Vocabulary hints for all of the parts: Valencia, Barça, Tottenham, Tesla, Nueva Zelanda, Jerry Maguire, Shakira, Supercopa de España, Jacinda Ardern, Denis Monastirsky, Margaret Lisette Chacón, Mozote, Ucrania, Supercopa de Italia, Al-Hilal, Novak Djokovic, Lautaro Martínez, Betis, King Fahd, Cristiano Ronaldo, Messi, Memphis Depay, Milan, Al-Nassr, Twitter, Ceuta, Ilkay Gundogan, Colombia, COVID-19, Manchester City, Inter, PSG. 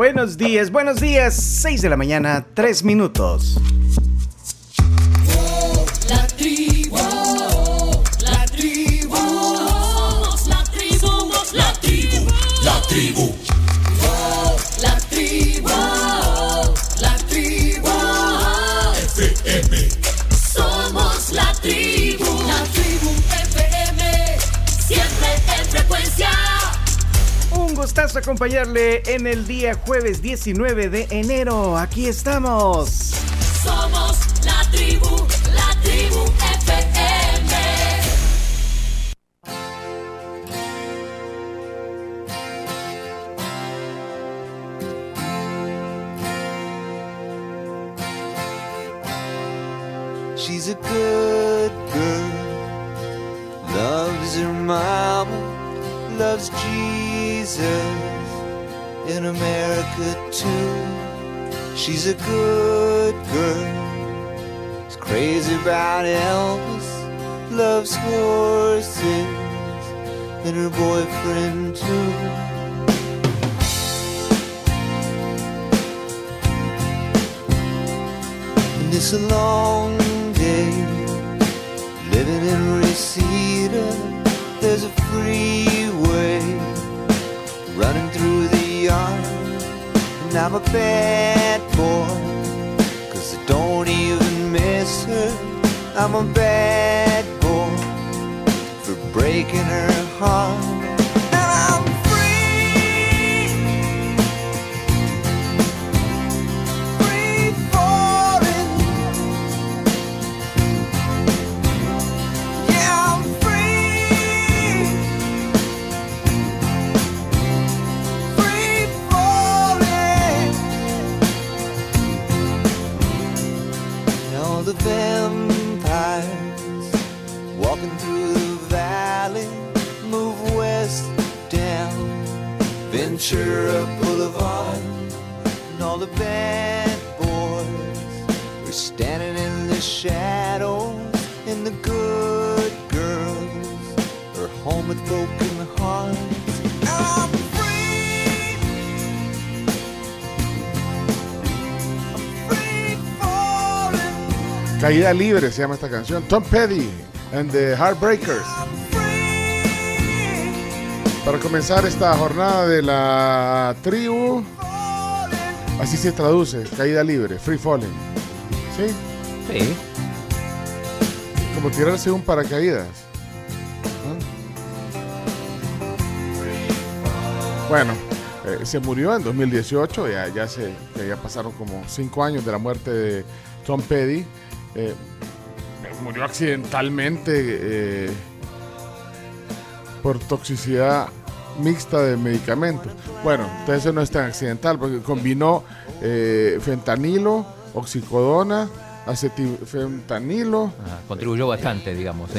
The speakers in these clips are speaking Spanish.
Buenos días, 6 de la mañana, 3 minutos. Gustazo acompañarle en el día jueves 19 de enero. Aquí estamos. Somos la tribu FM. She's a good girl, loves her mama, loves Jesus. In America too, she's a good girl. She's crazy about Elvis, loves horses, and her boyfriend too. And it's a long day living in Reseda. There's a freeway running through the yard, and I'm a bad boy, 'cause I don't even miss her. I'm a bad boy for breaking her heart. Now I'm free, free falling. Yeah, I'm the vampires walking through the valley, move west down Ventura Boulevard, and all the bad boys are standing in the shadows, and the good girls are home with broken hearts. I'm Caída Libre se llama esta canción. Tom Petty and the Heartbreakers. Para comenzar esta jornada de la tribu, así se traduce, caída libre, free falling. ¿Sí? Sí. Como tirarse un paracaídas. ¿Ah? Bueno, se murió en 2018, ya pasaron como 5 años de la muerte de Tom Petty. Murió accidentalmente por toxicidad mixta de medicamentos. Bueno, entonces no es tan accidental porque combinó fentanilo, oxicodona, acetilfentanilo. Ajá, contribuyó bastante, digamos.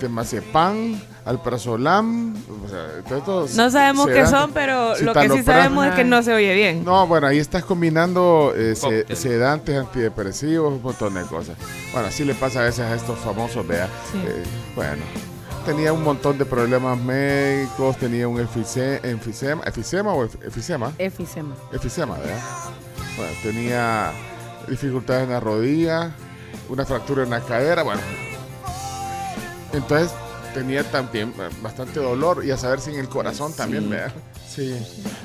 Temazepam, alprazolam, o sea, no sabemos qué son, pero lo que sí sabemos es que no se oye bien. No, bueno, ahí estás combinando sedantes, antidepresivos, un montón de cosas. Bueno, así le pasa a veces a estos famosos, vea. Sí. Bueno, tenía un montón de problemas médicos, tenía un efisema, ¿verdad? Bueno, tenía dificultades en la rodilla, una fractura en la cadera, bueno. Entonces tenía también bastante dolor y a saber si en el corazón también, ¿verdad? Sí.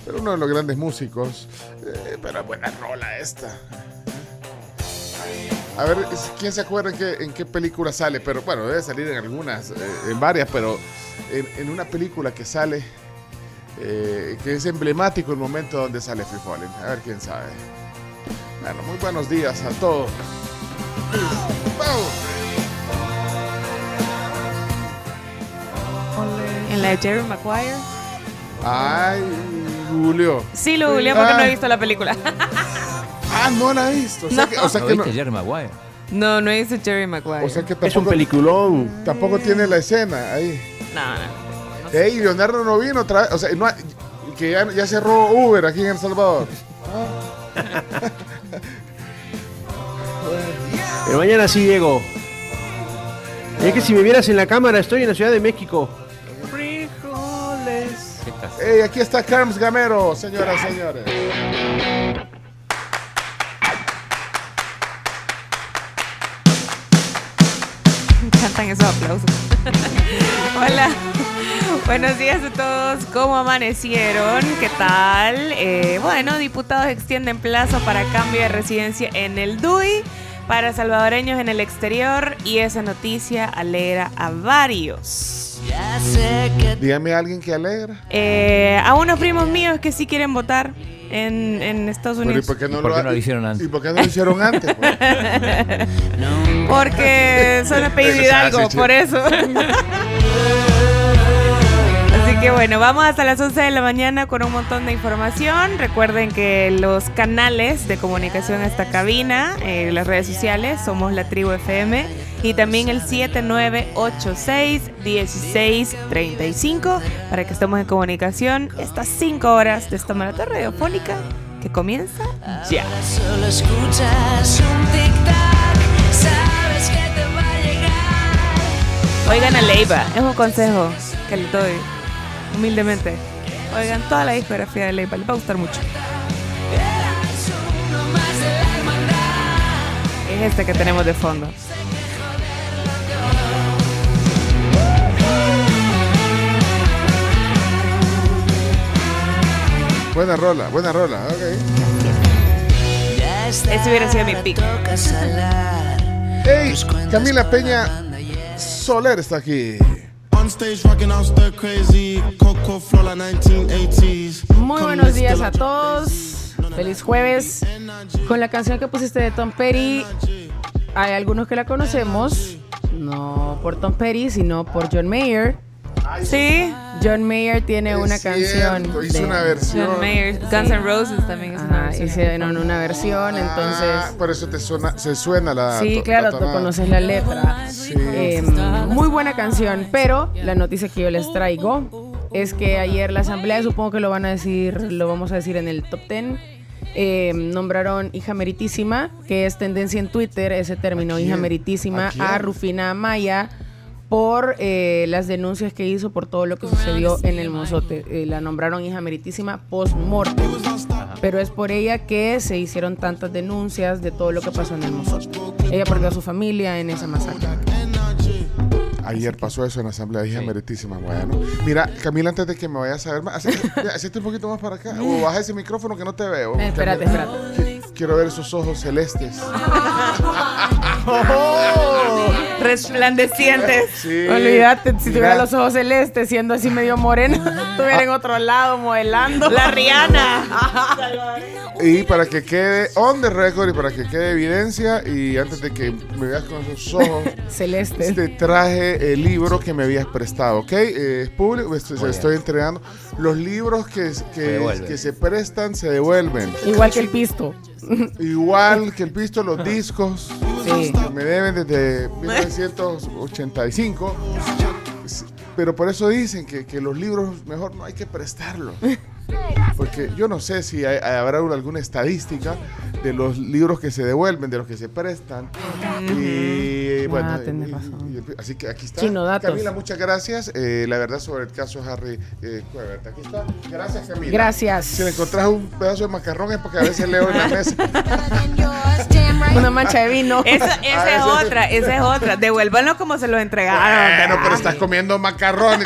Pero uno de los grandes músicos. Pero buena rola esta. A ver, ¿quién se acuerda en qué película sale? Pero bueno, debe salir en algunas, en varias, pero en una película que sale, que es emblemático el momento donde sale Free Falling. A ver quién sabe. Bueno, muy buenos días a todos. ¡Vamos! En la de Jerry Maguire. Ay, Julio. Sí, lo googleé porque no he visto la película. Ah, no la he visto. O sea, no. ¿No viste Jerry Maguire? No, no he visto Jerry Maguire. O sea que tampoco, es un peliculón. Tampoco tiene la escena ahí. No. Ey, Leonardo no vino otra vez. O sea, no, que ya cerró Uber aquí en El Salvador. Pero mañana sí llego. Es que si me vieras en la cámara, estoy en la Ciudad de México. Frijoles. Legarreta. Hey, aquí está Carms Gamero, señoras y señores. Me encantan esos aplausos. Hola. Buenos días a todos, ¿cómo amanecieron? ¿Qué tal? Bueno, diputados extienden plazo para cambio de residencia en el DUI para salvadoreños en el exterior y esa noticia alegra a varios. Dígame a alguien que alegra. A unos primos míos que sí quieren votar en Estados Unidos. ¿Y por qué no lo hicieron antes? ¿Y por qué no lo hicieron antes? Pues? Porque son apellido Hidalgo, por eso. Que bueno, vamos hasta las 11 de la mañana con un montón de información. Recuerden que los canales de comunicación a esta cabina, las redes sociales, somos La Tribu FM y también el 7986-1635 para que estemos en comunicación estas 5 horas de esta maratón radiofónica que comienza ya. Solo escuchas un tic-tac, sabes que te va a llegar. Oigan a Leiva, es un consejo que le doy. Humildemente, oigan toda la discografía de Leiva, les va a gustar mucho. Es este que tenemos de fondo. Buena rola, ok. Este hubiera sido mi pick. Hey, Camila Peña Soler está aquí. Muy buenos días a todos, feliz jueves. Con la canción que pusiste de Tom Petty, hay algunos que la conocemos, no por Tom Petty, sino por John Mayer. Sí, John Mayer tiene una canción. Hizo una versión. John Mayer, Guns N' Roses también hizo una versión. Hicieron una versión, entonces. Por eso se suena la. Sí, claro, tú conoces la letra. Muy buena canción, pero la noticia que yo les traigo es que ayer la asamblea, supongo que lo vamos a decir en el top 10, nombraron hija meritísima, que es tendencia en Twitter, ese término, hija meritísima, a Rufina Amaya, por las denuncias que hizo por todo lo que sucedió en el Mozote. La nombraron hija meritísima post-mortem, pero es por ella que se hicieron tantas denuncias de todo lo que pasó en el Mozote. Ella perdió a su familia en esa masacre. Ayer pasó eso en la asamblea, hija meritísima. Bueno, mira, Camila, antes de que me vayas a ver más, hacete un poquito más para acá o baja ese micrófono que no te veo. Espérate. Quiero ver esos ojos celestes. Oh, resplandecientes. Sí. Olvídate, si tuviera los ojos celestes, siendo así medio moreno, estuviera en otro lado modelando. La Rihanna. Y para que quede on the record y para que quede evidencia, y antes de que me veas con esos ojos celestes, te traje el libro que me habías prestado, ¿ok? Es público, estoy entregando. Los libros que se prestan se devuelven. Igual que el pisto. Los discos que me deben desde 1985. Pero por eso dicen que los libros mejor no hay que prestarlos. Porque yo no sé si habrá alguna estadística de los libros que se devuelven, de los que se prestan. Y bueno, así que aquí está. Camila, muchas gracias. La verdad sobre el caso Harry Cuevert. Aquí está. Gracias, Camila. Gracias. Si le encontrás un pedazo de macarrón es porque a veces leo en la mesa. Una mancha de vino. Esa es otra. Devuélvanlo como se lo entregaron. Bueno, pero estás comiendo macarrón y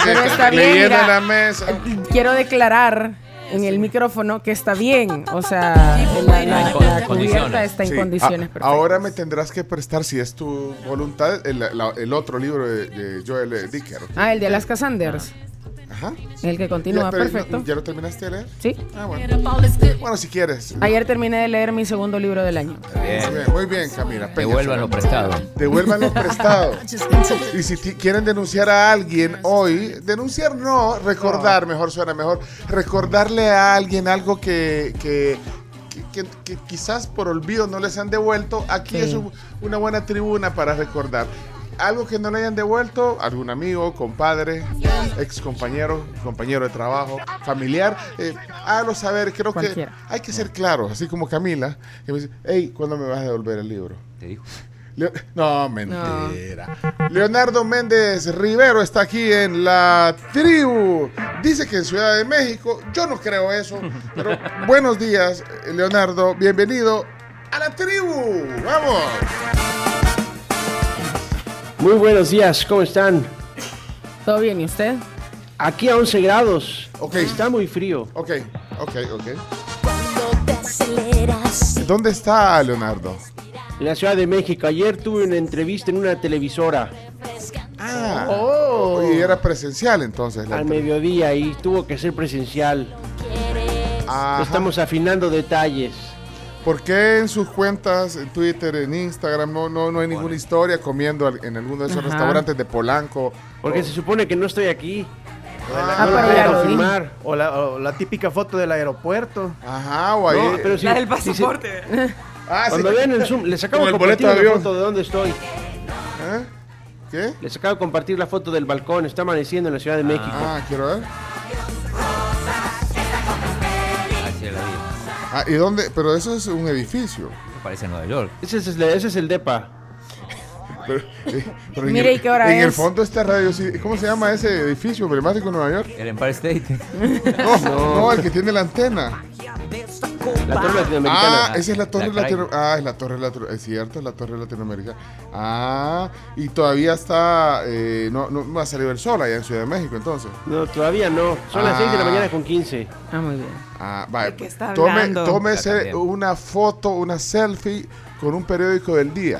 leyendo en la mesa. Quiero declarar en el micrófono que está bien, o sea, la cubierta está en condiciones perfectas. Ahora me tendrás que prestar, si es tu voluntad, el otro libro de Joel Dicker. Ah, el de Alaska Sanders. Ajá. El que continúa, perfecto. ¿Ya lo terminaste de leer? Sí. Ah, bueno, si quieres. Ayer terminé de leer mi segundo libro del año. Muy bien, Camila. Devuélvanlo prestado. Devuélvanlo prestado. Y si quieren denunciar a alguien hoy, denunciar no, recordar, mejor suena mejor, recordarle a alguien algo que quizás por olvido no les han devuelto, aquí es una buena tribuna para recordar. Algo que no le hayan devuelto, algún amigo, compadre, ex compañero, compañero de trabajo, familiar, hágalo saber. Creo que hay que ser claros, así como Camila, que me dice, hey, ¿cuándo me vas a devolver el libro? ¿Te dijo? No, mentira. No. Leonardo Méndez Rivero está aquí en La Tribu. Dice que en Ciudad de México, yo no creo eso, pero buenos días, Leonardo, bienvenido a la tribu, vamos. Muy buenos días, ¿cómo están? ¿Todo bien, y usted? Aquí a 11 grados, okay. Está muy frío. Ok. ¿Dónde está Leonardo? En la Ciudad de México, ayer tuve una entrevista en una televisora. Ah, oh. Y era presencial entonces. Al mediodía y tuvo que ser presencial. Ajá. Estamos afinando detalles. ¿Por qué en sus cuentas, en Twitter, en Instagram, no hay ninguna historia comiendo en alguno de esos restaurantes de Polanco? Porque se supone que no estoy aquí. O la típica foto del aeropuerto. Ajá, o ahí. No, pero sí, la del pasaporte. Sí. Cuando vean el Zoom, les acabo de compartir la foto de dónde estoy. ¿Eh? ¿Qué? Les acabo de compartir la foto del balcón, está amaneciendo en la Ciudad de México. Ah, quiero ver. Ah, ¿y dónde? Pero eso es un edificio. Parece Nueva York. Ese es el DEPA. Pero mire, ¿y qué hora es? En el fondo está radio. ¿Cómo se llama ese edificio emblemático de Nueva York? El Empire State. No, el que tiene la antena. La Torre Latinoamericana. Ah, esa es la Torre Latinoamericana. Ah, es la Torre Latinoamericana. Es cierto, es la Torre Latinoamericana. Ah, y todavía está. No ha salido el sol allá en Ciudad de México, entonces. No, todavía no. Son las 6 de la mañana con 15. Ah, muy bien. Ah, vale. Tómese una foto, una selfie con un periódico del día.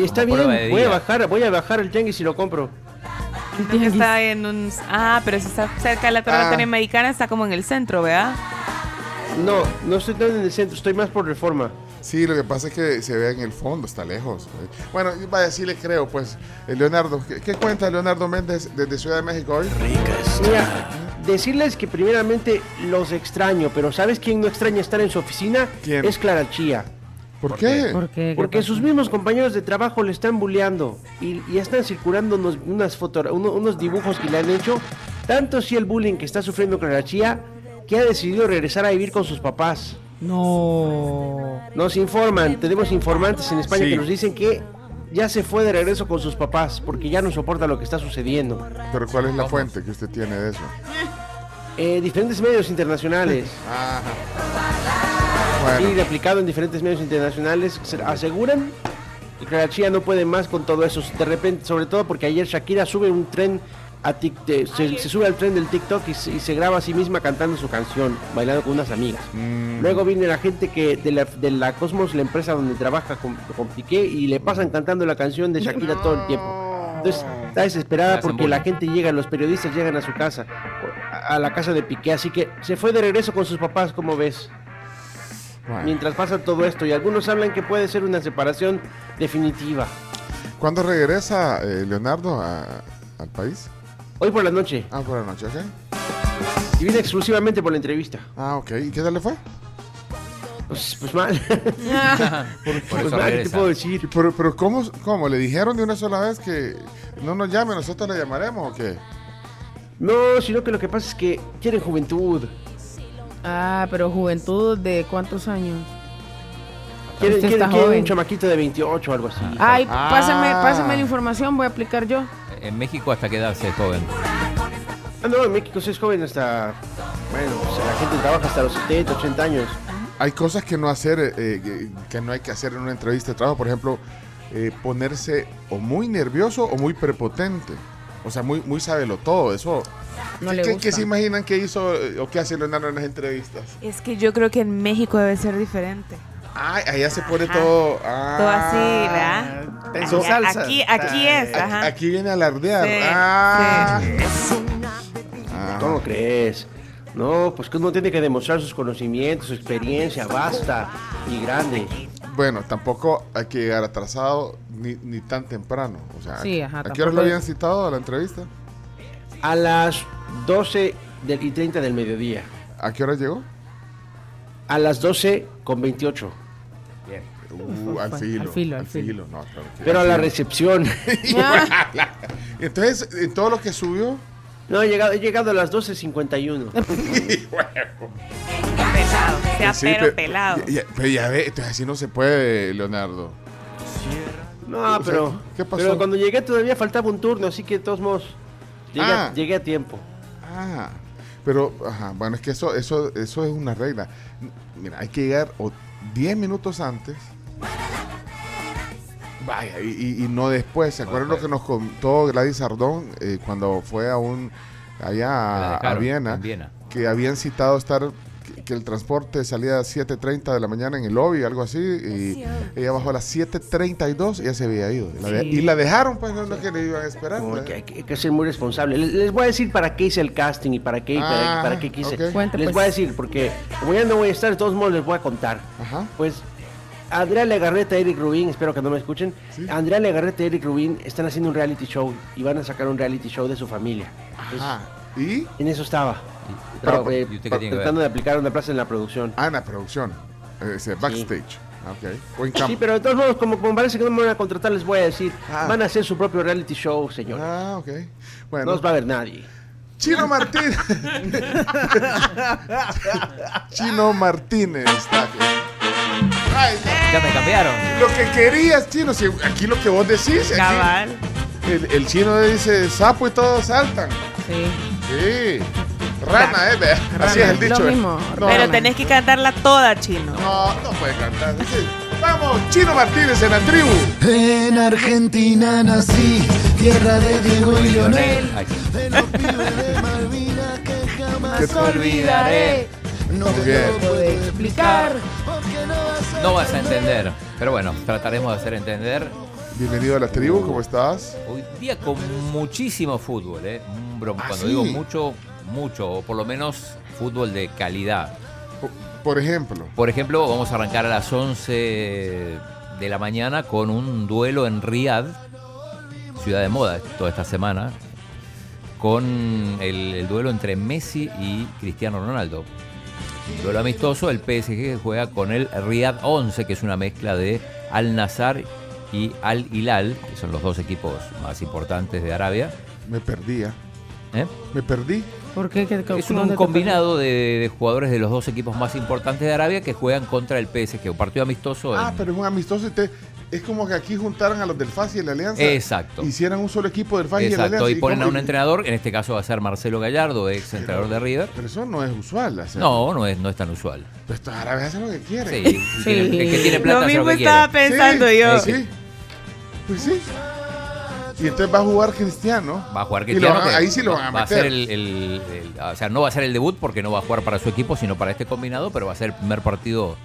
Está bien, voy a bajar el tianguis y lo compro. Está en un... Ah, pero si está cerca de la Torre Latinoamericana, está como en el centro, ¿verdad? No, no estoy tan en el centro, estoy más por Reforma. Sí, lo que pasa es que se ve en el fondo, está lejos. Bueno, vaya, sí le creo, pues. Leonardo, ¿qué cuenta Leonardo Méndez desde Ciudad de México hoy? Mira, decirles que primeramente los extraño, pero ¿sabes quién no extraña estar en su oficina? ¿Quién? Es Clara Chía. ¿Por qué? Porque sus mismos compañeros de trabajo le están bulleando y están circulando unos dibujos que le han hecho. Tanto si el bullying que está sufriendo Clara Chía, que ha decidido regresar a vivir con sus papás. No. Nos informan, tenemos informantes en España que nos dicen que ya se fue de regreso con sus papás porque ya no soporta lo que está sucediendo. Pero ¿cuál es la fuente que usted tiene de eso? Diferentes medios internacionales. Bueno. Y replicado en diferentes medios internacionales, se aseguran que Clara Chía no puede más con todo eso. De repente, sobre todo porque ayer Shakira sube un tren a TikTok, se sube al tren del TikTok y se graba a sí misma cantando su canción, bailando con unas amigas. Luego viene la gente que de la Cosmos, la empresa donde trabaja con Piqué, y le pasan cantando la canción de Shakira todo el tiempo. Entonces está desesperada porque la gente llega, los periodistas llegan a su casa, a la casa de Piqué, así que se fue de regreso con sus papás, como ves. Bueno. Mientras pasa todo esto, y algunos hablan que puede ser una separación definitiva. ¿Cuándo regresa Leonardo al país? Hoy por la noche. Ah, por la noche, ok. Y vine exclusivamente por la entrevista. Ah, ok. ¿Y qué tal le fue? Pues mal. Pues mal, ¿qué te puedo decir? Pero ¿cómo? ¿Le dijeron de una sola vez que no nos llame, nosotros le llamaremos o qué? No, sino que lo que pasa es que quieren juventud. Ah, pero juventud de cuántos años. ¿Quiere un chamaquito de 28 o algo así? Ay, pásame la información, voy a aplicar yo. En México hasta qué edad se es joven. No, en México se es joven hasta... Bueno, pues la gente trabaja hasta los 70, 80 años. Hay cosas que no hacer, que no hay que hacer en una entrevista de trabajo. Por ejemplo, ponerse o muy nervioso o muy prepotente. O sea, muy, muy sábelo todo, eso... No ¿Qué se imaginan que hizo o qué hace Leonardo en las entrevistas? Es que yo creo que en México debe ser diferente. Ay, allá se pone todo... Ah, todo así, ¿verdad? So, salsa. Aquí es, ajá. Aquí viene a alardear. Sí, ¿Cómo crees? No, pues que uno tiene que demostrar sus conocimientos, su experiencia vasta y grande. Bueno, tampoco hay que llegar atrasado ni tan temprano. O sea, sí, ajá, ¿a qué hora lo habían citado a la entrevista? A las 12:30 del mediodía. ¿A qué hora llegó? A las 12:28. Bien. Al filo. No, claro, pero a la recepción. Entonces, ¿en todo lo que subió? No, he llegado a las 12:51. Pesado, pelado. Pero ya ve, entonces así no se puede, Leonardo. No, pero, sea, ¿qué pasó? Pero cuando llegué todavía faltaba un turno, así que de todos modos llegué a tiempo. Ah, pero bueno, es que eso es una regla. Mira, hay que llegar 10 minutos antes. Vaya, y no después. ¿Se acuerdan lo que nos contó Gladys Ardón cuando fue allá a Viena, que habían citado estar que el transporte salía a las 7:30 de la mañana en el lobby, algo así, y ella bajó a las 7:32 y ya se había ido. Y la dejaron, pues no es que le iban a esperar. Hay que ser muy responsable. Les voy a decir para qué hice el casting y para qué quise. Okay. Les voy a decir, porque como ya no voy a estar, de todos modos les voy a contar. Ajá. Pues Andrea Legarreta, Eric Rubín, espero que no me escuchen. ¿Sí? Andrea Legarreta y Eric Rubín están haciendo un reality show y van a sacar un reality show de su familia. Ajá. Entonces, ¿y? En eso estaba. Tratando de aplicar una plaza en la producción. Ah, en la producción. Ese backstage. Sí. Okay. Sí, pero de todos modos, como parece que no me van a contratar, les voy a decir, van a hacer su propio reality show, señores. Ah, ok. Bueno. No os va a ver nadie. Chino Martínez. Chino Martínez está aquí. Ay, ya me cambiaron. Lo que querías, Chino, si aquí lo que vos decís. Cabal. El Chino dice sapo y todos saltan. Sí. Rana, rana. Así es el dicho. Lo mismo. No, pero rana. Tenés que cantarla toda, Chino. No puedes cantar. Sí. Vamos, Chino Martínez en la tribu. En Argentina nací, tierra de Diego y Lionel. De los pibes de Malvinas que jamás olvidaré. No te lo puedo explicar. No vas a entender, pero bueno, trataremos de hacer entender. Bienvenido a la tribu, ¿cómo estás? Hoy día con muchísimo fútbol, cuando digo mucho, o por lo menos fútbol de calidad. Por ejemplo, vamos a arrancar a las 11 de la mañana con un duelo en Riad, ciudad de moda toda esta semana, con el duelo entre Messi y Cristiano Ronaldo. Duelo amistoso, el PSG juega con el Riad 11, que es una mezcla de Al-Nassr y Al-Hilal, que son los dos equipos más importantes de Arabia. Me perdí. ¿Por qué? Es un combinado de jugadores de los dos equipos más importantes de Arabia que juegan contra el PSG. Un partido amistoso. Pero es un amistoso. Es como que aquí juntaran a los del FAS y la Alianza. Exacto. Hicieran un solo equipo del FAS y la Alianza. Exacto, y ponen a un entrenador, en este caso va a ser Marcelo Gallardo, ex entrenador de River. Pero eso no es usual. O sea, no es tan usual. Pues estos árabes hacen lo que quieren. Sí. El que tiene plata hace lo que quiere. Lo mismo estaba pensando yo. Sí. Pues sí. Y entonces va a jugar Cristiano. Ahí sí lo van a meter. Va a ser o sea, no va a ser el debut porque no va a jugar para su equipo, sino para este combinado, pero va a ser el primer partido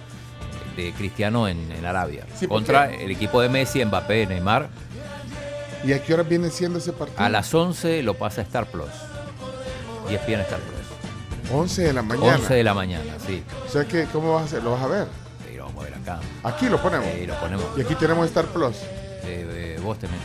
de Cristiano en Arabia. Sí, contra el equipo de Messi, Mbappé, Neymar. ¿Y a qué hora viene siendo ese partido? A las 11 lo pasa Star Plus. Y ESPN Star Plus. 11 de la mañana. 11 de la mañana, sí. O sea, que ¿cómo vas a hacer? ¿Lo vas a ver? Sí, lo vamos a ver acá. ¿Aquí lo ponemos? Sí, lo ponemos. Y aquí tenemos Star Plus. Vos tenés.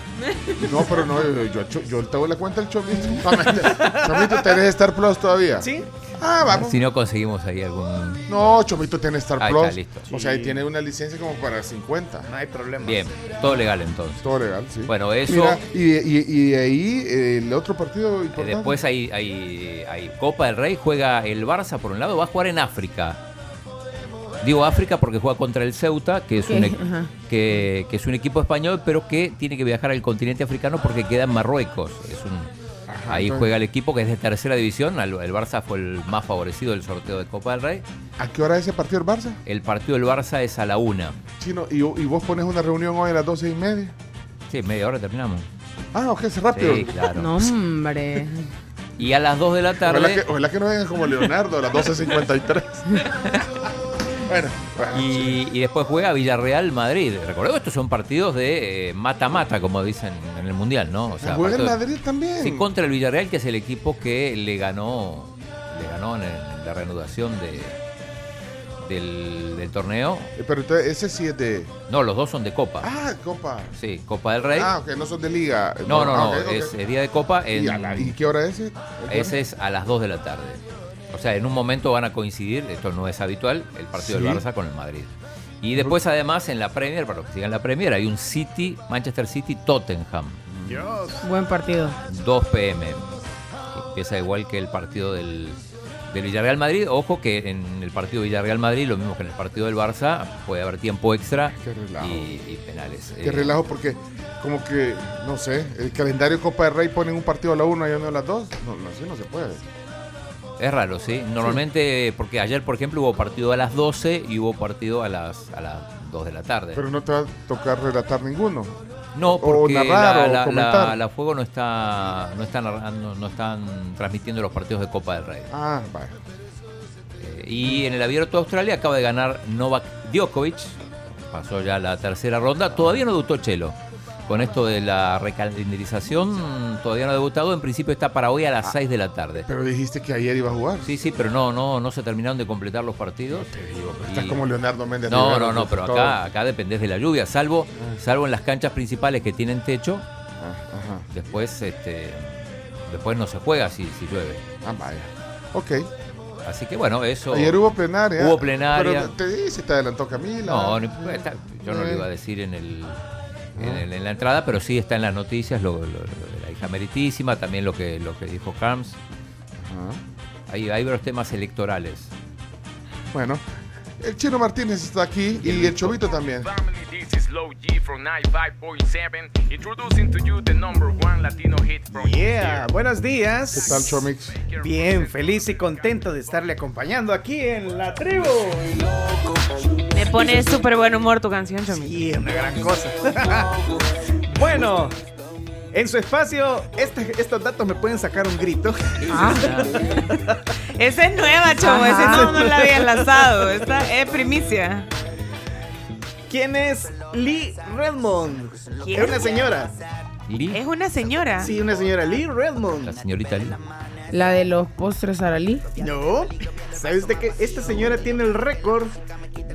No, pero no, yo te doy la cuenta del Chomito. Chomito, ¿tenés Star Plus todavía? Sí. Vamos. Si no conseguimos ahí algún... No, Chomito tiene Star Plus. Está listo. Sí. O sea, ahí tiene una licencia como para 50. No hay problema. Bien, todo legal entonces. Todo legal, sí. Bueno, eso... Mira, y ahí el otro partido importante. Después hay Copa del Rey, juega el Barça por un lado, va a jugar en África. Digo África porque juega contra el Ceuta, que es un equipo español, pero que tiene que viajar al continente africano porque queda en Marruecos. Juega el equipo que es de tercera división. El Barça fue el más favorecido del sorteo de Copa del Rey. ¿A qué hora es el partido del Barça? El partido del Barça es a la 1. Chino, ¿y vos pones una reunión hoy a las 12:30? Sí, media hora terminamos. Es rápido. Sí, claro. No, hombre... Y a las 2 de la tarde... Ojalá que no vengan como Leonardo a las 12:53. Bueno, y después juega Villarreal Madrid. Recordemos, estos son partidos de mata-mata, como dicen en el Mundial, ¿no? O sea, juega en Madrid también. Sí, contra el Villarreal, que es el equipo que le ganó en la reanudación del torneo. Pero entonces, ese sí es de... No, los dos son de Copa. Copa. Sí, Copa del Rey. No son de Liga. No, es día de Copa. ¿Y qué hora es ese? Ese es a las 2 de la tarde. O sea, en un momento van a coincidir, esto no es habitual, el partido del Barça con el Madrid. Y después, además, en la Premier, para los que sigan la Premier, hay un Manchester City-Tottenham. Buen partido. 2 p.m. Empieza igual que el partido del del Villarreal Madrid. Ojo que en el partido Villarreal Madrid, lo mismo que en el partido del Barça, puede haber tiempo extra y penales. Qué relajo, porque como que, no sé, el calendario de Copa del Rey pone un partido a la 1 y uno a las 2. No, así no se puede. Es raro, sí. Normalmente, sí, porque ayer, por ejemplo, hubo partido a las 12 y hubo partido a las 2 de la tarde. Pero no te va a tocar relatar ninguno. No, porque la Fuego no están transmitiendo los partidos de Copa del Rey. Ah, vale. Y en el Abierto de Australia acaba de ganar Novak Djokovic. Pasó ya la tercera ronda. Todavía no debutó Chelo. Con esto de la recalendarización, todavía no ha debutado. En principio está para hoy a las 6 de la tarde. Pero dijiste que ayer iba a jugar. Sí, sí, pero no se terminaron de completar los partidos. No te digo, pero estás como Leonardo Méndez. No, pero acá dependés de la lluvia, salvo en las canchas principales que tienen techo. Ajá. Después no se juega si llueve. Ah, vaya. Ok. Así que bueno, eso. Ayer hubo plenaria. Pero te dice, te adelantó Camila. Yo no lo iba a decir en la entrada, pero sí está en las noticias lo de la hija meritísima, también lo que dijo Carms. Uh-huh. Hay varios temas electorales. Bueno, el Chino Martínez está aquí y el Chovito también. Yeah, buenos días. ¿Qué tal, Chomix? Bien, feliz y contento de estarle acompañando aquí en La Tribu. Me pone súper buen humor tu canción, Chomix. Sí, una gran cosa. Bueno, en su espacio, estos datos me pueden sacar un grito. Ah. Esa es nueva, Chomo. Esa no la había lanzado. Esta es primicia. ¿Quién es Lee Redmond? ¿Quién? Es una señora. ¿Lee? ¿Es una señora? Sí, una señora. Lee Redmond. La señorita Lee. ¿La de los postres Sara Lee? No. ¿Sabes de qué? Esta señora tiene el récord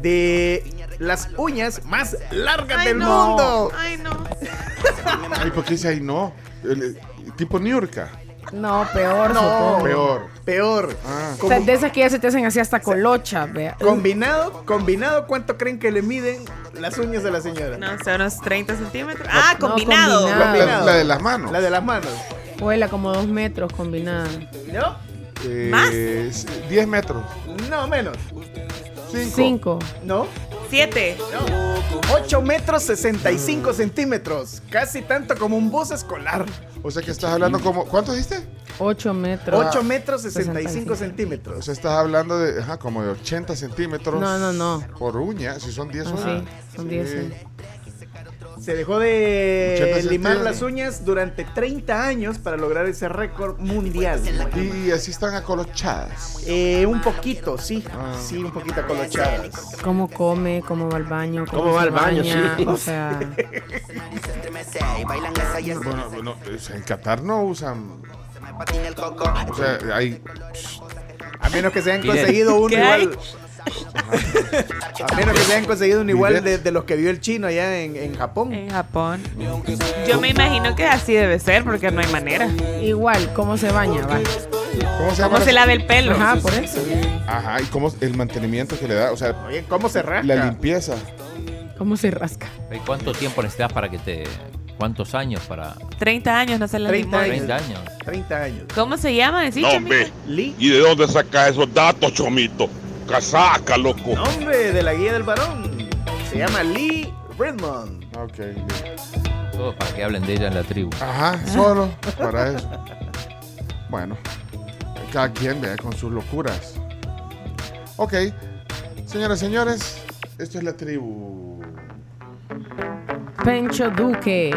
de las uñas más largas del mundo. Ay, no. Ay, ¿por qué dice ahí no? Tipo Niurka. No, peor. Peor. Ah. O sea, de esas que ya se te hacen así hasta colocha. Vea. Combinado, ¿cuánto creen que le miden las uñas de la señora? No, son unos 30 centímetros. Combinado. La de las manos. Vuela como 2 metros combinada. ¿No? ¿Más? 10 metros. No, menos. 5. ¿No? 7. 8 metros 65 centímetros. Casi tanto como un bus escolar. O sea que estás hablando como... ¿Cuánto diste? 8 metros. 8 metros 65 centímetros. O sea, estás hablando de como de 80 centímetros. No. Por uña, si son 10 uñas. Sí, son 10 uñas. Se dejó de limar las uñas durante 30 años para lograr ese récord mundial. ¿Y así están acolochadas? Un poquito, sí. Ah. Sí, un poquito acolochadas. ¿Cómo come? ¿Cómo va al baño? ¿Cómo va al baño? Sí. O sea... Bueno, en Qatar no usan... O sea, hay... A menos que se hayan conseguido uno igual... A menos que se hayan conseguido un igual de los que vio el chino allá en Japón. Yo me imagino que así debe ser, porque no hay manera. Igual, ¿cómo se baña? ¿Cómo se lava el pelo? Ajá, por eso. Ajá, y cómo el mantenimiento que le da. O sea, ¿cómo se rasca? La limpieza. ¿Cómo se rasca? ¿Y cuánto tiempo necesitas para que te... ¿Cuántos años para...? 30 años, no se la limó. 30 años. ¿Cómo se llama? ¿Sí, Chomito? ¿Y de dónde saca esos datos, Chomito? Casaca, loco. Nombre de la guía del varón. Se llama Lee Redmond. Ok, todo para que hablen de ella en la tribu. Ajá, solo para eso. Bueno, cada quien vea con sus locuras. Ok, señoras y señores, esto es La Tribu. Pencho Duque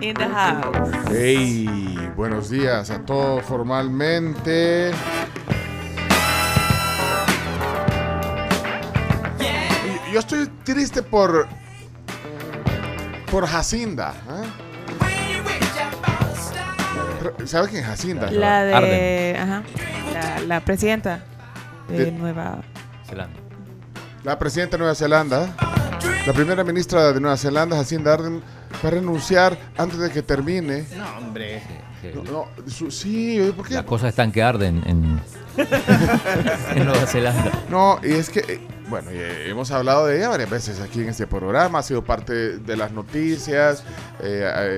in the house. Hey, buenos días a todos formalmente. Yo estoy triste por Jacinda. ¿Sabes quién es Jacinda? La de Ardern. Ajá. La presidenta de Nueva Zelanda. La presidenta de Nueva Zelanda. La primera ministra de Nueva Zelanda, Jacinda Ardern, va a renunciar antes de que termine. No, hombre. ¿Por qué? La cosa está en que arden en En Nueva Zelanda. No, y es que, bueno, hemos hablado de ella varias veces aquí en este programa, ha sido parte de las noticias,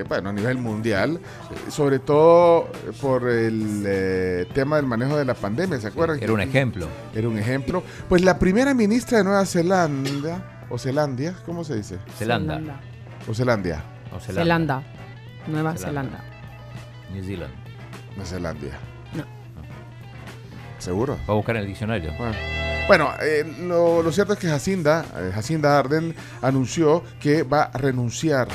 bueno, a nivel mundial, sobre todo por el tema del manejo de la pandemia, ¿se acuerdan? Era un ejemplo. Era un ejemplo. Pues la primera ministra de Nueva Zelanda, o Zelandia, ¿cómo se dice? Zelanda. O Zelandia. O Zelanda. Zelanda. Nueva Zelanda. New Zealand. Nueva Zelandia. No. ¿Seguro? Va a buscar en el diccionario. Bueno, lo cierto es que Jacinda Ardern anunció que va a renunciar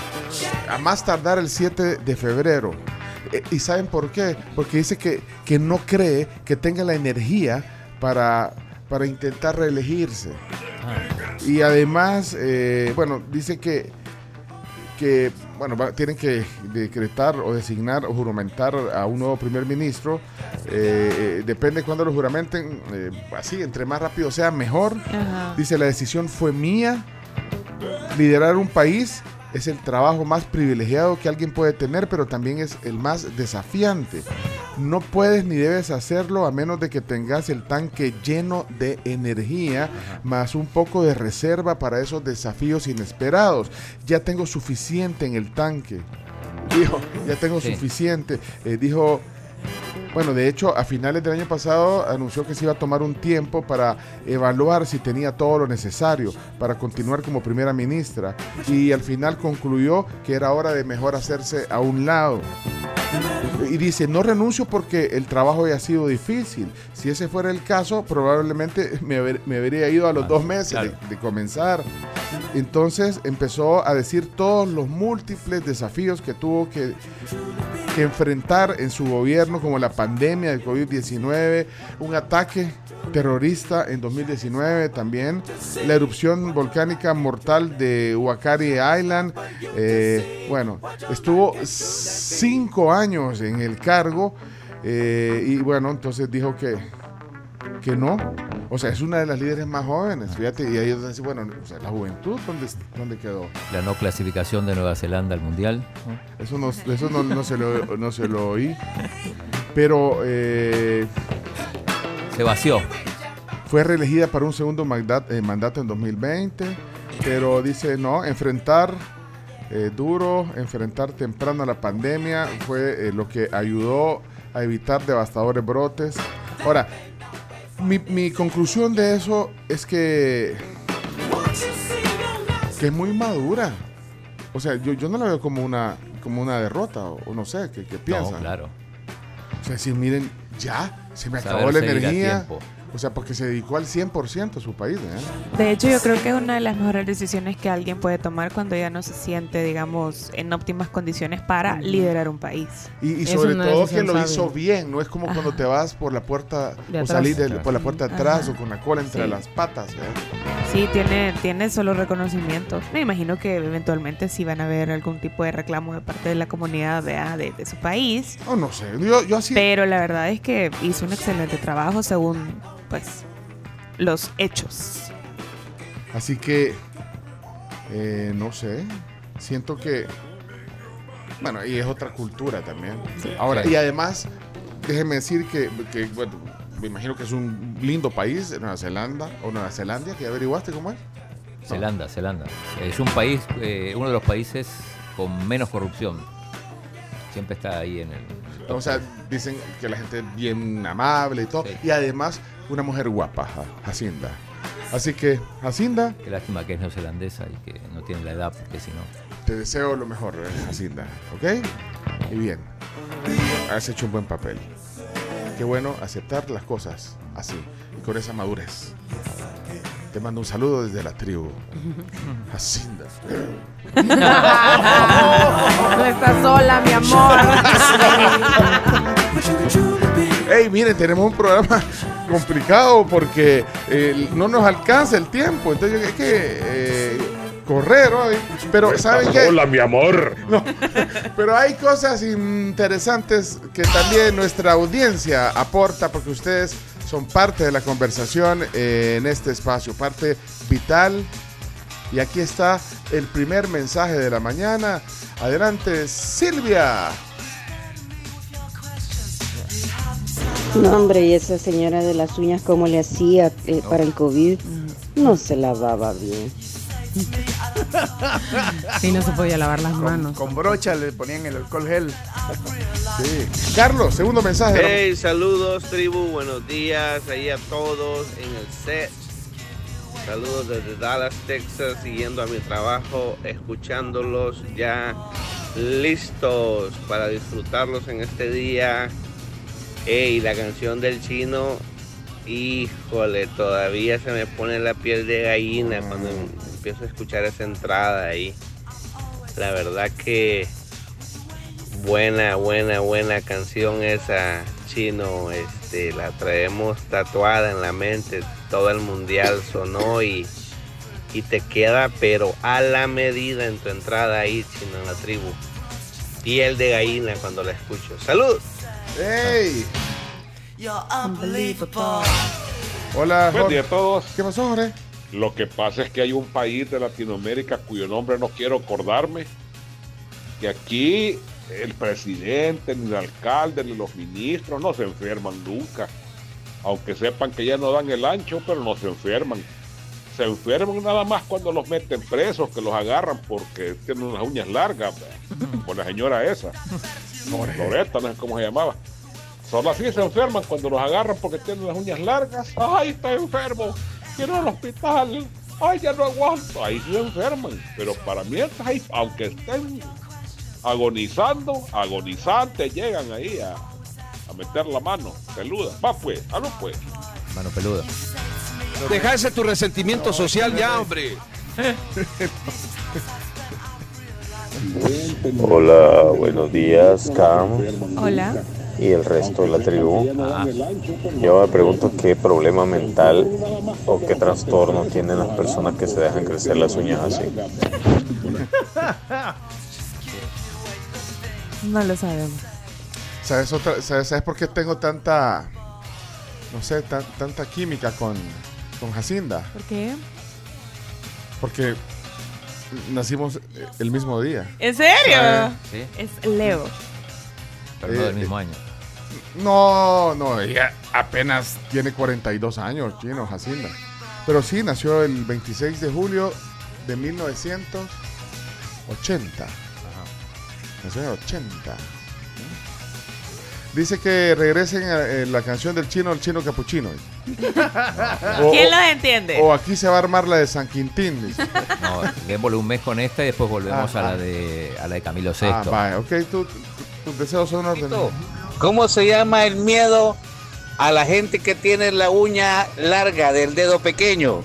a más tardar el 7 de febrero. ¿Y saben por qué? Porque dice que no cree que tenga la energía para intentar reelegirse. Y además, bueno, dice que bueno, tienen que decretar o designar o juramentar a un nuevo primer ministro. Depende de cuándo lo juramenten. Así, entre más rápido sea, mejor. Ajá. Dice, la decisión fue mía. Liderar un país es el trabajo más privilegiado que alguien puede tener, pero también es el más desafiante. No puedes ni debes hacerlo a menos de que tengas el tanque lleno de energía, ajá, más un poco de reserva para esos desafíos inesperados. Ya tengo suficiente en el tanque. Dijo, ya tengo suficiente. Dijo, bueno, de hecho, a finales del año pasado anunció que se iba a tomar un tiempo para evaluar si tenía todo lo necesario para continuar como primera ministra. Y al final concluyó que era hora de mejor hacerse a un lado. Y dice, no renuncio porque el trabajo ya ha sido difícil. Si ese fuera el caso, probablemente me habría ido a los 2 meses, claro, de comenzar. Entonces empezó a decir todos los múltiples desafíos que tuvo que enfrentar en su gobierno, como la pandemia del COVID-19, un ataque terrorista en 2019 también, la erupción volcánica mortal de Huacari Island. Bueno, estuvo 5 años en el cargo, y bueno, entonces dijo que no. O sea, es una de las líderes más jóvenes, fíjate, y ahí dicen, bueno, o sea, la juventud, ¿dónde quedó? La no clasificación de Nueva Zelanda al Mundial. Eso no se lo oí, pero se vació. Fue reelegida para un segundo mandato en 2020, pero dice, no, enfrentar temprano a la pandemia fue lo que ayudó a evitar devastadores brotes. Ahora, mi conclusión de eso es que es muy madura. O sea, yo no la veo como una derrota, o no sé, ¿qué piensan? No, claro. O sea, si miren, ya, se me acabó la energía. O sea, porque se dedicó al 100% a su país, ¿eh? De hecho, yo creo que es una de las mejores decisiones que alguien puede tomar cuando ya no se siente, digamos, en óptimas condiciones para liderar un país. Y sobre todo que lo hizo bien, no es como, ajá, cuando te vas por la puerta de atrás, o salir por la puerta de atrás, ajá, o con la cola entre, sí, las patas, ¿eh? Sí, tiene solo reconocimientos. Me imagino que eventualmente sí van a haber algún tipo de reclamo de parte de la comunidad de su país. No, no sé. Yo así. Pero la verdad es que hizo un excelente trabajo según, pues, los hechos. Así que, no sé, siento que, bueno, y es otra cultura también. Sí. Ahora, y además, déjenme decir que bueno, me imagino que es un lindo país, Nueva Zelanda, o Nueva Zelandia, que averiguaste cómo es. No. Zelanda. Es un país, uno de los países con menos corrupción. Siempre está ahí en el... O sea, dicen que la gente es bien amable y todo, sí, y además... Una mujer guapa, Jacinda. Así que, Jacinda... Qué lástima que es neozelandesa y que no tiene la edad, porque si no... Te deseo lo mejor, Jacinda, ¿ok? Y bien, has hecho un buen papel. Qué bueno aceptar las cosas así, y con esa madurez. Te mando un saludo desde la tribu. Jacinda. No estás sola, mi amor. Hey, miren, tenemos un programa complicado porque no nos alcanza el tiempo. Entonces hay que correr hoy. Pero ¿saben qué? Hola, mi amor. No, pero hay cosas interesantes que también nuestra audiencia aporta, porque ustedes son parte de la conversación en este espacio, parte vital. Y aquí está el primer mensaje de la mañana. Adelante, Silvia. No, hombre, y esa señora de las uñas, ¿cómo le hacía para el COVID? No se lavaba bien. Sí, no se podía lavar las manos. Con brocha le ponían el alcohol gel. Sí. Carlos, segundo mensaje. Hey, saludos, tribu. Buenos días ahí a todos en el set. Saludos desde Dallas, Texas, siguiendo a mi trabajo, escuchándolos ya listos para disfrutarlos en este día. Ey, la canción del chino, híjole, todavía se me pone la piel de gallina cuando empiezo a escuchar esa entrada ahí. La verdad que buena canción esa, Chino. La traemos tatuada en la mente, todo el mundial sonó y te queda pero a la medida en tu entrada ahí, Chino, en la tribu. Piel de gallina cuando la escucho. ¡Salud! ¡Hey! Hola, buen día a todos. ¿Qué pasó, Jorge? Lo que pasa es que hay un país de Latinoamérica cuyo nombre no quiero acordarme, que aquí el presidente, ni el alcalde, ni los ministros no se enferman nunca, aunque sepan que ya no dan el ancho, pero no se enferman. Se enferman nada más cuando los meten presos, que los agarran porque tienen unas uñas largas, por la señora esa, Loreta, no sé cómo se llamaba. Solo así se enferman, cuando los agarran porque tienen las uñas largas. ¡Ay, está enfermo! ¡Quiero al hospital! ¡Ay, ya no aguanto! Ahí se enferman. Pero para mientras, ahí, aunque estén agonizantes, llegan ahí a meter la mano peluda. Va pues, hazlo pues. Mano peluda. Deja ese tu resentimiento social ya, hombre. Hola, buenos días, Cam. Hola. Y el resto de la tribu. Yo me pregunto qué problema mental o qué trastorno tienen las personas que se dejan crecer las uñas así. No lo sabemos. ¿Sabes por qué tengo tanta, no sé, tanta química con Jacinda? ¿Por qué? Porque nacimos el mismo día. ¿En serio? Sí. Es Leo. Pero no del mismo año. No, ella apenas tiene 42 años, Chino, Jacinda. Pero sí, nació el 26 de julio de 1980. Ajá. Nació en el 80. Dice que regresen a la canción del Chino, el Chino Capuchino. ¿Quién los entiende? O aquí se va a armar la de San Quintín. Dice. No, démosle un mes con esta y después volvemos a la de Camilo VI. Ah, vale, ok, tú... Tus deseos son ordenados. ¿Cómo se llama el miedo a la gente que tiene la uña larga del dedo pequeño?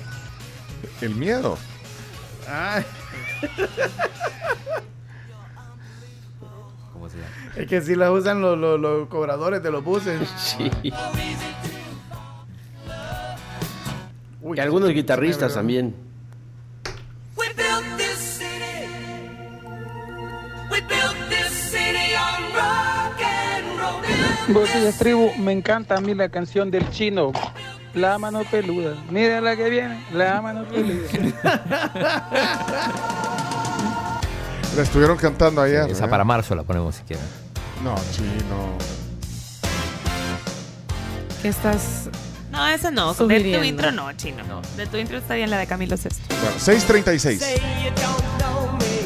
¿El miedo? Ay. ¿Cómo se llama? Es que si la usan los cobradores de los buses. Sí. Uy, y algunos guitarristas también. Buenos días, tribu. Me encanta a mí la canción del Chino, la mano peluda. Mira la que viene, la mano peluda. La estuvieron cantando ayer. Sí, esa, ¿eh? Para marzo la ponemos si quieren. No, Chino. ¿Qué estás? No, esa no. Sugiriendo. De tu intro no, Chino. No. De tu intro está bien la de Camilo VI. Bueno, 6:36.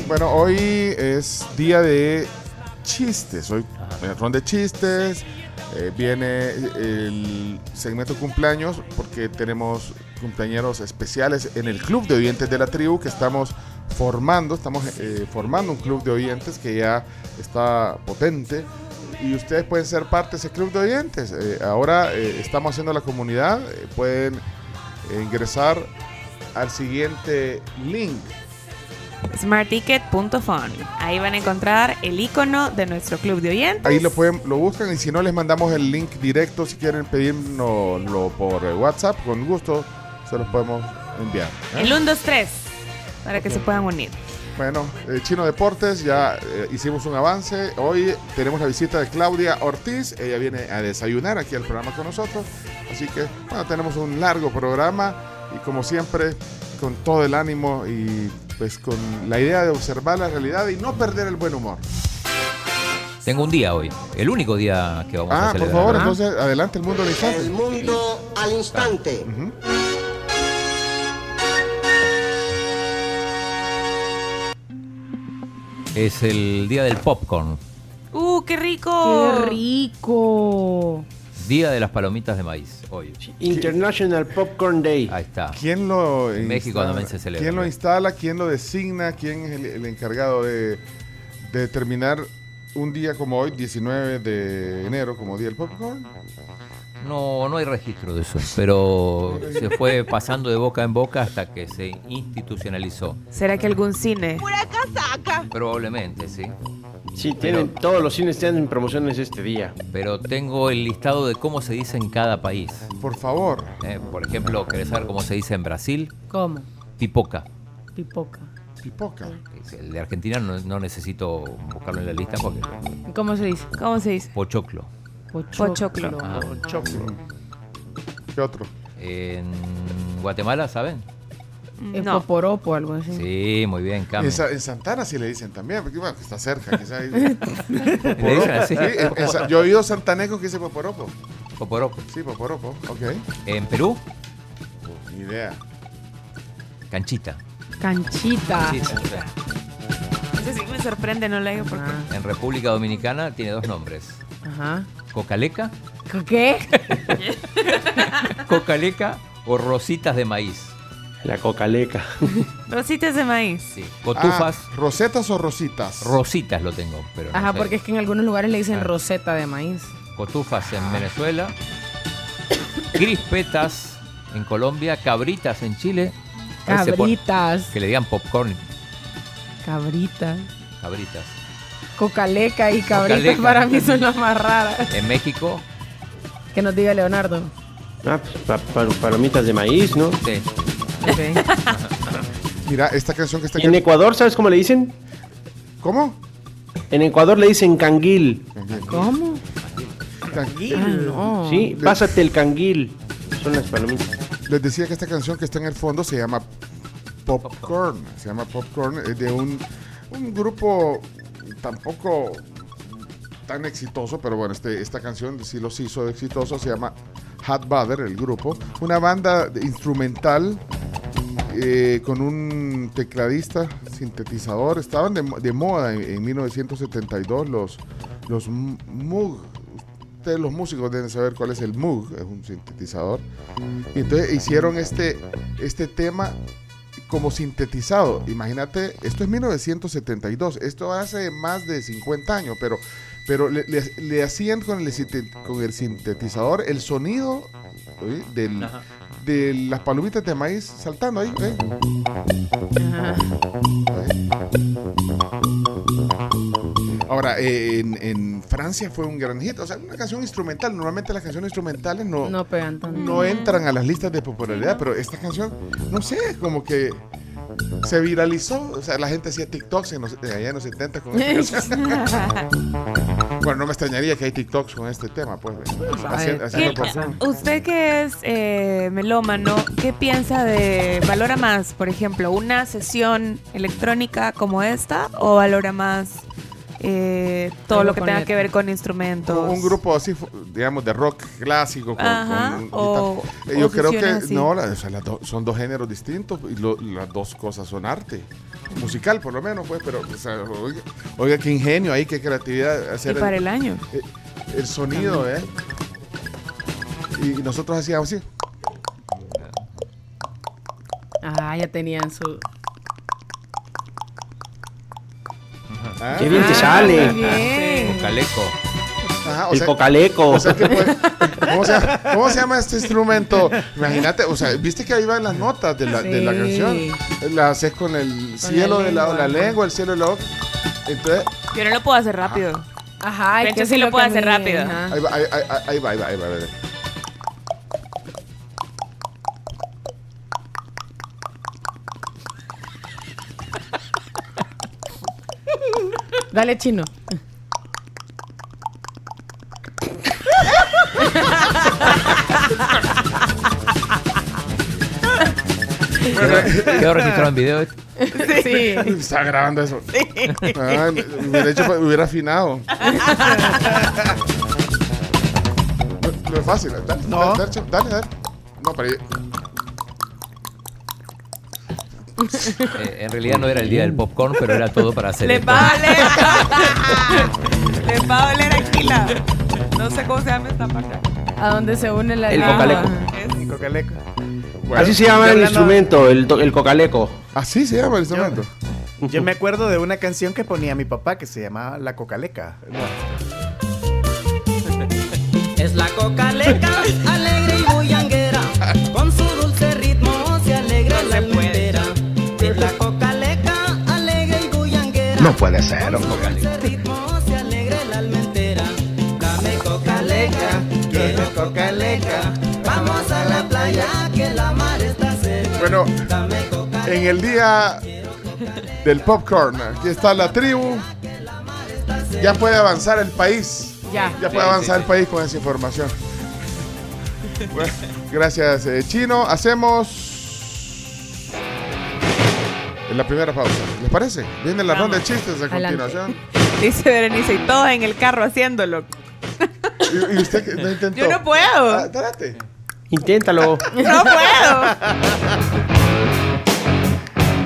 Bueno, hoy es día de chistes. Hoy son de chistes. Viene el segmento cumpleaños porque tenemos cumpleañeros especiales en el club de oyentes de la tribu que estamos formando. Estamos formando un club de oyentes que ya está potente y ustedes pueden ser parte de ese club de oyentes. Ahora estamos haciendo la comunidad. Pueden ingresar al siguiente link: smartticket.fun. Ahí van a encontrar el icono de nuestro club de oyentes. Ahí lo buscan, y si no les mandamos el link directo. Si quieren pedírnoslo por WhatsApp, con gusto se los podemos enviar, ¿eh? El 1, 2, 3, para que se puedan unir. Bueno, Chino Deportes, ya hicimos un avance. Hoy tenemos la visita de Claudia Ortiz. Ella viene a desayunar aquí al programa con nosotros. Así que, bueno, tenemos un largo programa. Y como siempre, con todo el ánimo y pues con la idea de observar la realidad y no perder el buen humor. Tengo un día hoy, el único día que vamos a celebrar. Por favor, entonces adelante, el mundo al instante. El mundo al instante. Es el día del popcorn. ¡Qué rico! ¡Qué rico! Día de las palomitas de maíz, hoy. International Popcorn Day. Ahí está. ¿Quién lo en México también se celebra. ¿Quién lo instala? ¿Quién lo designa? ¿Quién es el encargado de determinar un día como hoy, 19 de enero, como día del popcorn? No, no hay registro de eso, pero se fue pasando de boca en boca hasta que se institucionalizó. ¿Será que algún cine? ¡Pura casaca! Probablemente, sí. Sí, tienen, pero todos los cines tienen promociones este día. Pero tengo el listado de cómo se dice en cada país. Por favor. Por ejemplo, ¿querés saber cómo se dice en Brasil? ¿Cómo? Pipoca. Pipoca. Pipoca. El de Argentina no necesito buscarlo en la lista porque... ¿Cómo se dice? ¿Cómo se dice? Pochoclo. Pochoclo. Pochoclo. Ah. Pochoclo. ¿Qué otro? En Guatemala, ¿saben? Es no. Poporopo, algo así. Sí, muy bien, Cami. En Santana sí le dicen también, porque bueno, está cerca, quizás. ¿Le dicen así? Sí, yo he oído santanecos que dicen poporopo. Poporopo. Sí, poporopo, ok. ¿En Perú? Pues, ni idea. Canchita. Canchita. Canchita. Ese sí me sorprende, no lo digo porque... En República Dominicana tiene dos nombres. Ajá. Cocaleca. ¿Qué? Cocaleca o rositas de maíz. La cocaleca. Rositas de maíz. Sí. Cotufas. ¿Rosetas o rositas? Rositas lo tengo, pero no sé. Porque es que en algunos lugares le dicen roseta de maíz. Cotufas en Venezuela. Crispetas en Colombia. Cabritas en Chile. Cabritas. Que le digan popcorn. Cabritas. Cabritas. Cocaleca y cabritas cocaleca. Para mí son las más raras. En México. Que nos diga Leonardo. Palomitas de maíz, ¿no? Sí. Okay. Mira, esta canción que está en Ecuador, ¿sabes cómo le dicen? ¿Cómo? En Ecuador le dicen canguil. ¿Cómo? Canguil. No. Sí, pásate el canguil. Son las palomitas. Les decía que esta canción que está en el fondo se llama Popcorn. Se llama Popcorn. Es de un grupo tampoco tan exitoso, pero bueno, esta canción sí los hizo exitosos. Se llama Hot Butter, el grupo. Una banda instrumental. Con un tecladista, sintetizador. Estaban de moda en 1972 los Moog. Ustedes los músicos deben saber cuál es el Moog, es un sintetizador. Y entonces hicieron este tema como sintetizado. Imagínate, esto es 1972, esto hace más de 50 años, pero le hacían con el sintetizador el sonido de las palomitas de maíz saltando ahí. Ahora, en Francia fue un gran hit. O sea, una canción instrumental. Normalmente las canciones instrumentales no pegan tanto. No entran a las listas de popularidad, pero esta canción, no sé, como que se viralizó. O sea, la gente hacía TikToks allá en los 70 con esta canción. Bueno, no me extrañaría que hay TikToks con este tema, pues. Usted que es melómano, ¿qué piensa valora más, por ejemplo, una sesión electrónica como esta o valora más todo lo que tenga que ver con instrumentos? Un grupo así, digamos, de rock clásico. Yo creo que así. No, son dos géneros distintos y las dos cosas son arte. Musical, por lo menos, pues, pero o sea, oiga, qué ingenio ahí, qué creatividad hacer. Y para el año. El sonido, también. Y nosotros hacíamos así. Ya tenían su... ¡Qué bien te sale! Bien. Cocaleco. Ajá, el cocaleco. O sea que, pues, ¿cómo se llama este instrumento? Imagínate, o sea, viste que ahí van las notas de la canción. La haces con el cielo de la lengua, el cielo de la boca. Entonces, yo no lo puedo hacer rápido. Ajá, de hecho sí lo puedo hacer rápido. Ahí va. Dale, chino. Quedó registrado en video esto. Sí. Estaba grabando eso. Sí. Ah, hubiera afinado. No es fácil. Dale, no. Dale. No, pero en realidad no era el día del popcorn, pero era todo para hacer. ¡Les va a oler! ¡Les va a oler Aquila! No sé cómo se llama esta paca. ¿A dónde se une la cocaleco? El cocaleco. Bueno, así se llama el instrumento, el cocaleco. ¿Así se llama el instrumento? Yo me acuerdo de una canción que ponía mi papá que se llamaba La Cocaleca. Es la cocaleca, alegre y bullanguera, con su dulce ritmo se alegra la almendera. Es la cocaleca, alegre y bullanguera. No puede ser, con su dulce ritmo se alegra la almendera. Dame cocaleca, quiero cocaleca, vamos a la playa que la mar está cerca. Bueno, en el día del popcorn, aquí está la tribu. Ya puede avanzar el país. Ya puede avanzar el país con esa información. Bueno, gracias, Chino. Hacemos la primera pausa. ¿Les parece? Viene la ronda de chistes a continuación. Dice Berenice, y todos en el carro haciéndolo. ¿Y usted no intentó? Yo no puedo. Ah, dárate. Inténtalo. No puedo.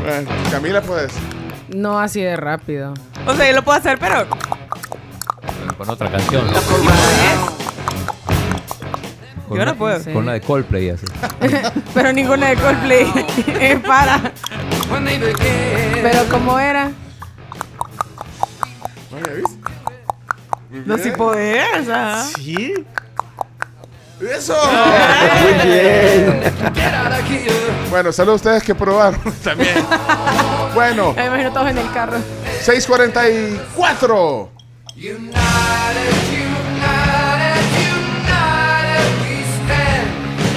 Bueno, Camila, ¿puedes? No así de rápido. O sea, yo lo puedo hacer, pero... Con otra canción, ¿no? Con yo no puedo. Con una de Coldplay así. Pero ninguna de Coldplay. Para. Pero ¿cómo era? No, si podés, ¿ah? Sí. ¡Eso! Muy bien. Bueno, saludos a ustedes que probaron también. Bueno. Me imagino todos en el carro. 6:44. United, we stand.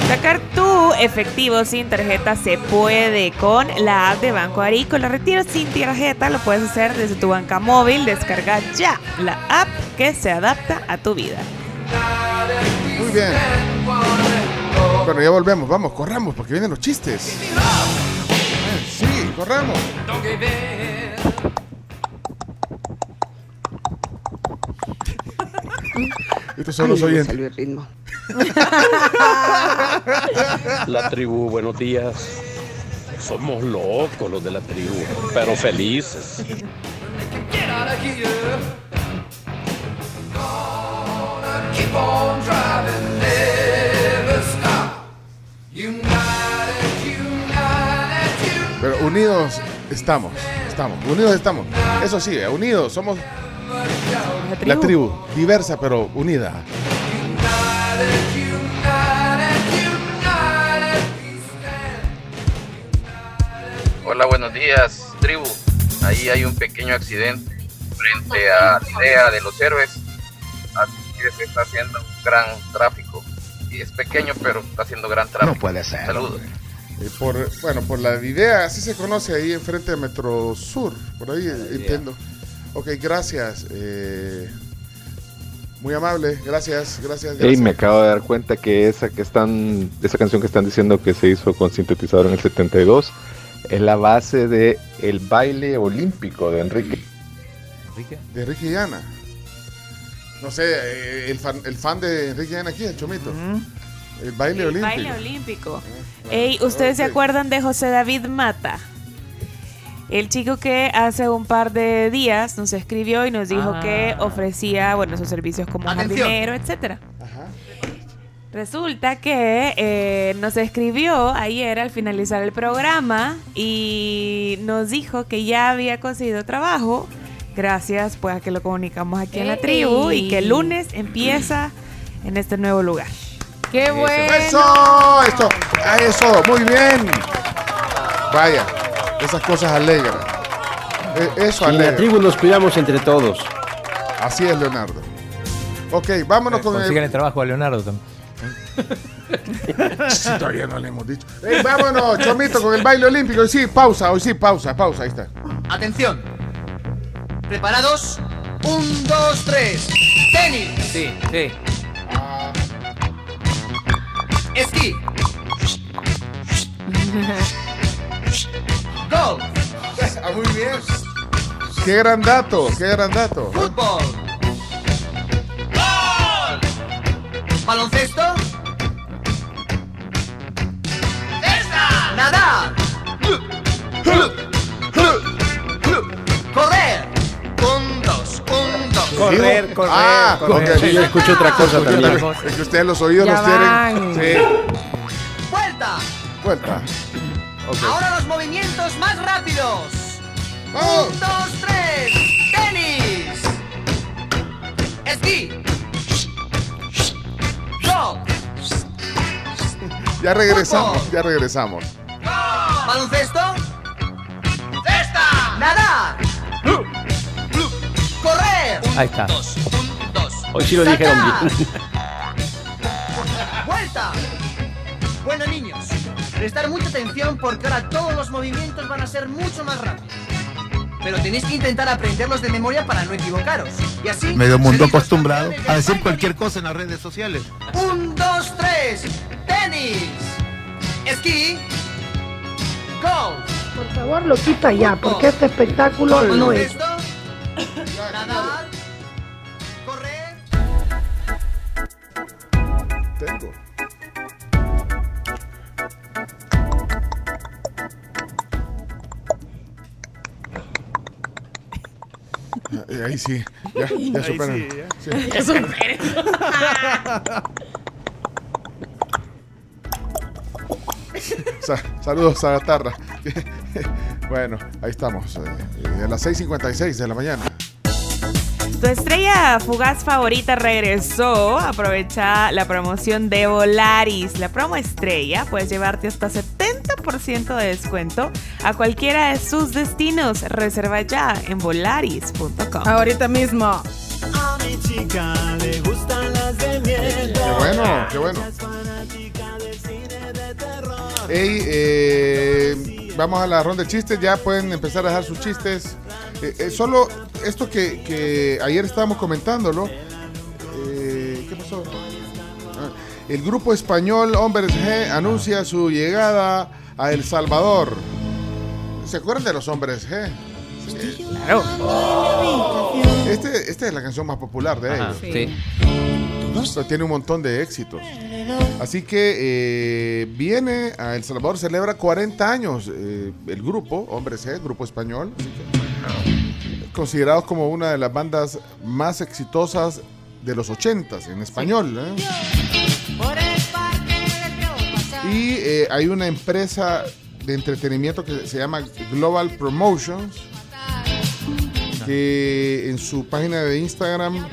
Sacar tu efectivo sin tarjeta se puede con la app de Banco Ari. Con la retiro sin tarjeta lo puedes hacer desde tu banca móvil. Descarga ya la app que se adapta a tu vida. Muy bien. Bueno, ya volvemos. Vamos, corramos porque vienen los chistes. Sí, corramos. Estos son los oyentes. El ritmo. La tribu, buenos días. Somos locos los de la tribu, pero felices. Pero unidos estamos, unidos estamos. Eso sí, unidos somos. La tribu, diversa pero unida. Hola, buenos días, tribu. Ahí hay un pequeño accidente frente a la idea de los héroes. Así que se está haciendo un gran tráfico. Y es pequeño, pero está haciendo gran tráfico. No puede ser. Saludos. Por la idea, así se conoce ahí enfrente de Metro Sur. Por ahí entiendo. Ok, gracias. Muy amable, gracias. Hey, me acabo de dar cuenta que esa canción que están diciendo que se hizo con sintetizador en el 72 es la base de el baile olímpico de Enrique. De Enrique y Ana. No sé, el fan de Enrique y Ana aquí, el Chomito. Uh-huh. El baile olímpico. El baile olímpico. Ey, ¿ustedes se acuerdan de José David Mata? El chico que hace un par de días nos escribió y nos dijo que ofrecía, sus servicios como jardinero, etcétera. Ajá. Resulta que nos escribió ayer al finalizar el programa y nos dijo que ya había conseguido trabajo gracias a que lo comunicamos aquí en la tribu y que el lunes empieza en este nuevo lugar. ¡Qué bueno! ¡Eso! ¡Muy bien! Vaya. Esas cosas alegran. Eso alegra. En la tribu nos cuidamos entre todos. Así es, Leonardo. Ok, vámonos con el... Consigan el trabajo a Leonardo también. Sí, todavía no le hemos dicho. Hey, vámonos, Chomito, con el baile olímpico. Hoy sí, pausa. Ahí está. Atención. ¿Preparados? 1, 2, 3. ¡Tenis! Sí. Esquí. Golf. Muy bien. Qué gran dato, qué gran dato. Fútbol. Gol. Baloncesto. Cesta. Nadar. Correr. Correr. Ah, correr. Yo escucho otra cosa también. Es que ustedes los oídos ya los van. Tienen. Sí. Vuelta. Vuelta. Okay. Ahora los movimientos más rápidos. ¡Vamos! 1, 2, 3. Tenis. Esquí. Golf. Ya regresamos. Fútbol. Ya regresamos. ¡Gol! Baloncesto. Cesta. Nadar. Correr. Ahí está. Hoy sí lo dijeron bien. Vuelta. Bueno, niños, prestar mucha atención porque ahora todos los movimientos van a ser mucho más rápidos. Pero tenéis que intentar aprenderlos de memoria para no equivocaros. Y así... Medio mundo acostumbrado a decir cualquier cosa en las redes sociales. 1, 2, 3. Tenis. Esquí. Golf. Por favor, lo quita ya, porque este espectáculo no es. Nadar. Correr. Tengo. Ahí sí, ya superan. Sí, sí. Ya superan. Saludos a Gatarra. Bueno, ahí estamos. A las 6:56 de la mañana. Tu estrella fugaz favorita regresó. Aprovecha la promoción de Volaris. La promo estrella puedes llevarte hasta 70% de descuento a cualquiera de sus destinos. Reserva ya en volaris.com. Ahorita mismo. A mi chica le gustan las de miedo. Qué bueno, qué bueno. Ey, vamos a la ronda de chistes. Ya pueden empezar a dejar sus chistes. Solo esto que ayer estábamos comentándolo. ¿Qué pasó? El grupo español Hombres G anuncia su llegada a El Salvador. ¿Se acuerdan de los Hombres G? Sí. Claro. Oh. Esta es la canción más popular de ellos. Sí. Sí. Tiene un montón de éxitos. Así que viene a El Salvador, celebra 40 años el grupo Hombres G, grupo español. Considerados como una de las bandas más exitosas de los 80s en español. Y hay una empresa de entretenimiento que se llama Global Promotions, que en su página de Instagram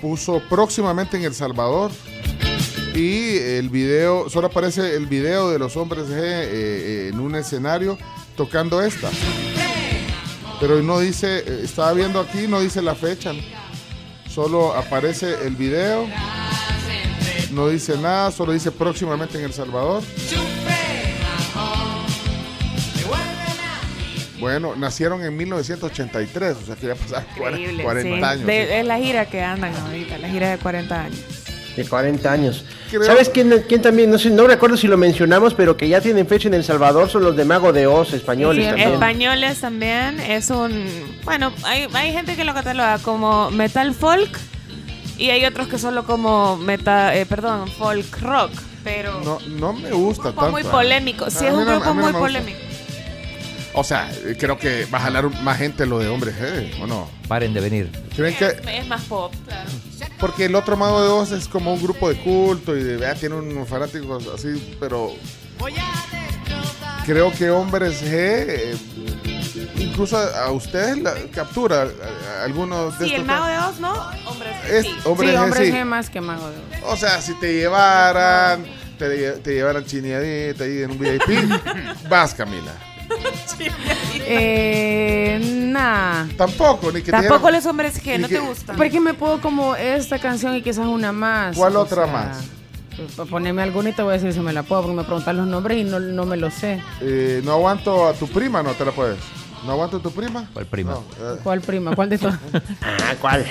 puso próximamente en El Salvador, y el video, solo aparece el video de los Hombres G en un escenario tocando esta. Pero no dice, estaba viendo aquí, no dice la fecha, solo aparece el video, no dice nada, solo dice próximamente en El Salvador. Bueno, nacieron en 1983, o sea que ya pasaron 40 años. Es la gira que andan ahorita, la gira de 40 años. De 40 años. Creo. ¿Sabes quién también? No sé, no recuerdo si lo mencionamos, pero que ya tienen fecha en El Salvador son los de Mago de Oz, españoles, sí, también. Españoles también. Es un... Bueno, hay gente que lo cataloga como metal folk y hay otros que solo como folk rock, pero... No me gusta tanto. Es muy polémico. Sí, es un grupo muy polémico. O sea, creo que va a jalar más gente lo de Hombres G, ¿o no? Paren de venir. ¿Creen que es más pop, claro? Porque el otro Mago de Oz es como un grupo de culto y tiene unos fanáticos así, pero creo que Hombres G incluso a ustedes la captura a algunos de estos. Sí, el Mago de Oz, ¿no? Hombres G más que Mago de Oz. O sea, si te llevaran, te llevaran chineadita ahí en un VIP, vas, Camila. Nah. Tampoco, ni que tampoco los Hombres G, no te gustan. Porque me puedo como esta canción y quizás una más. ¿Cuál otra más? Ponerme alguna y te voy a decir si me la puedo, porque me preguntan los nombres y no me lo sé. No aguanto a tu prima, no te la puedes. ¿No aguanto a tu prima? ¿Cuál prima? No, ¿cuál prima? ¿Cuál de todas? ¿Cuál?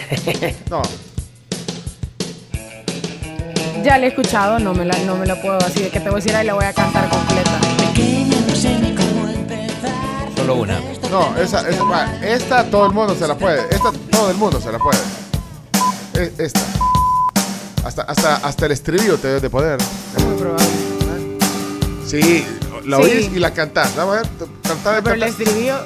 No. Ya la he escuchado, no me la puedo así. De que te voy a decir, ahí la voy a cantar completa. Pequeña, no sé ni cómo. solo una. No, esta todo el mundo se la puede. Esta todo el mundo se la puede. Esta. Hasta el estribillo te debes de poder. Es muy probable. Sí, la oís y la cantás. Vamos a ver, cantá. Pero el estribillo.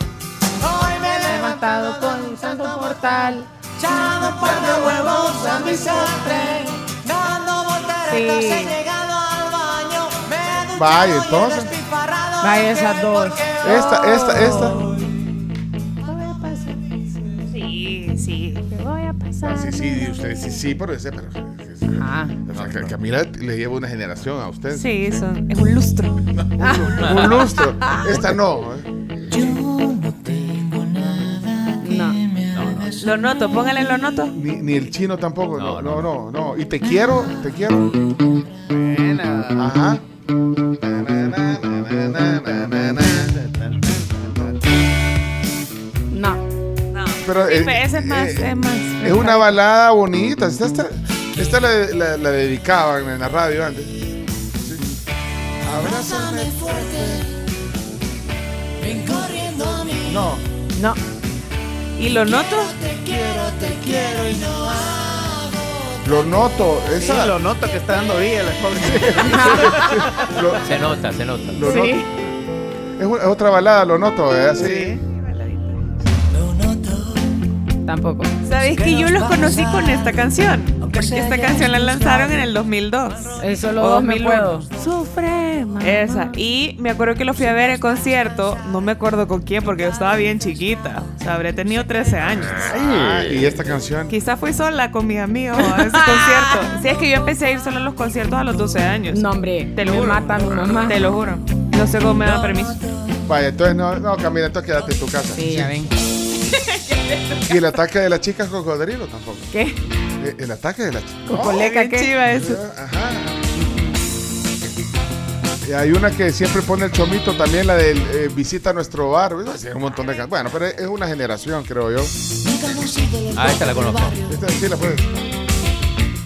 Hoy me he levantado con un santo mortal. Echado un par de huevos a mi sastre. Dando volteretas he llegado al baño. Me ducho. Vaya, entonces. Vaya, esas dos. Esta. Te voy a pasar. Sí, pero ese, pero. Ah. O sea, Camila le lleva una generación a usted. Sí, eso. Es un lustro. Un lustro. Esta no. Yo no tengo nada que me. Lo noto, póngale lo noto. Ni el chino tampoco. No. Y te quiero. Buena. Ajá. No. Pero sí, esa es más. Es una balada bonita. Esta la dedicaban en la radio antes. Sí. Abrázame fuerte. Ven corriendo a mí. No. ¿Y lo noto? Te quiero y no hago. Lo noto. Esa. Sí, lo noto que está dando vida la pobre. Se nota. Lo sí. Noto. Es otra balada, lo noto, ¿eh? Sí. Tampoco. ¿Sabes que yo los conocí con esta canción? Porque esta canción la lanzaron en el 2002. Eso lo 2001. Sufre, mamá. Esa. Y me acuerdo que lo fui a ver el concierto. No me acuerdo con quién porque yo estaba bien chiquita. O sea, habría tenido 13 años. Ay, ¿y esta canción? Quizás fui sola con mis amigos a ese concierto. Sí, es que yo empecé a ir sola a los conciertos a los 12 años. No, hombre. Te lo juro. Me mata a mi mamá. Te lo juro. No sé cómo me da permiso. Vaya, entonces no, Camila, entonces quédate en tu casa. Sí. Ya ven. Y el ataque de las chicas cocodrilo tampoco. ¿Qué? El ataque de las chicas. Cocoleca, qué chiva eso. Ajá. Y hay una que siempre pone el chomito también, la de visita a nuestro bar. Sí, hay un montón de canciones. Bueno, pero es una generación, creo yo. Esta la conozco. Esta sí la puedes.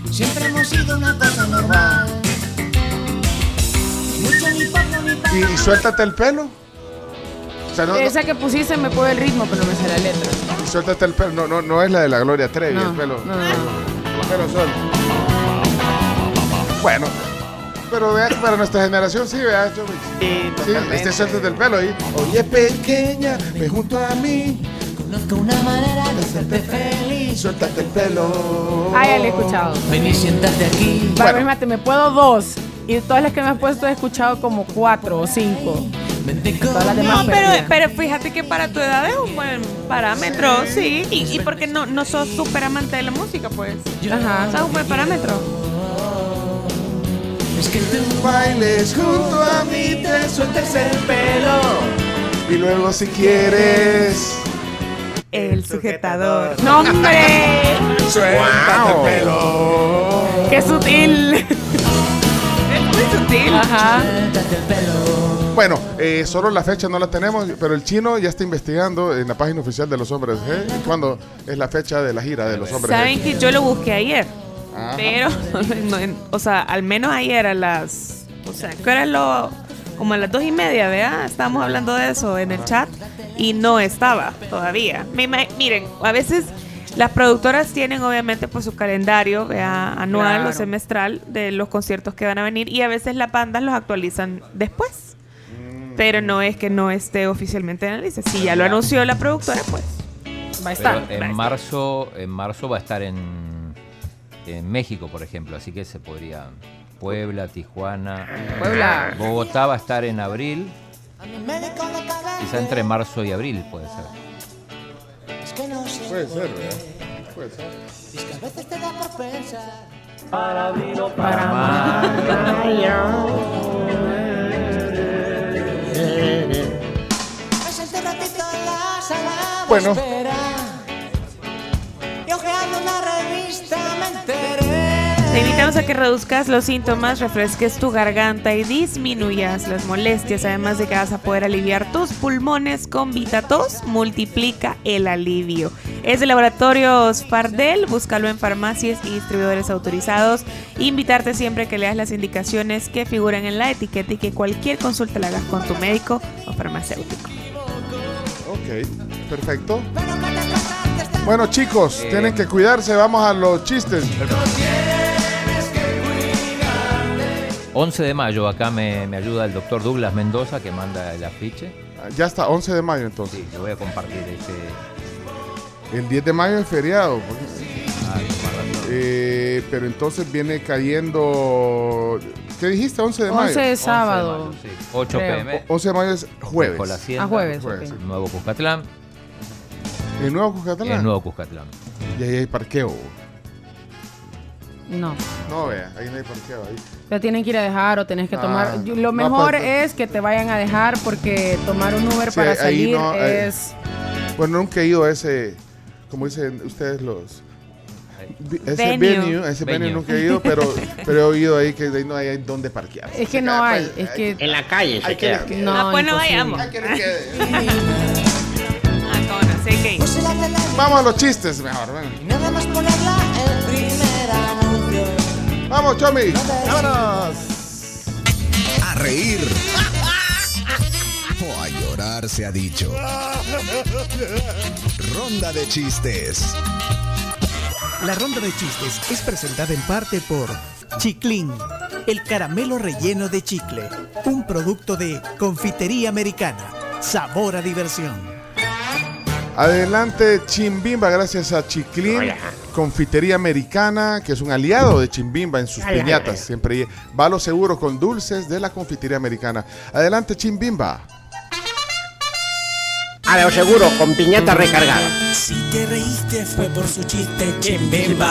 Siempre hemos sido una cosa normal. ¿Y suéltate el pelo? O sea, esa que pusiste me puede el ritmo, pero no me sale la letra. Y suéltate el pelo. No es la de la Gloria Trevi, el pelo. No. El pelo solo. Bueno, pero vea que para nuestra generación sí, vea. Sí, suéltate el pelo ahí. Oye, pequeña, ven junto a mí. Conozco una manera de hacerte feliz. Suéltate el pelo. Ah, ya lo he escuchado. Ven y siéntate aquí. Para mí, mate, me puedo dos. Y todas las que me has puesto he escuchado como 4 o 5. No, pero fíjate que para tu edad es un buen parámetro, sí. Y porque no sos súper amante de la música, pues. Ajá. O sea, es un buen parámetro. Es que tú bailes junto a mí, te sueltes el pelo. Y luego, si quieres, el sujetador. ¡No, hombre! ¡Suéltate el pelo! ¡Qué sutil! Ajá. Bueno, solo la fecha no la tenemos, pero el chino ya está investigando en la página oficial de los Hombres G. ¿Cuándo es la fecha de la gira de los Hombres G? Saben que yo lo busqué ayer. Ajá. Pero, o sea, al menos ayer a las, o sea, que era como a las 2:30, ¿verdad? Estábamos hablando de eso en el chat y no estaba todavía. Miren, a veces las productoras tienen obviamente por su calendario anual, claro, o semestral de los conciertos que van a venir, y a veces las bandas los actualizan después. Pero no es que no esté oficialmente en la lista. Si ya lo anunció la productora, pues va a estar. Pero en marzo va a estar en México, por ejemplo, así que se podría Puebla, Tijuana, Bogotá va a estar en abril. Quizá entre marzo y abril puede ser. Puede ser, ¿verdad? Puede ser. Es que a veces te da por pensar. Para abrir o para mal. Bueno. Y hojeando una revista me enteré. Te invitamos a que reduzcas los síntomas, refresques tu garganta y disminuyas las molestias. Además de que vas a poder aliviar tus pulmones con Vitatos, multiplica el alivio. Es de Laboratorios Fardel, búscalo en farmacias y distribuidores autorizados. Invitarte siempre que leas las indicaciones que figuran en la etiqueta y que cualquier consulta la hagas con tu médico o farmacéutico. Ok, perfecto. Bueno, chicos, tienen que cuidarse. Vamos a los chistes. 11 de mayo, acá me ayuda el doctor Douglas Mendoza, que manda el afiche. Ya está, 11 de mayo entonces. Sí, yo voy a compartir este. El 10 de mayo es feriado. Pero entonces viene cayendo... ¿Qué dijiste? 11 de mayo. 11 de sábado. 11 de mayo, sí. 8 pm. 11 de mayo es jueves. Con la Hacienda. A jueves. Okay. Nuevo Cuscatlán. ¿El Nuevo Cuscatlán? El Nuevo Cuscatlán. ¿Y ahí hay parqueo? No. No, vea, ahí no hay parqueo. Ahí. Lo tienen que ir a dejar o tenés que tomar... Lo mejor es que te vayan a dejar, porque tomar un Uber para salir no, es... Bueno, nunca he ido a ese... Como dicen ustedes los... Ese venue nunca he ido, pero he oído ahí que no hay donde parquear. Es que no hay, es que en la calle se queda. Pues no vayamos. Vamos a los chistes mejor. Vamos, Chomi. Vámonos. A reír o a llorar se ha dicho. Ronda de chistes. La ronda de chistes es presentada en parte por Chiclín, el caramelo relleno de chicle, un producto de Confitería Americana, sabor a diversión. Adelante Chimbimba, gracias a Chiclín, Confitería Americana, que es un aliado de Chimbimba en sus piñatas, siempre va a lo seguro con dulces de la Confitería Americana. Adelante Chimbimba. A lo seguro, con piñata recargada. Si te reíste fue por su chiste. Chimbimba,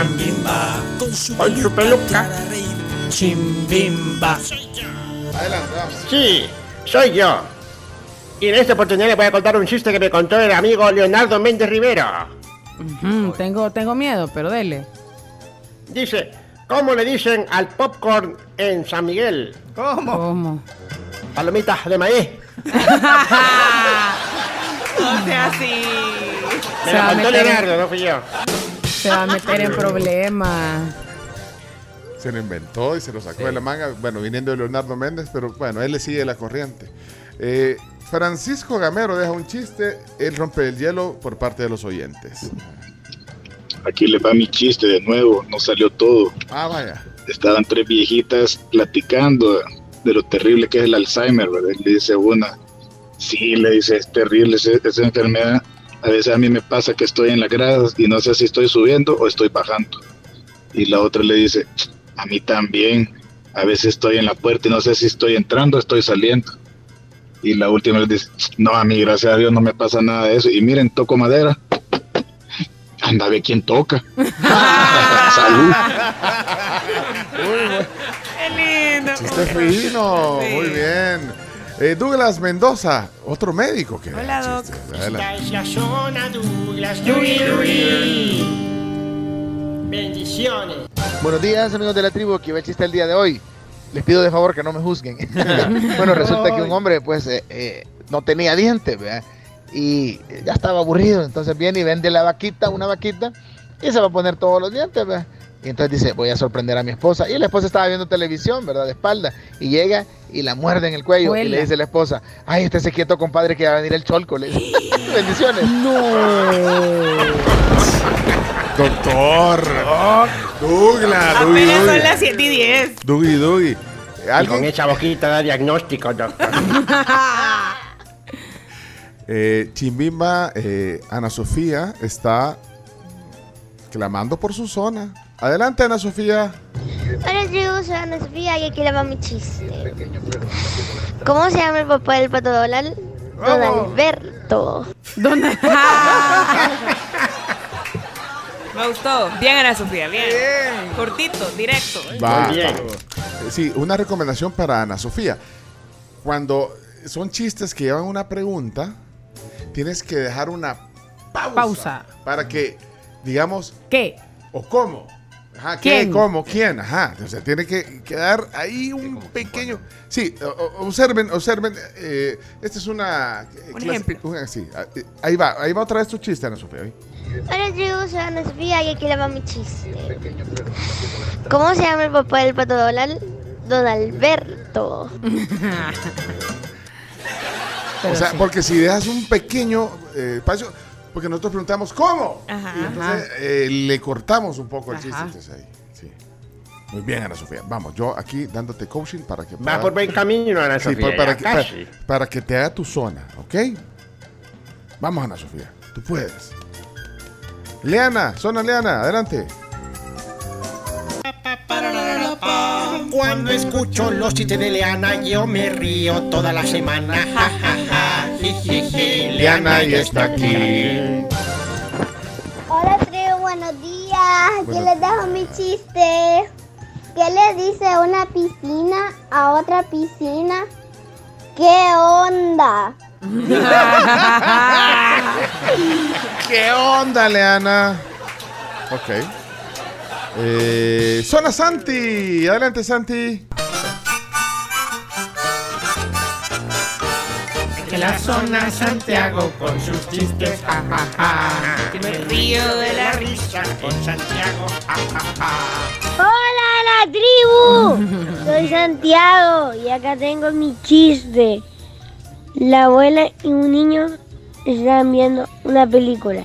Chimbimba. Con su peluca para reír. Chimbimba. Soy yo. Adelante, vamos. Sí, soy yo. Y en esta oportunidad les voy a contar un chiste que me contó el amigo Leonardo Méndez Rivero. Tengo miedo, pero dele. Dice, ¿cómo le dicen al popcorn en San Miguel? ¿Cómo? Palomitas de maíz. O sea, así. Me lo contó Leonardo, no fui yo. Se va a meter en problemas. Se lo inventó y se lo sacó de la manga. Bueno, viniendo de Leonardo Méndez, pero bueno, él le sigue la corriente. Francisco Gamero deja un chiste. Él rompe el hielo por parte de los oyentes. Aquí le va mi chiste de nuevo. No salió todo. Ah, vaya. Estaban tres viejitas platicando de lo terrible que es el Alzheimer, ¿verdad? Le dice una... Sí, le dice, es terrible esa enfermedad. A veces a mí me pasa que estoy en las gradas y no sé si estoy subiendo o estoy bajando. Y la otra le dice, a mí también. A veces estoy en la puerta y no sé si estoy entrando o estoy saliendo. Y la última le dice, no, a mí, gracias a Dios, no me pasa nada de eso. Y miren, toco madera. Anda a ver quién toca. Salud. Qué lindo. Chiste fino, sí. Muy bien. Douglas Mendoza, otro médico que... Hola, Doc. Esta es la zona, Douglas. Dui, dui. Bendiciones. Buenos días, amigos de la tribu. Aquí va el chiste el día de hoy. Les pido de favor que no me juzguen. Bueno, resulta que un hombre, pues, no tenía dientes, ¿verdad? Y ya estaba aburrido. Entonces viene y vende la vaquita, una vaquita, y se va a poner todos los dientes, ¿verdad? Y entonces dice, voy a sorprender a mi esposa. Y la esposa estaba viendo televisión, ¿verdad? De espalda. Y llega y la muerde en el cuello. Huela. Y le dice a la esposa, ay, estése quieto, compadre, que va a venir el cholco. Le dice, bendiciones. No. Doctor. Douglas. Apenas son las 7:10. Dugui. Con esa boquita da diagnóstico, doctor. Chimbimba, Ana Sofía está clamando por su zona. Adelante, Ana Sofía. Hola, chicos, soy Ana Sofía y aquí le va mi chiste. ¿Cómo se llama el papá del pato Donald? Don Alberto. Me gustó. Bien, Ana Sofía, bien. Cortito, directo. Va. Bien. Sí, una recomendación para Ana Sofía. Cuando son chistes que llevan una pregunta, tienes que dejar una pausa. Para que, digamos... ¿Qué? ¿O cómo? Ajá, ¿qué? ¿Quién? ¿Cómo? ¿Quién? Ajá. O sea, tiene que quedar ahí un pequeño... Sí, observen. Esta es una... Un ejemplo. Sí, ahí va otra vez tu chiste, Ana Sofía. Hola, chicos, soy Ana Sofía y aquí le va mi chiste. ¿Cómo se llama el papá del pato Donald? Don Alberto. Pero o sea, sí, porque si dejas un pequeño espacio, porque nosotros preguntamos ¿cómo? Ajá, y entonces le cortamos un poco el chiste. Entonces, ahí, sí. Muy bien, Ana Sofía. Vamos, yo aquí dándote coaching para que... Va por buen camino, Ana Sofía. Sí, para que te haga tu zona, ¿ok? Vamos, Ana Sofía. Tú puedes. Leana, zona Leana, adelante. Cuando escucho los chistes de Leana, yo me río toda la semana. Ja, ja, ja. Je, je, je. Leana ya está aquí. Hola, tribu, buenos días. Bueno. Yo les dejo mi chiste. ¿Qué le dice una piscina a otra piscina? ¿Qué onda? ¿Qué onda, Leana? Ok. Zona Santi. Adelante, Santi. Que la zona Santiago con sus chistes, jajaja. Ja, ja. Me río de la risa con Santiago, jajaja. Ja, ja. ¡Hola, la tribu! Soy Santiago y acá tengo mi chiste. La abuela y un niño están viendo una película.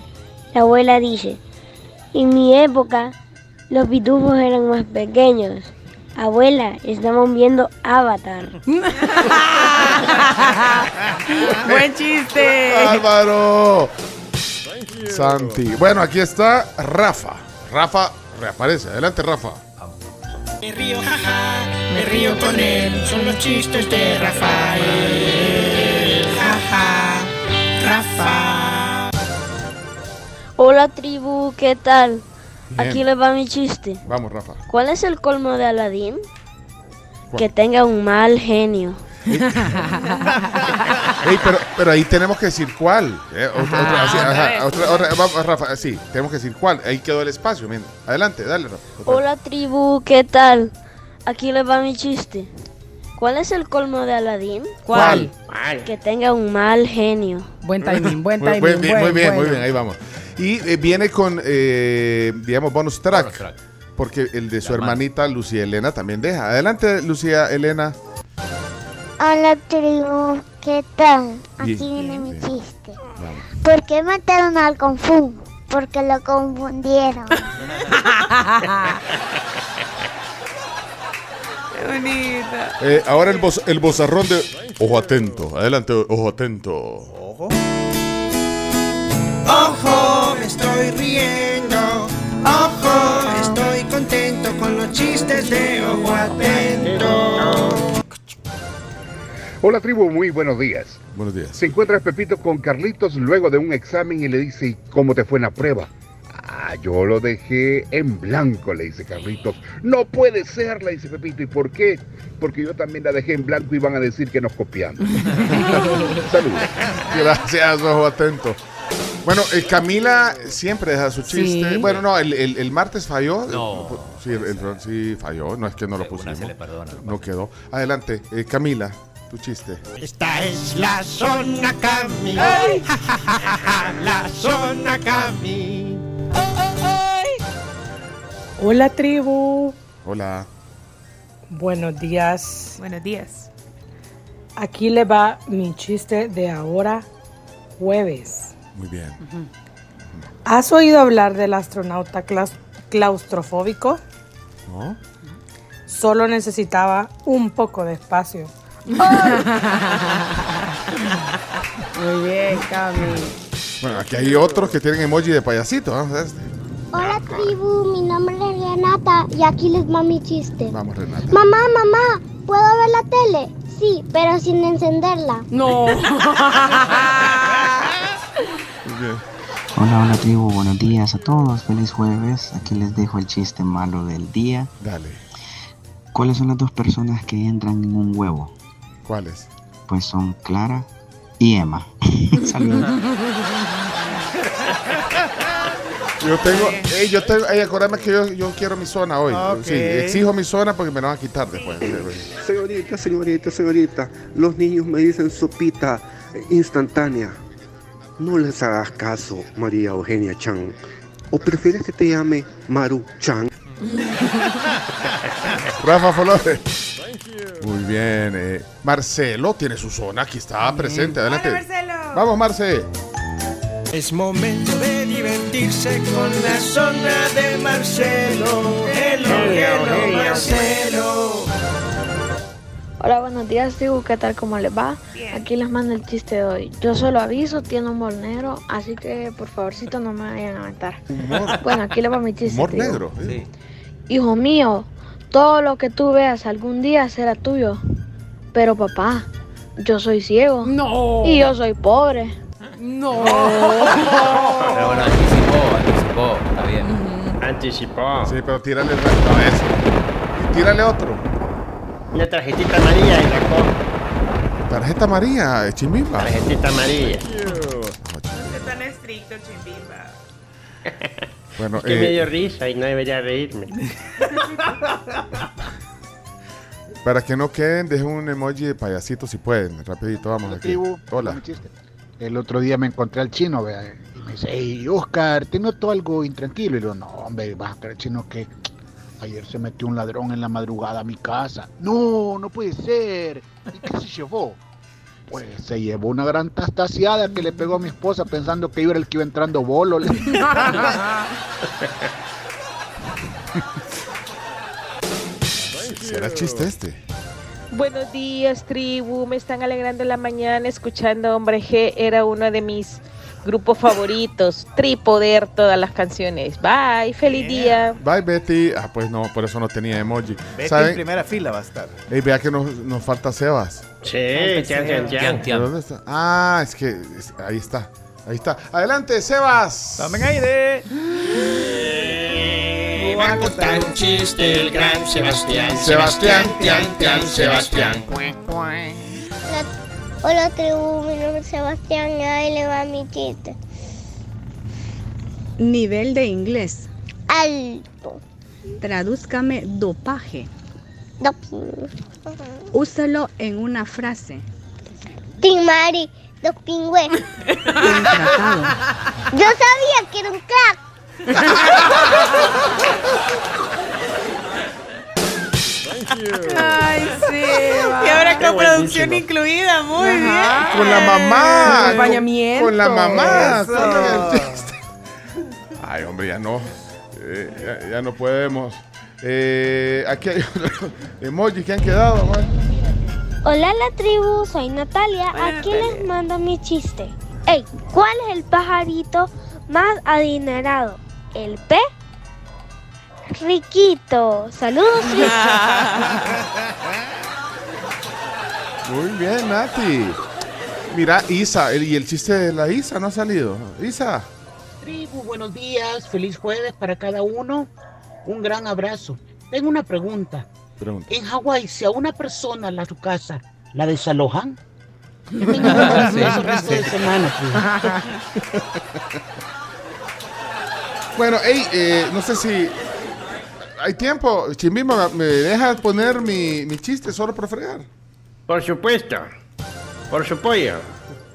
La abuela dice: en mi época los pitufos eran más pequeños. Abuela, estamos viendo Avatar. ¡Buen chiste! ¡Álvaro! Santi. Bueno, aquí está Rafa. Rafa reaparece. Adelante, Rafa. Me río, jaja. Me río con él. Son los chistes de Rafael. Jaja. Rafa. Hola, tribu. ¿Qué tal? Bien. Aquí les va mi chiste. Vamos, Rafa. ¿Cuál es el colmo de Aladín? ¿Cuál? Que tenga un mal genio. Ey, pero ahí tenemos que decir cuál. Rafa, sí, tenemos que decir cuál. Ahí quedó el espacio. Miren. Adelante, dale, Rafa. Otra. Hola, tribu, ¿qué tal? Aquí les va mi chiste. ¿Cuál es el colmo de Aladín? ¿Cuál? ¿Cuál? Que tenga un mal genio. Buen timing, buen timing. Muy bien, ahí vamos. Y viene con, digamos, bonus track, porque el de su hermanita Lucía Elena también deja. Adelante, Lucía Elena. Hola, tribu, ¿qué tal? Aquí viene mi chiste. Vamos. ¿Por qué mataron al Kung Fu? Porque lo confundieron. ¡Qué bonito! Ahora el bozarrón de Ojo Atento. Adelante, Ojo Atento. Ojo. Ojo, me estoy riendo. Ojo, estoy contento con los chistes de Ojo Atento. Hola, tribu, muy buenos días. Buenos días. Se encuentra Pepito con Carlitos luego de un examen y le dice: ¿y cómo te fue en la prueba? Ah, yo lo dejé en blanco, le dice Carlitos. No puede ser, le dice Pepito. ¿Y por qué? Porque yo también la dejé en blanco y van a decir que nos copiamos. Saludos. Gracias, Ojo Atento. Bueno, Camila siempre deja su chiste. Sí. Bueno, no, el martes falló. No. Sí, falló. No es que no lo pusimos. No quedó. Adelante, Camila, tu chiste. Esta es la zona Cami. Ja, ja, ja, ja, la zona Cami. Hola, tribu. Hola. Buenos días. Buenos días. Aquí le va mi chiste de ahora jueves. Muy bien. Uh-huh. ¿Has oído hablar del astronauta claustrofóbico? No. Solo necesitaba un poco de espacio. Muy bien, Cami. Bueno, aquí hay otros que tienen emoji de payasito. ¿Eh? Hola, tribu, mi nombre es Renata y aquí les va mi chiste. Vamos, Renata. Mamá, mamá, ¿puedo ver la tele? Sí, pero sin encenderla. No. Okay. Hola tribu, buenos días a todos, feliz jueves. Aquí les dejo el chiste malo del día. Dale. ¿Cuáles son las dos personas que entran en un huevo? ¿Cuáles? Pues son Clara y Emma. Saludos. Acordame que yo quiero mi zona hoy. Okay. Sí, exijo mi zona porque me la van a quitar después. Señorita, los niños me dicen sopita instantánea. No les hagas caso, María Eugenia Chan. ¿O prefieres que te llame Maru Chan? Rafa Flores. Muy bien. Marcelo tiene su zona. Aquí está presente. Adelante. Hola, Marcelo. Vamos, Marce. Es momento de divertirse con la zona de Marcelo. Hello, Marcelo. Hola, buenos días, digo, ¿qué tal? ¿Cómo les va? Bien. Aquí les mando el chiste de hoy. Yo solo aviso, tiene humor negro, así que por favorcito no me vayan a matar. Bueno, aquí les va mi chiste. Humor negro. Sí. Hijo mío, todo lo que tú veas algún día será tuyo. Pero papá, yo soy ciego. No. Y yo soy pobre. No. Pero bueno, anticipó, está bien. Anticipó. Sí, pero tírale el resto a eso. Y tírale otro. La tarjetita amarilla y la copa. Tarjeta amarilla, Chimbimba. Tarjetita amarilla. No es tan estricto, Chimbimba. Bueno, es que me dio risa y no debería reírme. Para que no queden, dejen un emoji de payasito si pueden. Rapidito, vamos aquí. Hola. El otro día me encontré al chino, vea, y me dice, hey, Oscar, ¿te noto algo intranquilo? Y le digo, no, hombre, vas a creer, chino, que ayer se metió un ladrón en la madrugada a mi casa. No, no puede ser. ¿Y qué se llevó? Pues se llevó una gran tastaseada que le pegó a mi esposa pensando que yo era el que iba entrando bolo. ¿Será chiste este? Buenos días, tribu, me están alegrando la mañana escuchando Hombres G, era uno de mis grupos favoritos, tripoder, todas las canciones. Bye, feliz día. Bye, Betty. Ah, pues no, por eso no tenía emoji. Betty ¿saben? En primera fila va a estar. Ey, vea que nos falta Sebas. Sí, Tian. ¿Dónde está? Ah, es que ahí está, ahí está. Adelante, Sebas. También aire. Va a contar un chiste el gran Sebastián. Sebastián. Hola, tribu, mi nombre es Sebastián y ahí le va mi chiste. Nivel de inglés. Alto. Tradúzcame dopaje. Doping. Úsalo en una frase. Timari, dopingüe. Contratado. Yo sabía que era un crack. Thank you. Ay, sí. Y ahora con producción incluida, muy bien. Con la mamá. Con acompañamiento. Con la mamá. Ay, hombre, ya no. Ya no podemos. Aquí hay otro emoji que han quedado, man. Hola, la tribu. Soy Natalia. Aquí les mando mi chiste. Ey, ¿cuál es el pajarito más adinerado? El P. Riquito. Saludos, Riquito. Muy bien, Nati. Mira, Isa, y el chiste de la Isa no ha salido. Isa. Tribu, buenos días. Feliz jueves para cada uno. Un gran abrazo. Tengo una pregunta. En Hawái, si a una persona en su casa la desalojan, ¿qué tenga que hacer el resto de semana? Bueno, hey, no sé si hay tiempo. Chimbimba, ¿me deja poner mi chiste solo por fregar? Por supuesto. Por su pollo.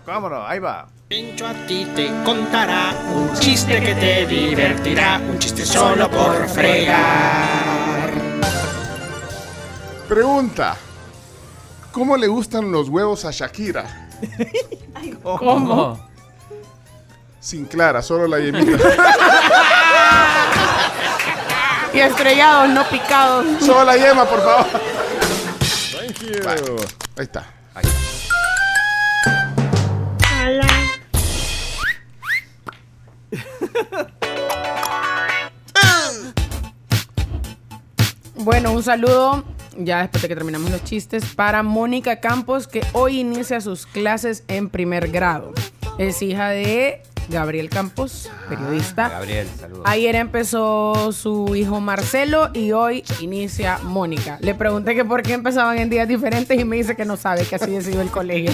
Vámonos, ahí va. Pincho a ti te contará un chiste que te divertirá. Un chiste solo por fregar. Pregunta. ¿Cómo le gustan los huevos a Shakira? ¿Cómo? Sin clara, solo la yemita. Y estrellados, no picados. Solo la yema, por favor. Thank you. Bye. Ahí está. Ahí. Hola. Bueno, un saludo, ya después de que terminamos los chistes, para Mónica Campos, que hoy inicia sus clases en primer grado. Es hija de Gabriel Campos, periodista. Gabriel, saludos. Ayer empezó su hijo Marcelo y hoy inicia Mónica. Le pregunté que por qué empezaban en días diferentes y me dice que no sabe, que así decidió el colegio.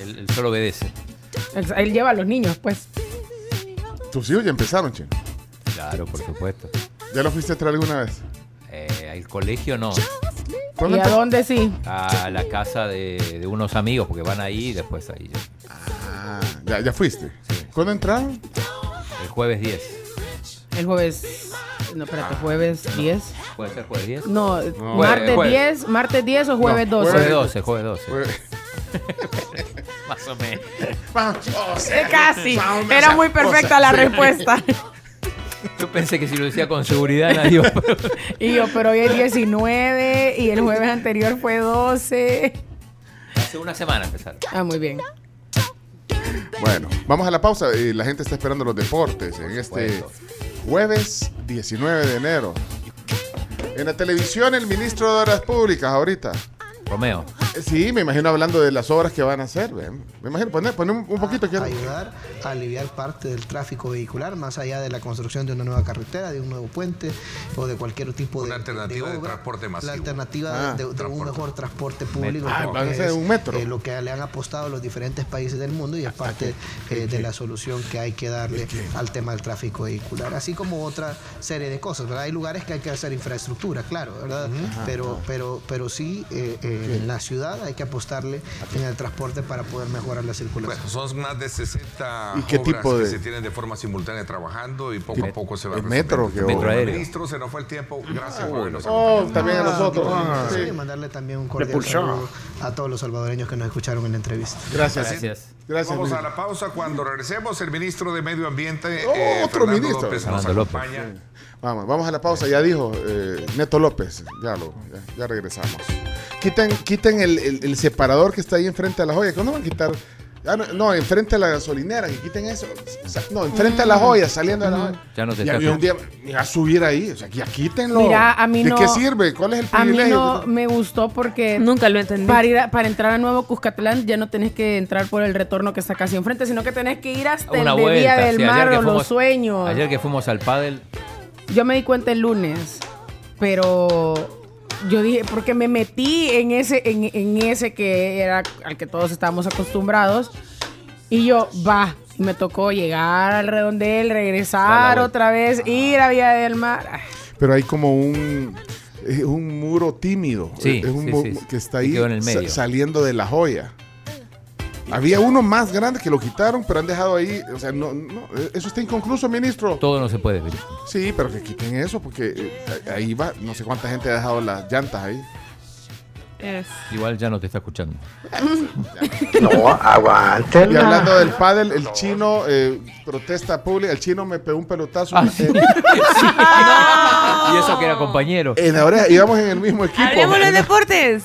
Él solo obedece. Él lleva a los niños, pues. ¿Tus hijos ya empezaron, Chino? Claro, por supuesto. ¿Ya lo fuiste a traer alguna vez? Al colegio no. ¿Y a dónde sí? A la casa de unos amigos, porque van ahí y después ahí. Ah, ¿ya fuiste? Sí. ¿Cuándo entraron? El jueves 10. El jueves No, espérate, jueves 10. ¿Puede ser jueves 10? No, no martes 10, martes 10 o jueves 12. No, jueves 12. Más o menos. Casi. Era muy perfecta la respuesta. Yo pensé que si lo decía con seguridad nadie iba a... Y yo, pero hoy es 19 y el jueves anterior fue 12. Hace una semana empezaron. Ah, muy bien. Bueno, vamos a la pausa. La gente está esperando los deportes en este jueves 19 de enero. En la televisión, el ministro de Obras Públicas ahorita. Romeo. Sí, me imagino hablando de las obras que van a hacer. Me imagino poner un poquito. Ayudar a aliviar parte del tráfico vehicular, más allá de la construcción de una nueva carretera, de un nuevo puente o de cualquier tipo de... Una alternativa de transporte masivo. La alternativa de un mejor transporte público. Van a ser un metro. Lo que le han apostado los diferentes países del mundo y es parte de la solución que hay que darle al tema del tráfico vehicular. Así como otra serie de cosas, ¿verdad? Hay lugares que hay que hacer infraestructura, claro, ¿verdad? Pero sí, en la ciudad hay que apostarle en el transporte para poder mejorar la circulación. Bueno, son más de 60 obras que se tienen de forma simultánea trabajando y poco a poco se va a resolver. El metro aéreo. Ministro, se nos fue el tiempo. Gracias, Juan. También a nosotros. Sí, mandarle también un cordial saludo a todos los salvadoreños que nos escucharon en la entrevista. Gracias. Vamos a la pausa. Cuando regresemos, el ministro de Medio Ambiente, otro ministro, nos acompaña. Vamos a la pausa, ya dijo Neto López, ya regresamos. Quiten el separador que está ahí enfrente a la joya, ¿cómo van a quitar? No, enfrente a la gasolinera, que quiten eso. O sea, no, enfrente a la joya, saliendo de la joya. Ya no se está. Y un día me va a subir ahí, o sea, ya quítenlo. Mira, a mí no. ¿De qué sirve? ¿Cuál es el privilegio? A mí no me gustó porque... Nunca lo entendí. Para entrar a Nuevo Cuscatlán ya no tenés que entrar por el retorno que está casi enfrente, sino que tenés que ir hasta el de Vía del Mar o Los Sueños. Ayer que fuimos al pádel... Yo me di cuenta el lunes, pero yo dije, porque me metí en ese que era al que todos estábamos acostumbrados, y yo, y me tocó llegar al redondel, regresar otra vez, ir a Vía del Mar. Pero hay como un muro tímido, sí, es un muro que está ahí saliendo de la joya. Había uno más grande que lo quitaron, pero han dejado ahí, o sea, no, eso está inconcluso, ministro. Todo no se puede ver. Sí, pero que quiten eso, porque ahí va, no sé cuánta gente ha dejado las llantas ahí. Igual ya no te está escuchando. No, aguante. Y hablando del pádel, el chino protesta pública, el chino me pegó un pelotazo. Sí. Y eso que era compañero. En la oreja, íbamos en el mismo equipo. Hablemos los deportes.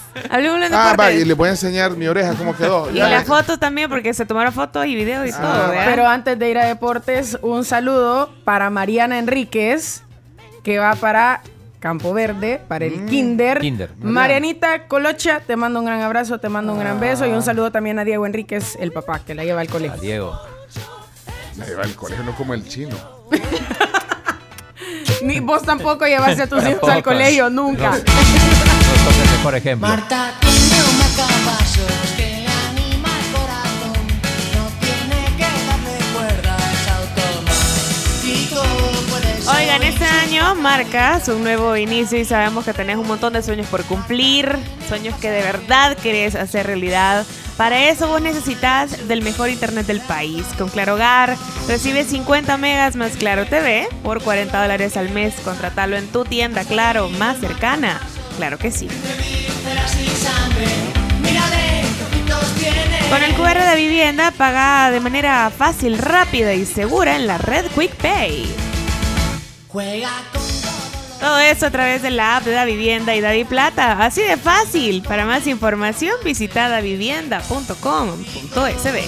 Y les voy a enseñar mi oreja cómo quedó. Y las fotos también, porque se tomaron fotos y videos y todo. Pero antes de ir a deportes, un saludo para Mariana Enríquez, que va para Campo Verde, para el Kinder. Marianita Colocha, te mando un gran abrazo, te mando un gran beso y un saludo también a Diego Enríquez, el papá, que la lleva al colegio. A Diego. La lleva al colegio, no como el chino. Ni vos tampoco llevaste a tus hijos al colegio, nunca. No, por ejemplo. Marta tiene una caballo. Oigan, este año marcas un nuevo inicio y sabemos que tenés un montón de sueños por cumplir, sueños que de verdad querés hacer realidad. Para eso vos necesitas del mejor internet del país. Con Claro Hogar recibes 50 megas más Claro TV por $40 al mes. Contratalo en tu tienda Claro más cercana. Claro que sí. Con el QR de vivienda paga de manera fácil, rápida y segura en la red QuickPay. Todo eso a través de la app de Davivienda y DaviPlata. Así de fácil. Para más información visita davivienda.com.sb.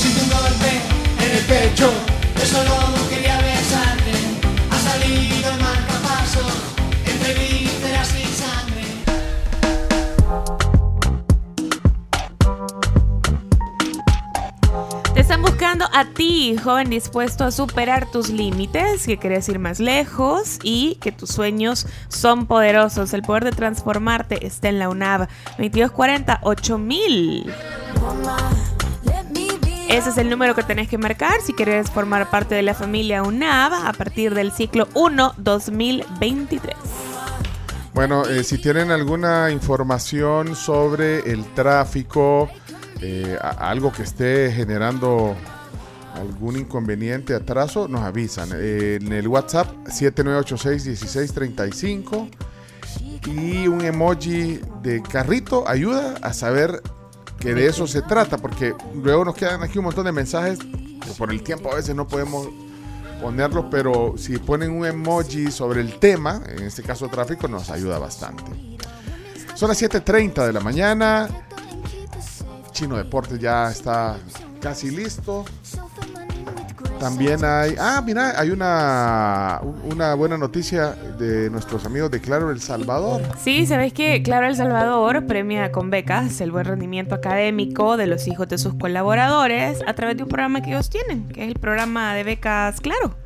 Sin un golpe en el pecho, yo solo quería besarte. Ha salido el marcapasos. Te están buscando a ti, joven dispuesto a superar tus límites, que querés ir más lejos y que tus sueños son poderosos. El poder de transformarte está en la UNAV 2240-8000. Ese es el número que tenés que marcar si querés formar parte de la familia UNAV a partir del ciclo 1-2023. Bueno, si tienen alguna información sobre el tráfico, algo que esté generando algún inconveniente, atraso, nos avisan. En el WhatsApp 7986-1635 y un emoji de carrito ayuda a saber que de eso se trata, porque luego nos quedan aquí un montón de mensajes que por el tiempo a veces no podemos ponerlos, pero si ponen un emoji sobre el tema, en este caso tráfico, nos ayuda bastante. Son las 7:30 de la mañana. Chino Deportes ya está casi listo. También hay... Ah, mira, hay una buena noticia de nuestros amigos de Claro El Salvador. Sí, ¿sabes qué? Claro El Salvador premia con becas el buen rendimiento académico de los hijos de sus colaboradores a través de un programa que ellos tienen, que es el programa de becas Claro.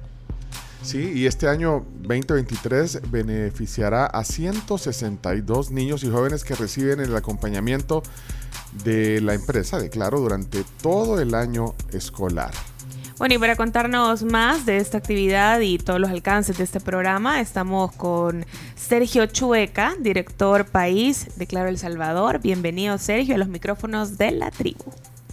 Sí, y este año 2023 beneficiará a 162 niños y jóvenes que reciben el acompañamiento de la empresa de Claro durante todo el año escolar. Bueno, y para contarnos más de esta actividad y todos los alcances de este programa, estamos con Sergio Chueca, director país de Claro El Salvador. Bienvenido, Sergio, a los micrófonos de La Tribu.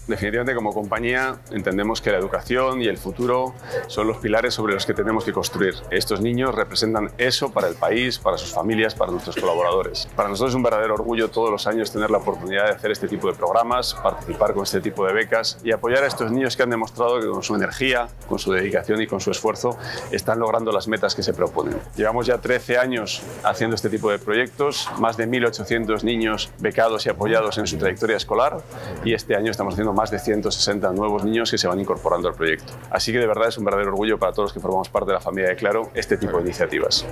Definitivamente, como compañía, entendemos que la educación y el futuro son los pilares sobre los que tenemos que construir. Estos niños representan eso para el país, para sus familias, para nuestros colaboradores. Para nosotros es un verdadero orgullo todos los años tener la oportunidad de hacer este tipo de programas, participar con este tipo de becas y apoyar a estos niños que han demostrado que con su energía, con su dedicación y con su esfuerzo están logrando las metas que se proponen. Llevamos ya 13 años haciendo este tipo de proyectos, más de 1.800 niños becados y apoyados en su trayectoria escolar, y este año estamos haciendo más de 160 nuevos niños que se van incorporando al proyecto. Así que de verdad es un verdadero orgullo para todos los que formamos parte de la familia de Claro este tipo de iniciativas.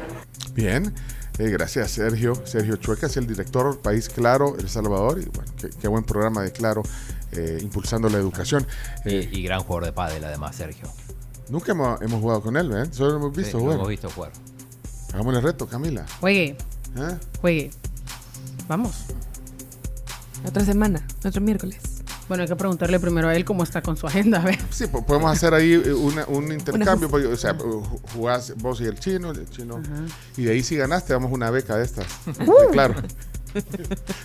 Bien, gracias Sergio. Sergio Chueca es el director país Claro El Salvador y bueno, qué buen programa de Claro impulsando la educación. Y gran jugador de pádel además, Sergio. Nunca hemos jugado con él, ¿eh? Solo lo hemos visto jugar. Lo hemos visto jugar. Hagámosle el reto, Camila. Juegue. ¿Eh? Juegue. Vamos. Otra semana, otro miércoles. Bueno, hay que preguntarle primero a él cómo está con su agenda, a ver. Sí, podemos hacer ahí un intercambio, porque, o sea, jugás vos y el chino, ajá, y de ahí si ganaste damos una beca de estas, Claro.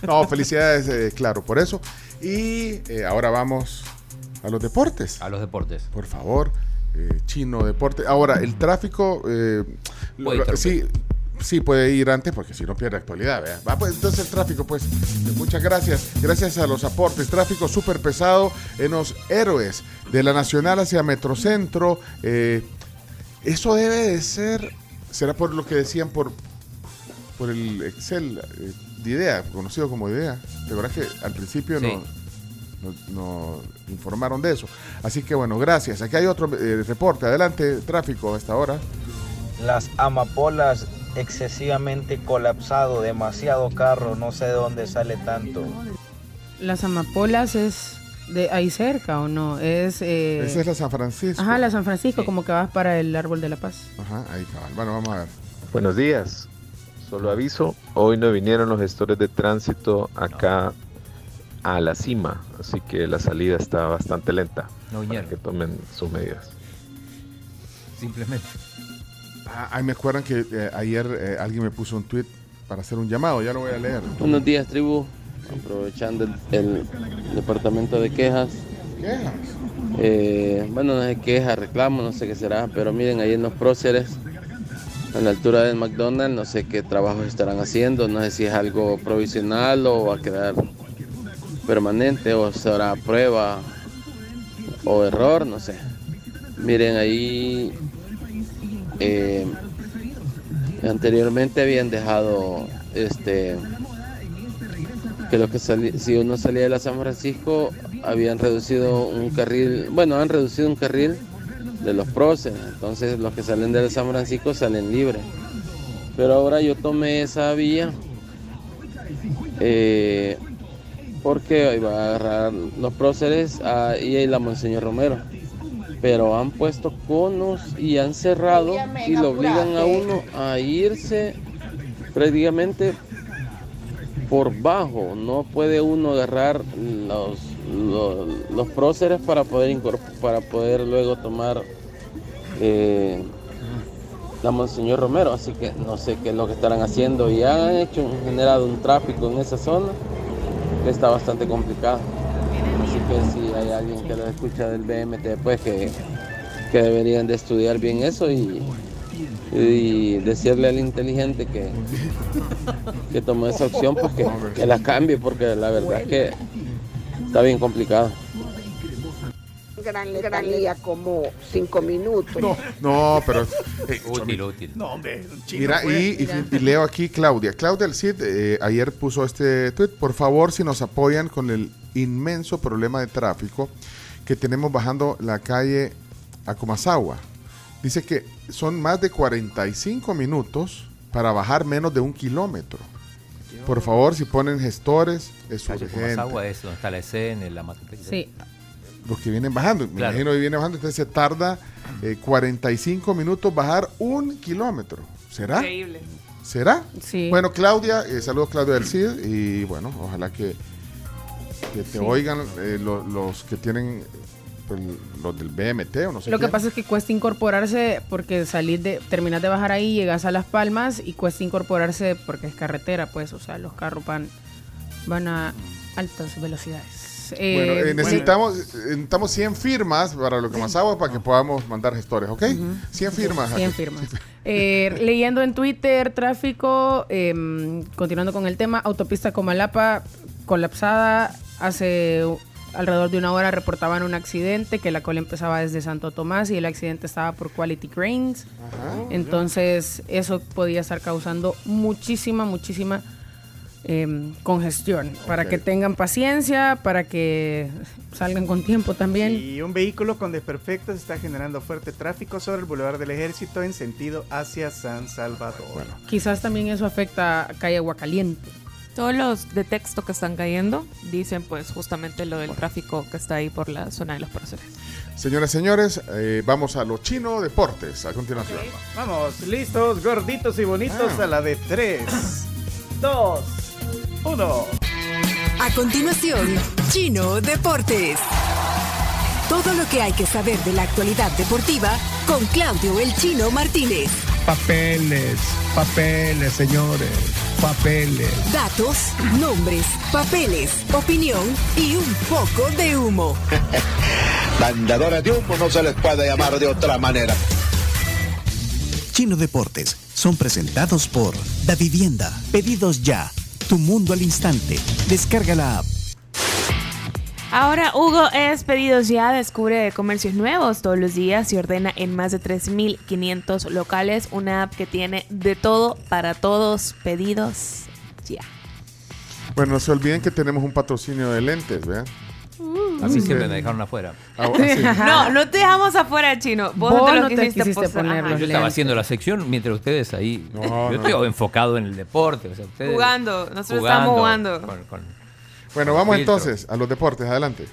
No, felicidades, Claro, por eso. Y ahora vamos a los deportes. A los deportes. Por favor, Chino Deportes. Ahora, el tráfico, sí, puede ir antes porque si no pierde actualidad, ¿verdad? Va, pues, entonces el tráfico, pues, muchas gracias. Gracias a los aportes. Tráfico súper pesado en Los Héroes, de la Nacional hacia Metrocentro. Eso debe de ser, será por lo que decían por el Excel de IDEA, conocido como IDEA. De verdad que al principio sí no informaron de eso. Así que bueno, gracias. Aquí hay otro reporte. Adelante, tráfico a esta hora. Las amapolas excesivamente colapsado, demasiado carro, no sé de dónde sale tanto. Las amapolas es de ahí cerca, ¿o no? Esa es la San Francisco. Ajá, la San Francisco, sí, como que vas para el Árbol de la Paz. Ajá, ahí cabal. Bueno, vamos a ver. Buenos días. Solo aviso, hoy no vinieron los gestores de tránsito acá a la cima, así que la salida está bastante lenta. No vinieron. Para que tomen sus medidas. Simplemente. Ahí me acuerdan que ayer alguien me puso un tweet para hacer un llamado, ya lo voy a leer. Buenos días, tribu. Aprovechando el departamento de quejas. ¿Quejas? Bueno, no sé quejas, reclamo, no sé qué será, pero miren, ahí en los próceres, a la altura del McDonald's, no sé qué trabajos estarán haciendo, no sé si es algo provisional o va a quedar permanente o será prueba o error, no sé. Miren, ahí... anteriormente habían dejado que lo que si uno salía de la San Francisco habían reducido un carril, bueno, han reducido un carril de los próceres, entonces los que salen de la San Francisco salen libres, pero ahora yo tomé esa vía porque iba a agarrar los próceres y la Monseñor Romero, pero han puesto conos y han cerrado y lo obligan a uno a irse prácticamente por bajo. No puede uno agarrar los próceres para poder luego tomar a Monseñor Romero, así que no sé qué es lo que estarán haciendo y han hecho, generado un tráfico en esa zona que está bastante complicado. Así que si hay alguien que lo escucha del BMT, pues que deberían de estudiar bien eso y decirle al inteligente que tome esa opción, pues que la cambie, porque la verdad es que está bien complicado. Gran día, como 5 minutos. No, pero... útil. No, hombre, chino. Mira, y leo aquí Claudia. Claudia El Cid ayer puso este tweet. Por favor, si nos apoyan con el inmenso problema de tráfico que tenemos bajando la calle Acomasagua. Dice que son más de 45 minutos para bajar menos de 1 kilómetro. Por favor, si ponen gestores, es urgente. Acomasagua es donde está la escena, la matriz. Sí. Los que vienen bajando, me claro. Imagino que viene bajando, entonces se tarda 45 minutos bajar 1 kilómetro. ¿Será? Increíble. ¿Será? Sí. Bueno, Claudia, saludos Claudia del Cid, y bueno, ojalá que te sí. Oigan los que tienen, pues, los del BMT o no sé. Lo que pasa es que cuesta incorporarse porque terminas de bajar ahí, llegas a Las Palmas y cuesta incorporarse porque es carretera, pues, o sea, los carros van a altas velocidades. Bueno, necesitamos 100 firmas para lo que más hago, para que podamos mandar gestores, ¿ok? 100 firmas. 100 firmas. Leyendo en Twitter, tráfico, continuando con el tema, autopista Comalapa colapsada. Hace alrededor de 1 hora reportaban un accidente, que la cola empezaba desde Santo Tomás y el accidente estaba por Quality Grains. Ajá. Entonces, eso podía estar causando muchísima congestión, para que tengan paciencia, para que salgan con tiempo también. Y un vehículo con desperfectos está generando fuerte tráfico sobre el Boulevard del Ejército en sentido hacia San Salvador. Bueno. Quizás también eso afecta a calle Aguacaliente. Todos los de texto que están cayendo dicen pues justamente lo del tráfico que está ahí por la zona de los próceres. Señoras y señores, vamos a lo chino deportes a continuación. Okay. Vamos, listos, gorditos y bonitos a la de 3, 2, 1. A continuación, Chino Deportes. Todo lo que hay que saber de la actualidad deportiva con Claudio El Chino Martínez. Papeles, señores, papeles. Datos, nombres, papeles, opinión y un poco de humo. Mandadores de humo no se les puede llamar de otra manera. Chino Deportes son presentados por Davivienda. Pedidos ya. Tu mundo al instante. Descarga la app. Ahora, Hugo, es Pedidos Ya. Descubre comercios nuevos todos los días y ordena en más de 3,500 locales. Una app que tiene de todo para todos. Pedidos Ya. Bueno, no se olviden que tenemos un patrocinio de lentes, ¿verdad? Así siempre me dejaron afuera. No te dejamos afuera, Chino. Vos no te quisiste poner los lentes. Yo estaba haciendo la sección mientras ustedes ahí. Yo estoy enfocado en el deporte. O sea, ustedes jugando. Nosotros estamos jugando. Bueno, vamos entonces a los deportes. Adelante.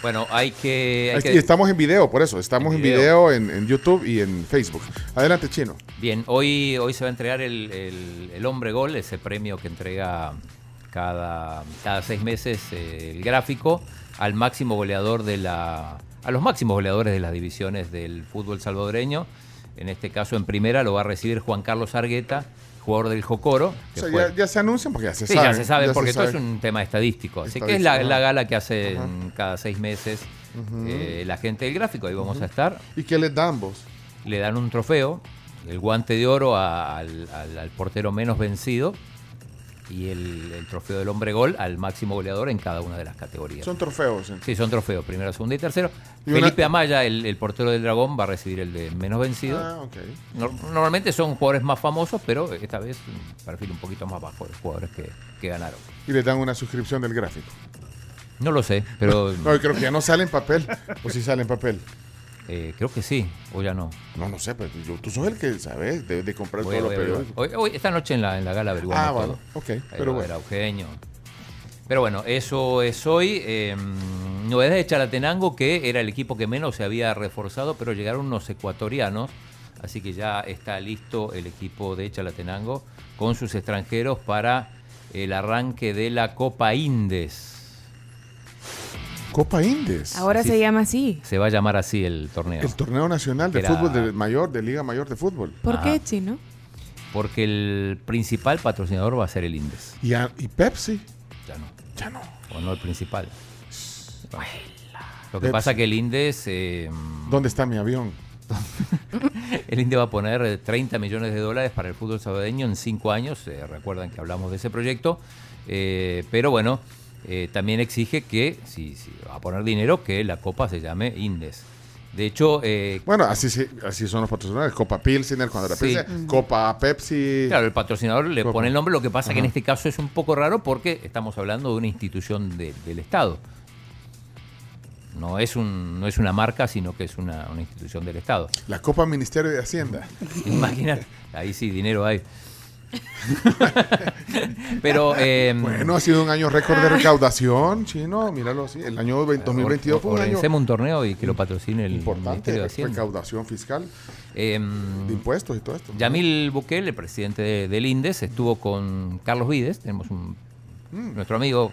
Bueno, hay que... Estamos en video, por eso. Estamos en video en YouTube y en Facebook. Adelante, Chino. Bien, hoy se va a entregar el Hombre Gol, ese premio que entrega... Cada 6 meses el gráfico al máximo goleador a los máximos goleadores de las divisiones del fútbol salvadoreño. En este caso, en primera, lo va a recibir Juan Carlos Argueta, jugador del Jocoro. O sea, ya se anuncian porque ya se sabe. Ya se sabe porque todo es un tema estadístico. Así que es la gala que hacen cada 6 meses la gente del gráfico. Ahí vamos a estar. ¿Y qué les dan vos? Le dan un trofeo, el guante de oro al portero menos vencido. Y el trofeo del Hombre Gol al máximo goleador en cada una de las categorías. Son trofeos. Sí, son trofeos. Primero, segundo y tercero. ¿Y Felipe Amaya, el portero del Dragón, va a recibir el de menos vencido? Ah, ok. Normalmente son jugadores más famosos, pero esta vez un perfil un poquito más bajo de jugadores que ganaron. ¿Y les dan una suscripción del gráfico? No lo sé, pero... No, creo que ya no sale en papel. ¿O sí sale en papel? Creo que sí, o ya no. No sé, pero tú sos el que sabes de comprar todos los periódicos. Hoy, esta noche en la gala averiguamos todo. Bueno, ok. Pero bueno. Eugenio. Pero bueno, eso es hoy. Novedades de Chalatenango, que era el equipo que menos se había reforzado, pero llegaron unos ecuatorianos, así que ya está listo el equipo de Chalatenango con sus extranjeros para el arranque de la Copa Indes. Copa Indes. Ahora sí. Se llama así. Se va a llamar así el torneo. El torneo nacional de fútbol de Liga Mayor de Fútbol. ¿Por qué, Chino? Porque el principal patrocinador va a ser el Indes. ¿Y Pepsi? Ya no. Ya no. O no el principal. Lo que pasa es que el Indes... ¿Dónde está mi avión? El Indes va a poner $30 millones para el fútbol salvadoreño en 5 años. Recuerdan que hablamos de ese proyecto. Pero bueno... también exige que, si va a poner dinero, que la copa se llame Indes. De hecho... bueno, así son los patrocinadores. Copa Pilsner, cuando era Pilsner, Copa Pepsi... Claro, el patrocinador le pone el nombre, lo que pasa que en este caso es un poco raro porque estamos hablando de una institución del Estado. No es una marca, sino que es una institución del Estado. La Copa Ministerio de Hacienda. Imagínate, ahí sí, dinero hay. Pero bueno, ha sido un año récord de recaudación, Chino, míralo así. El año 2022 fue un año. Hacemos un torneo y que lo patrocine el Ministerio de Hacienda. Recaudación fiscal, de impuestos y todo esto. Yamil Bukele, el presidente del Indes, estuvo con Carlos Vides. Tenemos nuestro amigo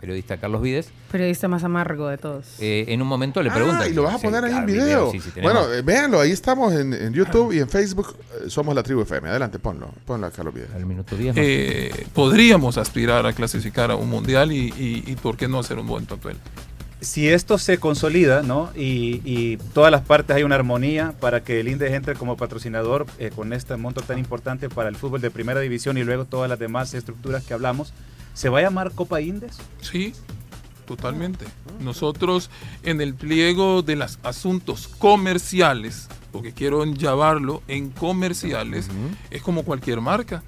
periodista Carlos Vides. Periodista más amargo de todos. En un momento le preguntan. Y lo vas a poner ahí en video. Sí, bueno, véanlo, ahí estamos en YouTube y en Facebook. Somos La Tribu FM. Adelante, ponlo a Carlos Vides. Al minuto 10. Podríamos aspirar a clasificar a un mundial y ¿por qué no hacer un buen papel? Si esto se consolida, ¿no? Y todas las partes hay una armonía para que el Indes entre como patrocinador con este monto tan importante para el fútbol de primera división y luego todas las demás estructuras que hablamos. ¿Se va a llamar Copa Indes? Sí, totalmente. Nosotros en el pliego de los asuntos comerciales, porque quiero llamarlo en comerciales, es como cualquier marca.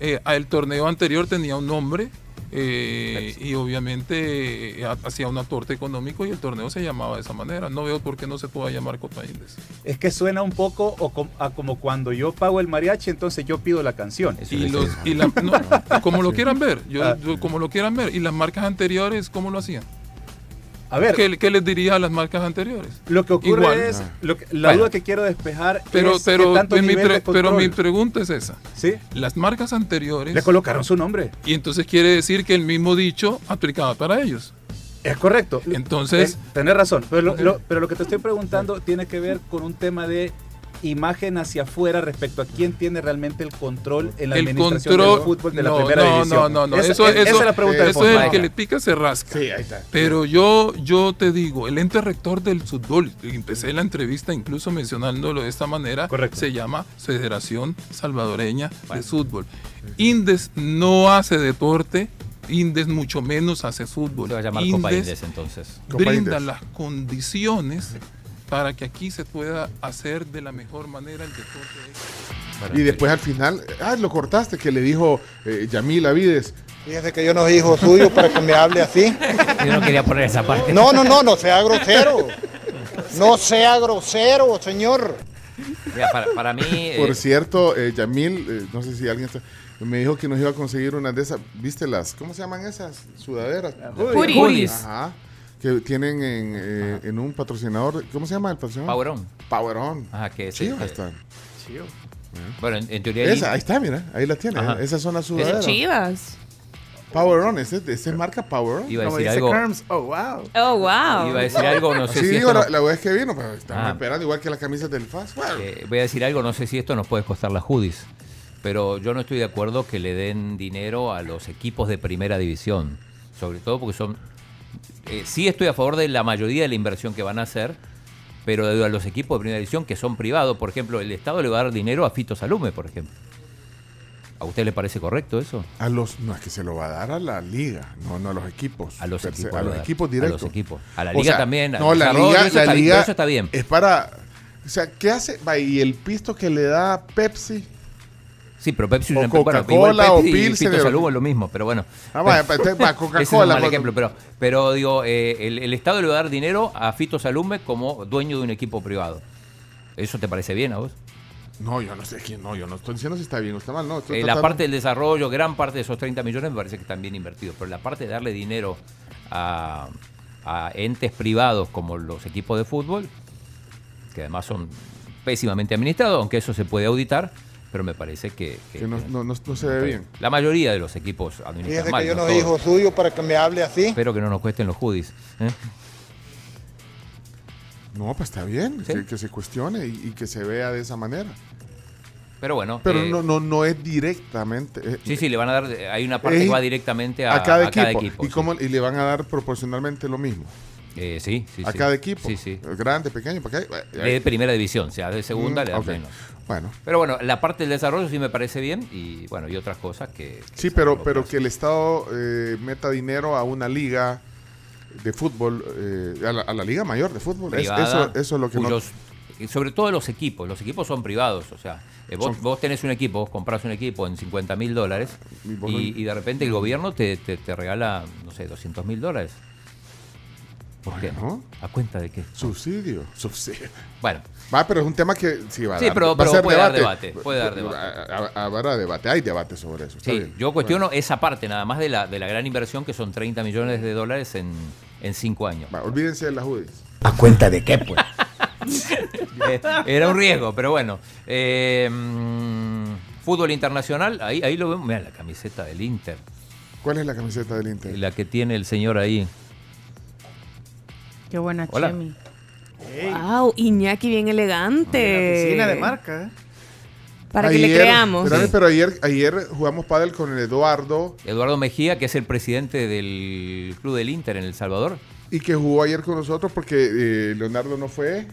El torneo anterior tenía un nombre y obviamente hacía un aporte económico y el torneo se llamaba de esa manera. No veo por qué no se pueda llamar Copa Indes. Es que suena un poco a como cuando yo pago el mariachi, entonces yo pido la canción. Como lo quieran ver, como lo quieran ver. ¿Y las marcas anteriores cómo lo hacían? A ver, ¿Qué les diría a las marcas anteriores? Lo que ocurre es, duda que quiero despejar es tanto nivel de control. Pero mi pregunta es esa. ¿Sí? Las marcas anteriores... Le colocaron su nombre. Y entonces quiere decir que el mismo dicho aplicaba para ellos. Es correcto. Entonces... Tenés razón. Pero lo que te estoy preguntando tiene que ver con un tema de imagen hacia afuera respecto a quién tiene realmente el control en la administración del fútbol de la primera división. No, esa es la pregunta de fondo. Eso es el que le pica se rasca. Sí, ahí está. Pero yo te digo, el ente rector del fútbol, empecé la entrevista incluso mencionándolo de esta manera, se llama Federación Salvadoreña de Fútbol. Indes no hace deporte, Indes mucho menos hace fútbol. Se va a llamar Copa Indes entonces. Brinda las condiciones para que aquí se pueda hacer de la mejor manera el deporte. Y después al final, lo cortaste, que le dijo Yamil Avides. Fíjese que yo no soy hijo suyo para que me hable así. Yo no quería poner esa parte. No sea grosero. No sea grosero, señor. Mira, para mí... Por cierto, Yamil, no sé si alguien está... Me dijo que nos iba a conseguir una de esas, ¿viste las? ¿Cómo se llaman esas? Sudaderas. Hoodies. Ajá. Que tienen en un patrocinador, ¿cómo se llama el patrocinador? Power On. Ajá, que ese. Chivas están. Chivas. Bueno, en teoría. Esa, ahí está, mira, ahí la tiene. Esas son las sudaderas. Chivas. Power On, ese marca Power On. Iba a decir algo. Kerms, oh wow. Iba a decir algo, no sé si. Sí, digo, la vez que vino, pero están esperando igual que las camisas del Fast. Wow. Voy a decir algo, no sé si esto nos puede costar las hoodies, pero yo no estoy de acuerdo que le den dinero a los equipos de primera división, sobre todo porque son. Sí estoy a favor de la mayoría de la inversión que van a hacer, pero debido a los equipos de primera división que son privados, por ejemplo, el Estado le va a dar dinero a Fito Salume, por ejemplo. ¿A usted le parece correcto eso? No, es que se lo va a dar a la liga, no a los equipos. A los equipos directos. A los equipos. A la liga también. No, la liga está bien. Es para... O sea, ¿qué hace? Y el pisto que le da Pepsi... Sí, pero Pepsi o Coca-Cola o Pilsen, Fito Salumo es lo mismo, pero bueno. Coca-Cola. Es un mal ejemplo, pero digo, el Estado le va a dar dinero a Fito Salume como dueño de un equipo privado. ¿Eso te parece bien a vos? No, yo no sé quién, no, yo no estoy diciendo si está bien o está mal, no. La parte del desarrollo, gran parte de esos $30 millones me parece que están bien invertidos, pero la parte de darle dinero a entes privados como los equipos de fútbol, que además son pésimamente administrados, aunque eso se puede auditar, pero me parece que no se ve bien. La mayoría de los equipos administran mal. Fíjese que yo no digo suyo para que me hable así. Espero que no nos cuesten los hoodies. No, pues está bien, ¿sí? que se cuestione y que se vea de esa manera. Pero bueno. Pero no es directamente. Sí, le van a dar. Hay una parte que va directamente a cada equipo. ¿Y, cómo, y le van a dar proporcionalmente lo mismo? Sí. A cada equipo. Sí. Grande, pequeño, porque hay de primera división, o sea, de segunda le dan menos. Bueno. Pero bueno, la parte del desarrollo sí me parece bien y bueno, y otras cosas que sí, pero que el Estado meta dinero a una liga de fútbol, a la liga mayor de fútbol. Privada, eso es lo que no. Sobre todo los equipos son privados, o sea, vos tenés un equipo, vos comprás un equipo en $50,000 y de repente el gobierno te regala, no sé, $200,000. ¿Por qué? Bueno, ¿a cuenta de qué? Subsidio. Bueno. Pero es un tema que sí va a dar. Sí, pero puede dar debate. Habrá debate. Hay debate sobre eso. Sí, bien. Yo cuestiono esa parte nada más de la gran inversión que son $30 millones en 5 años. Olvídense de las UDIs. ¿A cuenta de qué, pues? Era un riesgo, pero bueno. Fútbol internacional, ahí lo vemos. Mirá, la camiseta del Inter. ¿Cuál es la camiseta del Inter? La que tiene el señor ahí. Qué buena, Chemi. Hey. Wow, Iñaki bien elegante. La piscina de marca, Para que le creamos. Pero ayer jugamos pádel con el Eduardo Mejía, que es el presidente del Club del Inter en El Salvador. Y que jugó ayer con nosotros porque Leonardo no fue,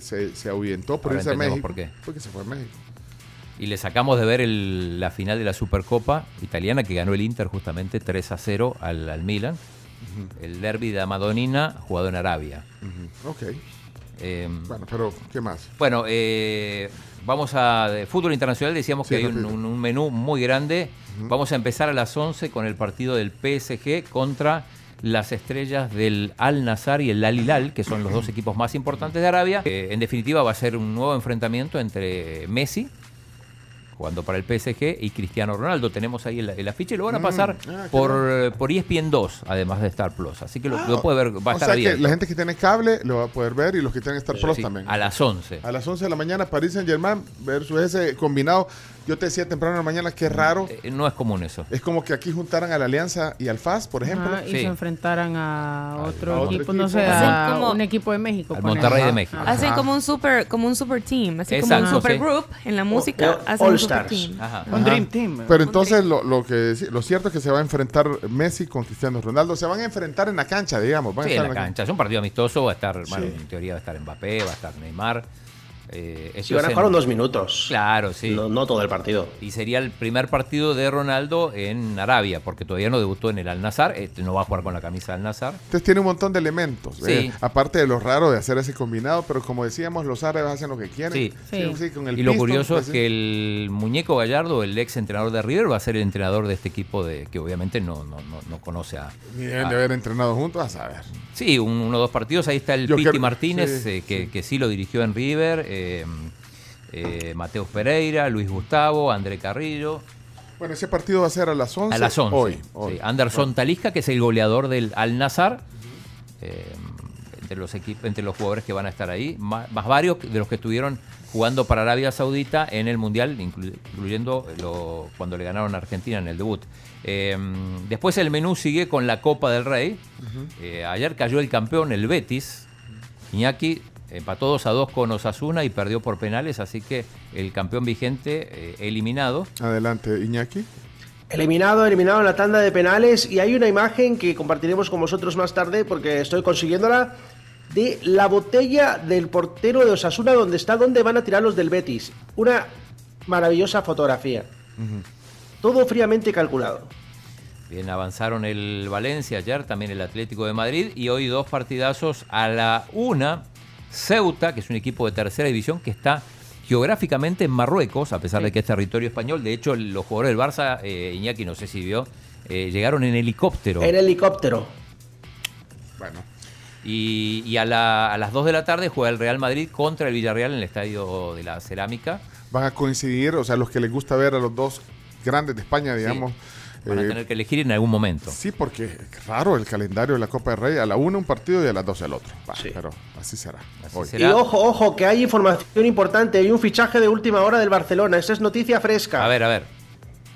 se ahuyentó por irse a México. ¿Por qué? Porque se fue a México. Y le sacamos de ver la final de la Supercopa italiana que ganó el Inter justamente 3-0 al Milan. Uh-huh. El derbi de Madonnina jugado en Arabia. Uh-huh. Ok. Bueno, pero ¿qué más? Bueno, vamos a fútbol internacional. Decíamos que hay un menú muy grande. Uh-huh. Vamos a empezar a las 11 con el partido del PSG contra las estrellas del Al-Nassr y el Al-Hilal, que son los dos equipos más importantes de Arabia. En definitiva va a ser un nuevo enfrentamiento entre Messi, jugando para el PSG, y Cristiano Ronaldo. Tenemos ahí el afiche y lo van a pasar por ESPN 2, además de Star Plus. Así que lo puede ver, va a estar bien. O sea que la gente que tiene cable lo va a poder ver y los que tienen Star Plus también. A las 11. A las 11 de la mañana, Paris Saint-Germain versus ese combinado. Yo te decía temprano en la mañana que es raro. No es común eso. Es como que aquí juntaran a la Alianza y al FAS, por ejemplo. Ah, y se enfrentaran a otro equipo, no sé, a como un equipo de México. Al Monterrey de México. Hacen como un super team, así. Exacto, como un super group en la música. Hacen un super team. Un dream team. Pero entonces lo cierto es que se va a enfrentar Messi con Cristiano Ronaldo. Se van a enfrentar en la cancha, digamos. Van a estar en la cancha. Es un partido amistoso. Va a estar, en teoría va a estar Mbappé, va a estar Neymar. Si van a jugar unos minutos. Claro, sí. No todo el partido. Y sería el primer partido de Ronaldo en Arabia, porque todavía no debutó en el Al-Nassr. No va a jugar con la camisa del Al-Nassr. Entonces tiene un montón de elementos. Sí. Aparte de lo raro de hacer ese combinado, pero como decíamos, los árabes hacen lo que quieren. Sí, con el y lo pistón, curioso es que el Muñeco Gallardo, el ex entrenador de River, va a ser el entrenador de este equipo que obviamente no conoce a. Ni deben de haber entrenado juntos, a saber. Sí, uno o dos partidos. Ahí está el Piti Martínez, que sí lo dirigió en River. Mateus Pereira, Luis Gustavo, André Carrillo. Bueno, ese partido va a ser a las 11. A las 11. Hoy. Sí. Anderson Talisca, que es el goleador del Al-Nassr, entre los jugadores que van a estar ahí, más varios de los que estuvieron jugando para Arabia Saudita en el Mundial, incluyendo cuando le ganaron a Argentina en el debut. Después el menú sigue con la Copa del Rey. Uh-huh. Ayer cayó el campeón, el Betis. Iñaki empató 2-2 con Osasuna y perdió por penales, así que el campeón vigente eliminado. Adelante, Iñaki. Eliminado en la tanda de penales, y hay una imagen que compartiremos con vosotros más tarde porque estoy consiguiéndola, de la botella del portero de Osasuna donde van a tirar los del Betis. Una maravillosa fotografía. Uh-huh. Todo fríamente calculado. Bien, avanzaron el Valencia ayer, también el Atlético de Madrid, y hoy dos partidazos a la 1:00. Ceuta, que es un equipo de tercera división que está geográficamente en Marruecos, a pesar de que es territorio español. De hecho, los jugadores del Barça, Iñaki, no sé si vio, llegaron en helicóptero. En helicóptero. Bueno. Y a las 2 de la tarde juega el Real Madrid contra el Villarreal en el Estadio de la Cerámica. Van a coincidir, o sea, los que les gusta ver a los dos grandes de España, digamos. Sí. Van a tener que elegir en algún momento. Sí, porque es raro el calendario de la Copa del Rey. A la 1 un partido y a las 12 el otro. Va, sí. Pero así será. Y ojo, que hay información importante. Hay un fichaje de última hora del Barcelona. Esa es noticia fresca. A ver.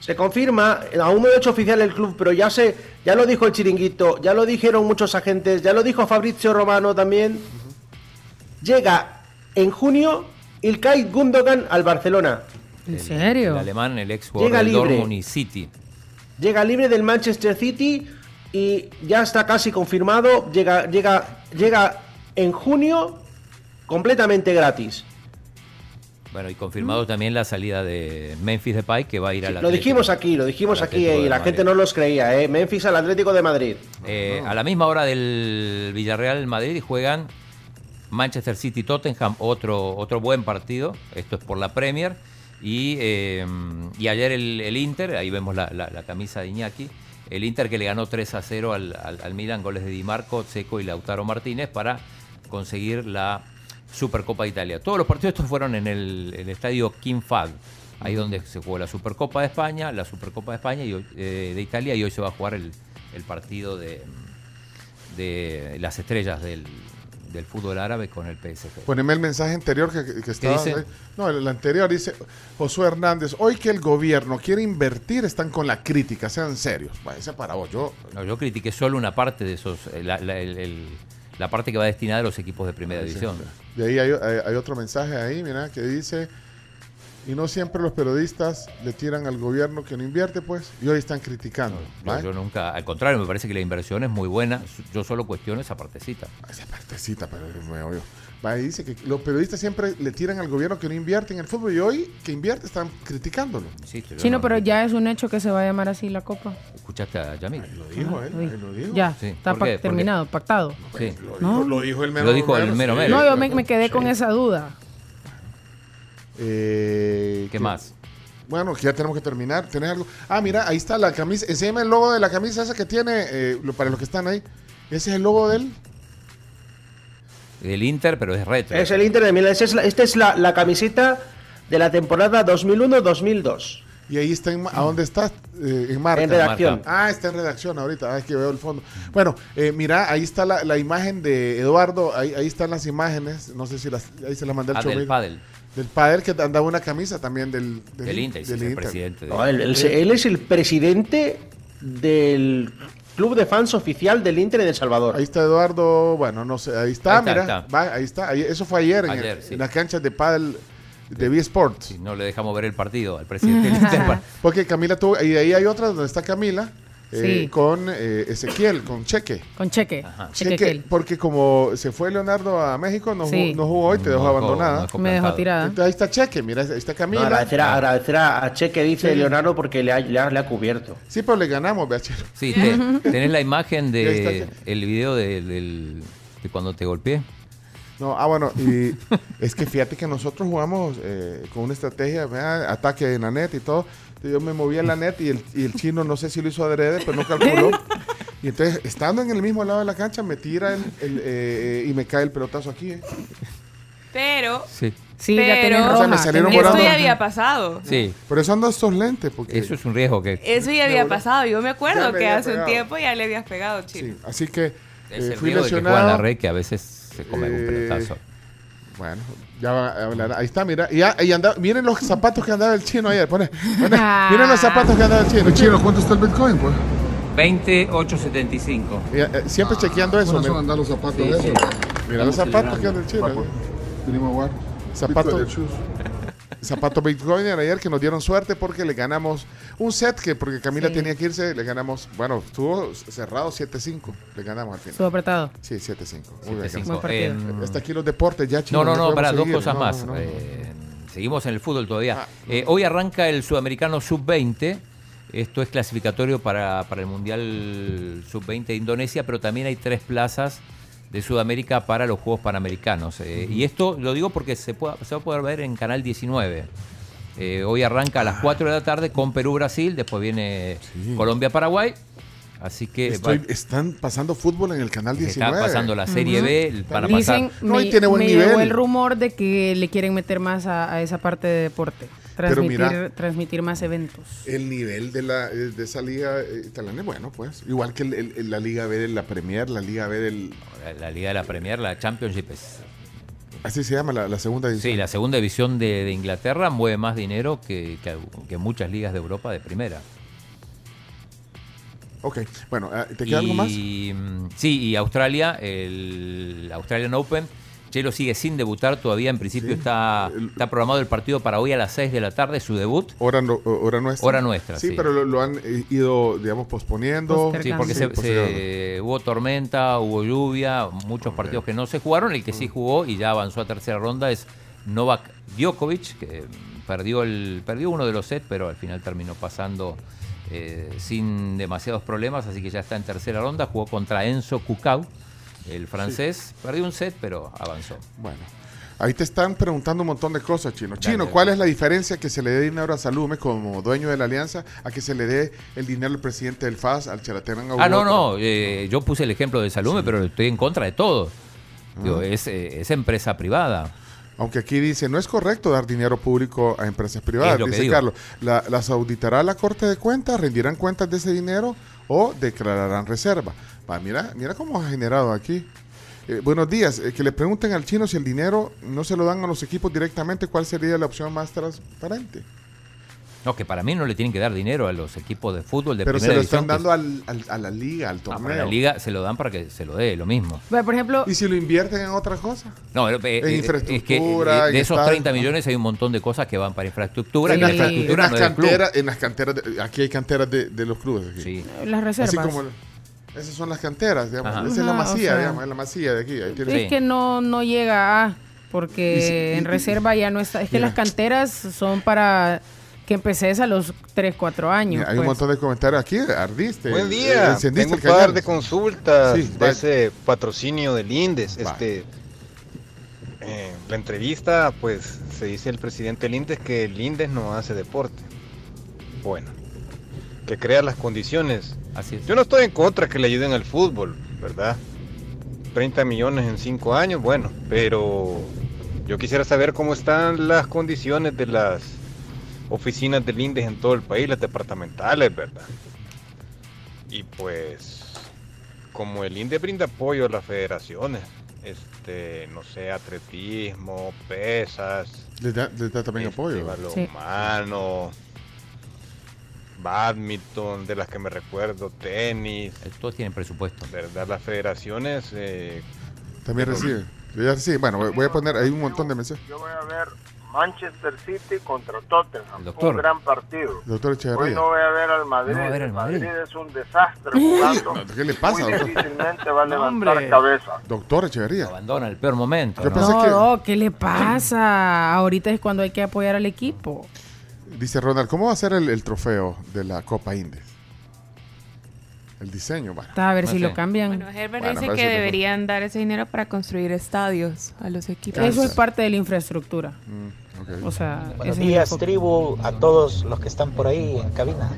Se confirma, aún no lo ha hecho oficial el club, pero ya lo dijo el Chiringuito, ya lo dijeron muchos agentes, ya lo dijo Fabrizio Romano también. Llega en junio Ilkay Gundogan al Barcelona. ¿En serio? El alemán, el ex jugador del Dortmund y City. Llega libre del Manchester City y ya está casi confirmado. Llega en junio completamente gratis. Bueno, y confirmado también la salida de Memphis Depay, que va a ir al Atlético. Lo dijimos aquí y la gente no los creía. Memphis al Atlético de Madrid. A la misma hora del Villarreal Madrid juegan Manchester City Tottenham, otro buen partido. Esto es por la Premier. Y ayer el Inter, ahí vemos la camisa de Iñaki, el Inter que le ganó 3-0 al Milan, goles de Di Marco, Seco y Lautaro Martínez para conseguir la Supercopa de Italia. Todos los partidos estos fueron en el estadio King Fahd, ahí donde se jugó la Supercopa de España, y hoy, de Italia, y hoy se va a jugar el partido de las estrellas del fútbol árabe con el PSG. Poneme el mensaje anterior que estaba... No, el anterior dice Josué Hernández, hoy que el gobierno quiere invertir están con la crítica, sean serios. Bueno, esa para vos. Yo critiqué solo una parte de esos, la parte que va destinada a los equipos de primera división. Sí. Y ahí hay otro mensaje ahí, mira, que dice, y no siempre los periodistas le tiran al gobierno que no invierte, pues, y hoy están criticando. No, yo nunca, al contrario, me parece que la inversión es muy buena, yo solo cuestiono esa partecita. Pero es muy obvio. Va, y dice que los periodistas siempre le tiran al gobierno que no invierte en el fútbol y hoy que invierte están criticándolo. Sí, pero ya es un hecho que se va a llamar así la Copa. ¿Escuchaste a Yamil? Lo dijo. Ya, sí. Está terminado, pactado. No, pues, sí. Lo dijo el mero. No, yo me quedé con esa duda. ¿Qué más? Bueno, que ya tenemos que terminar. ¿Tenés algo? Ah, mira, ahí está la camisa. Enséñame el logo de la camisa esa que tiene, para los que están ahí. Ese es el logo del Inter, pero es retro. Es el Inter de Milán. Esta es la camiseta de la temporada 2001-2002. Y ahí está, ¿a dónde está? En marca. En redacción. Está en redacción ahorita. Es que veo el fondo. Bueno, mira, ahí está la imagen de Eduardo. Ahí están las imágenes. No sé si ahí se las mandé al Chomil. Del padre que andaba una camisa también del Inter. Del Inter. Presidente. No, él es el presidente del club de fans oficial del Inter en El Salvador. Ahí está Eduardo, bueno, no sé, ahí está. Va, ahí está. Eso fue ayer en las canchas de pádel de B-Sports. Sí, no le dejamos ver el partido al presidente del Inter. Porque Camila tuvo, y ahí hay otra donde está Camila. Con Ezequiel, con Cheque. Ajá. Cheque, porque como se fue Leonardo a México, no jugó hoy, te dejó abandonada. Me dejó tirada. Entonces, ahí está Cheque, mira, ahí está Camila. No, agradecerá a Cheque, dice Leonardo, porque le ha cubierto. Sí, pero le ganamos, vea, Cheque. Sí, tenés la imagen de el video de cuando te golpeé. No, bueno, y es que fíjate que nosotros jugamos con una estrategia, ¿verdad? Ataque en la net y todo. Yo me moví en la net y el chino, no sé si lo hizo adrede, pero no calculó. Y entonces, estando en el mismo lado de la cancha, me tira y me cae el pelotazo aquí. Pero... Sí, pero ya tenés roja. O sea, me salieron volando. Eso ya había pasado. Sí. Por eso ando a estos lentes. Porque eso es un riesgo que... Eso ya había pasado. Yo me acuerdo que hace un tiempo ya le habías pegado, chino. Sí, así que fui lesionado. Que juega la red, que a veces se come un pelotazo. Bueno, ya va a hablar. Ahí está, mira. Y anda, miren los zapatos que andaba el chino ayer. Miren los zapatos que andaba el chino. Chino, ¿cuánto está el Bitcoin, pues? 28.75. Siempre chequeando eso. Bueno, andar los zapatos de eso. Mira los zapatos que anda el chino. Tenemos zapatos Bitcoin ayer que nos dieron suerte porque le ganamos un set porque Camila tenía que irse, le ganamos, bueno, estuvo cerrado 7-5, le ganamos al final. ¿Estuvo apretado? Sí, 7-5. Hasta aquí los deportes ya, chicos. No, para seguir. Dos cosas más. Seguimos en el fútbol todavía. Hoy arranca el Sudamericano Sub-20, esto es clasificatorio para el Mundial Sub-20 de Indonesia, pero también hay 3 plazas de Sudamérica para los Juegos Panamericanos. Y esto lo digo porque se va a poder ver en Canal 19. Hoy arranca a las 4 de la tarde con Perú-Brasil, después viene Colombia-Paraguay. Así que están pasando fútbol en el Canal 19. Están pasando la Serie B, van a pasar. Dicen, tiene buen nivel. Llegó el rumor de que le quieren meter más a esa parte de deporte. Transmitir más eventos. El nivel de esa liga italiana es bueno, pues. Igual que la Liga B de la Premier, la Liga B del... La Liga de la Premier, la Championship es... Así se llama la segunda división. Sí, la segunda división de Inglaterra mueve más dinero que muchas ligas de Europa de primera. Ok, bueno, ¿te queda algo más? Sí, y Australia, el Australian Open, Chelo sigue sin debutar todavía. En principio está programado el partido para hoy a las 6 de la tarde, su debut. Hora nuestra. Sí, pero lo han ido, digamos, posponiendo. Sí, porque hubo tormenta, hubo lluvia, muchos partidos que no se jugaron. El que sí jugó y ya avanzó a tercera ronda es Novak Djokovic, que perdió uno de los sets, pero al final terminó pasando sin demasiados problemas, así que ya está en tercera ronda. Jugó contra Enzo Cucau, el francés. Perdió un set, pero avanzó. Bueno, ahí te están preguntando un montón de cosas, Chino. Chino, ¿cuál es la diferencia que se le dé dinero a Salome como dueño de la alianza a que se le dé el dinero al presidente del FAS, al Chalatenango? Yo puse el ejemplo de Salome, pero estoy en contra de todo. Es empresa privada. Aunque aquí dice, no es correcto dar dinero público a empresas privadas, dice Carlos. ¿Las auditará la Corte de Cuentas? ¿Rendirán cuentas de ese dinero o declararán reserva? Mira cómo ha generado aquí. Buenos días. Que le pregunten al Chino si el dinero no se lo dan a los equipos directamente, ¿cuál sería la opción más transparente? No, que para mí no le tienen que dar dinero a los equipos de fútbol de primera división. Pero se lo están dando a la liga, al torneo. A la liga se lo dan para que se lo dé, lo mismo. Bueno, por ejemplo, ¿y si lo invierten en otra cosa? No, en infraestructura. Es que de esos 30 millones hay un montón de cosas que van para infraestructura. En las canteras. Aquí hay canteras de los clubes. Aquí. Sí. Las reservas. Así como esas son las canteras, digamos. Ajá. Esa es la masía, digamos. Es la masía de aquí. Ahí tiene es que no llega a... Porque en reserva ya no está... Es que las canteras son para... que empecé a los 3, 4 años. Hay un montón de comentarios aquí, ardiste. Buen día, tengo un par de consultas de ese patrocinio del INDES. La entrevista, pues, se dice el presidente del INDES que el INDES no hace deporte. Bueno, que crea las condiciones. Así es. Yo no estoy en contra que le ayuden al fútbol, ¿verdad? 30 millones en 5 años, bueno, pero yo quisiera saber cómo están las condiciones de las oficinas del INDES en todo el país, las departamentales, ¿verdad? Y pues, como el INDES brinda apoyo a las federaciones, no sé, atletismo, pesas... ¿Les da también apoyo? Balonmano, bádminton, de las que me recuerdo, tenis... Todos tienen presupuesto. ¿Verdad? Las federaciones... también reciben. Sí, bueno, voy a poner ahí un montón de mensajes. Yo voy a ver... Manchester City contra Tottenham, un gran partido. Hoy no voy a ver al Madrid. Madrid es un desastre jugando. ¿Qué le pasa? Muy difícilmente va a levantar cabeza. Doctor Echeverría. Abandona el peor momento. ¿Qué le pasa? Ahorita es cuando hay que apoyar al equipo. Dice Ronald, ¿cómo va a ser el trofeo de la Copa Indes? El diseño, bueno. A ver si lo cambian. Bueno, Herbert dice que deberían dar ese dinero para construir estadios a los equipos. Eso es parte de la infraestructura. Buenos días, tribu, a todos los que están por ahí en cabina.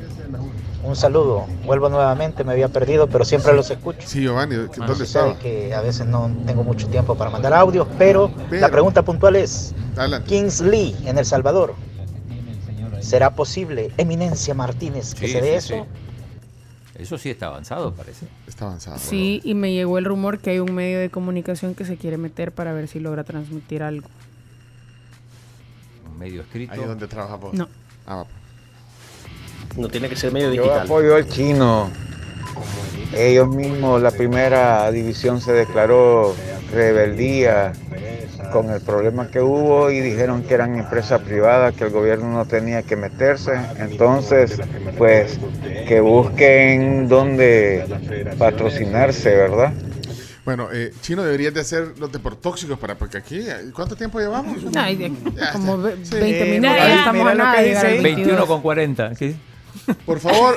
Un saludo. Vuelvo nuevamente, me había perdido, pero siempre los escucho. Sí, Giovanni, ¿dónde estaba? Que a veces no tengo mucho tiempo para mandar audios, pero la pregunta puntual es, adelante. Kingsley en El Salvador, ¿será posible, Eminencia Martínez, que se dé eso? Sí. Eso sí está avanzado, parece. Está avanzado. Sí, y me llegó el rumor que hay un medio de comunicación que se quiere meter para ver si logra transmitir algo. ¿Un medio escrito? ¿Ahí es donde trabaja vos? No. No tiene que ser medio digital. Yo apoyo al Chino. Ellos mismos, la primera división se declaró rebeldía con el problema que hubo y dijeron que eran empresas privadas, que el gobierno no tenía que meterse. Entonces, pues, que busquen dónde patrocinarse, ¿verdad? Bueno, Chino, deberías de hacer los deportóxicos porque aquí, ¿cuánto tiempo llevamos? Como 20 minutos. Estamos a nada. 21:40, ¿sí? Por favor,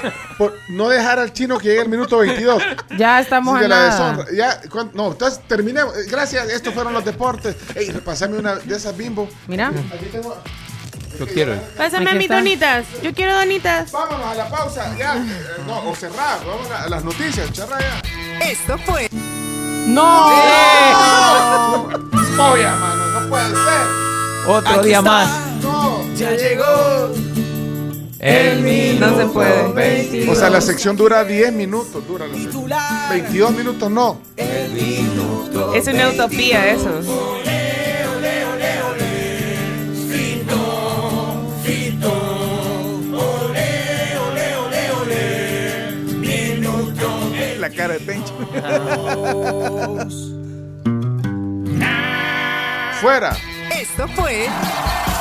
no dejar al Chino que llegue al minuto 22. Ya estamos a nada. Entonces terminemos. Gracias, estos fueron los deportes. Ey, repásame una de esas Bimbo. Mira. Aquí tengo... Yo quiero. Pásame mis donitas. Yo quiero donitas. Vámonos a la pausa. Ya. O cerrar. Vamos a las noticias. Cerrar ya. Esto fue... ¡No! ¡No! ¡Polla, mano! ¡No puede ser! Otro día más. ¡No! ¡Ya llegó! El minuto no se puede. 22. O sea, la sección dura 10 minutos, dura 22 minutos, no. El minuto es una 22. Utopía eso. Olé, olé, olé, olé. Fito, fito. Olé, olé, olé, olé. Minuto 22. La cara de Pencho. Fuera. Esto fue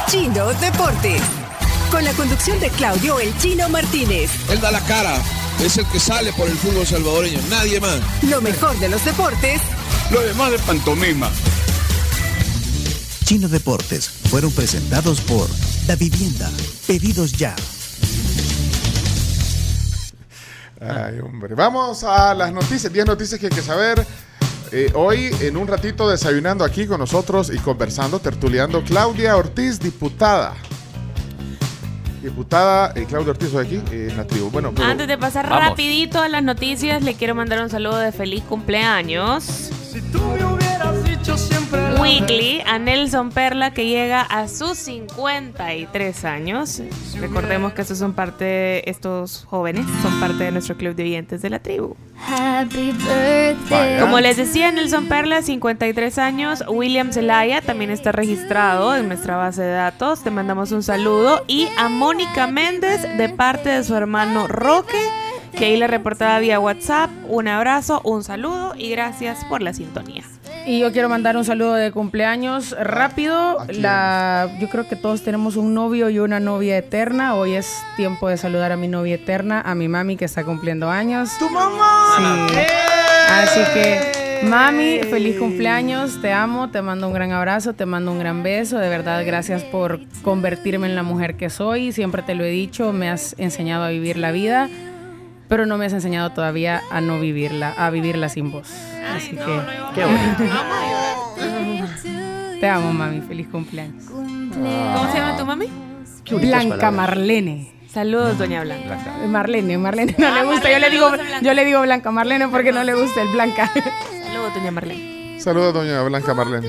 Chinos Deportes. Con la conducción de Claudio El Chino Martínez. Él da la cara, es el que sale por el fútbol salvadoreño, nadie más. Lo mejor de los deportes. Lo demás de pantomima. Chino Deportes fueron presentados por Davivienda. Pedidos ya. Ay, hombre. Vamos a las noticias, 10 noticias que hay que saber. Hoy, en un ratito, desayunando aquí con nosotros y conversando, tertuleando, Claudia Ortiz, diputada. Diputada Claudia Ortiz, aquí en la tribu. Bueno, pero antes de pasar vamos rapidito a las noticias, le quiero mandar un saludo de feliz cumpleaños. Si tú me hubieras dicho siempre la Weekly, a Nelson Perla, que llega a sus 53 años. Recordemos que estos son parte de estos jóvenes, son parte de nuestro club de oyentes de la tribu. Happy birthday. Vaya. Como les decía, Nelson Perla, 53 años. William Zelaya también está registrado en nuestra base de datos. Te mandamos un saludo. Y a Mónica Méndez, de parte de su hermano Roque, que ahí le reportaba vía WhatsApp. Un abrazo, un saludo y gracias por la sintonía. Y yo quiero mandar un saludo de cumpleaños rápido. Yo creo que todos tenemos un novio y una novia eterna. Hoy es tiempo de saludar a mi novia eterna, a mi mami, que está cumpliendo años. ¡Tu mamá! Sí. Así que, mami, feliz cumpleaños. Te amo, te mando un gran abrazo, te mando un gran beso. De verdad, gracias por convertirme en la mujer que soy. Siempre te lo he dicho, me has enseñado a vivir la vida, pero no me has enseñado todavía a no vivirla, a vivirla sin vos. Así que, qué bueno. Te amo, mami. Feliz cumpleaños. ¿Cómo se llama tu mami? Blanca Marlene. Saludos, doña Blanca. Marlene no le gusta. Yo le digo Blanca Marlene porque no le gusta el Blanca. Saludos, doña Marlene. Saludos, doña Blanca Marlene.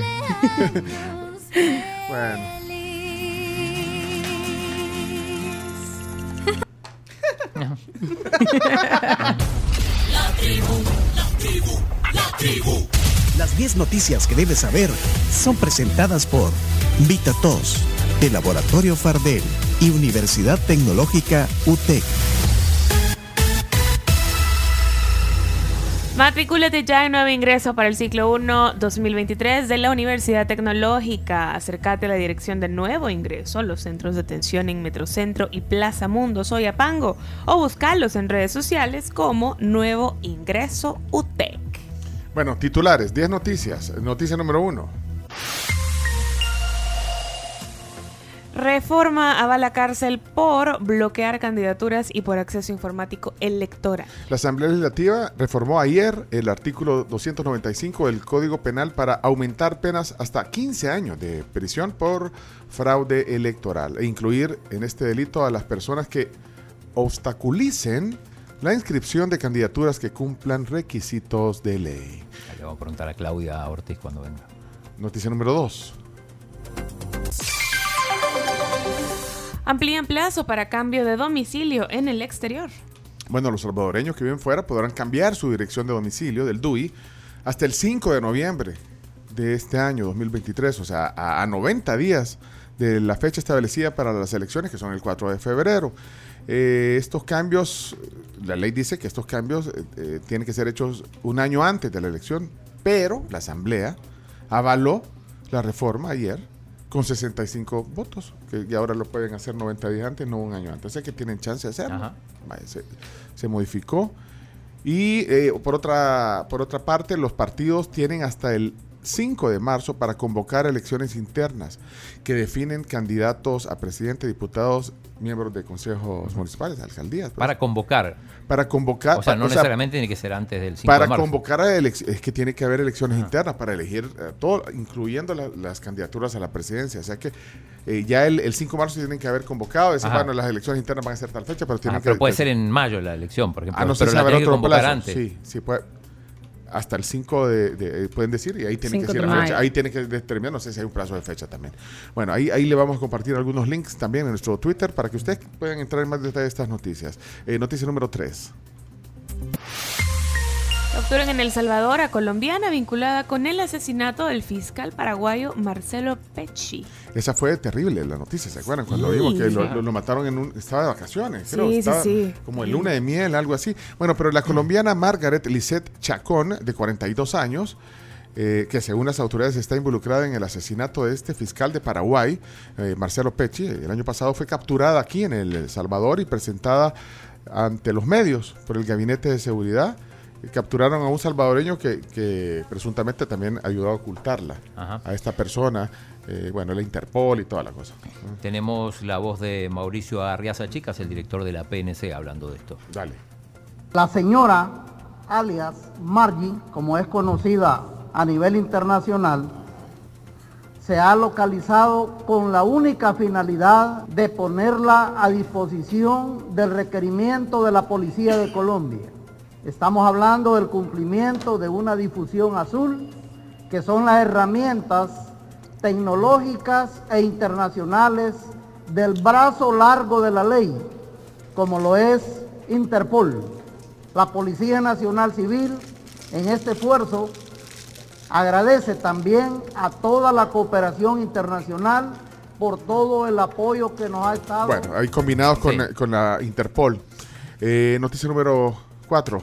Bueno. No. La tribu. Las 10 noticias que debes saber son presentadas por VitaTos, de Laboratorio Fardel y Universidad Tecnológica UTEC. Matricúlate ya en nuevo ingreso para el ciclo 1 2023 de la Universidad Tecnológica. Acércate a la dirección de nuevo ingreso, los centros de atención en Metrocentro y Plaza Mundo Soyapango, o buscarlos en redes sociales como Nuevo Ingreso UTEC. Bueno, titulares, 10 noticias. Noticia número 1. Reforma va a la cárcel por bloquear candidaturas y por acceso informático electoral. La Asamblea Legislativa reformó ayer el artículo 295 del Código Penal para aumentar penas hasta 15 años de prisión por fraude electoral e incluir en este delito a las personas que obstaculicen la inscripción de candidaturas que cumplan requisitos de ley. Le vamos a preguntar a Claudia Ortiz cuando venga. Noticia número 2. Amplían plazo para cambio de domicilio en el exterior. Bueno, los salvadoreños que viven fuera podrán cambiar su dirección de domicilio del DUI hasta el 5 de noviembre de este año 2023, o sea, a 90 días de la fecha establecida para las elecciones, que son el 4 de febrero. Estos cambios, la ley dice que estos cambios tienen que ser hechos un año antes de la elección, pero la Asamblea avaló la reforma ayer con 65 votos, que ya ahora lo pueden hacer 90 días antes, no un año antes. O sea que tienen chance de hacerlo. Se modificó. Y por otra parte, los partidos tienen hasta el 5 de marzo para convocar elecciones internas que definen candidatos a presidente, diputados, miembros de consejos municipales, alcaldías. Pues. Para convocar. O sea, no necesariamente tiene que ser antes del 5 de marzo. Para convocar a elecciones, es que tiene que haber elecciones internas para elegir todo, incluyendo las candidaturas a la presidencia. O sea que ya el 5 de marzo tienen que haber convocado. Decir, bueno, las elecciones internas van a ser tal fecha, pero tienen que... Pero puede ser en mayo la elección, por ejemplo. Ah, no, pero la tiene que convocar antes. Sí, puede... hasta el 5 de pueden decir, y ahí tienen que decir la fecha. Ahí tienen que determinar, no sé si hay un plazo de fecha también. Bueno, ahí le vamos a compartir algunos links también en nuestro Twitter para que ustedes puedan entrar en más detalle de estas noticias. Noticia número 3. Capturan en El Salvador a colombiana vinculada con el asesinato del fiscal paraguayo Marcelo Pecci. Esa fue terrible la noticia, ¿se acuerdan? Cuando vimos que lo mataron estaba de vacaciones, creo, estaba como en luna de miel, algo así. Bueno, pero la colombiana Margaret Lisette Chacón, de 42 años, que según las autoridades está involucrada en el asesinato de este fiscal de Paraguay, Marcelo Pecci, el año pasado fue capturada aquí en El Salvador y presentada ante los medios por el Gabinete de Seguridad. Capturaron a un salvadoreño que presuntamente también ayudó a ocultarla. Ajá. A esta persona, la Interpol y toda la cosa. Tenemos la voz de Mauricio Arriaza Chicas, el director de la PNC, hablando de esto. Dale. La señora, alias Margie, como es conocida a nivel internacional, se ha localizado con la única finalidad de ponerla a disposición del requerimiento de la Policía de Colombia. Estamos hablando del cumplimiento de una difusión azul, que son las herramientas tecnológicas e internacionales del brazo largo de la ley, como lo es Interpol. La Policía Nacional Civil, en este esfuerzo, agradece también a toda la cooperación internacional por todo el apoyo que nos ha estado... Bueno, ahí combinados con la Interpol. Noticia número 4.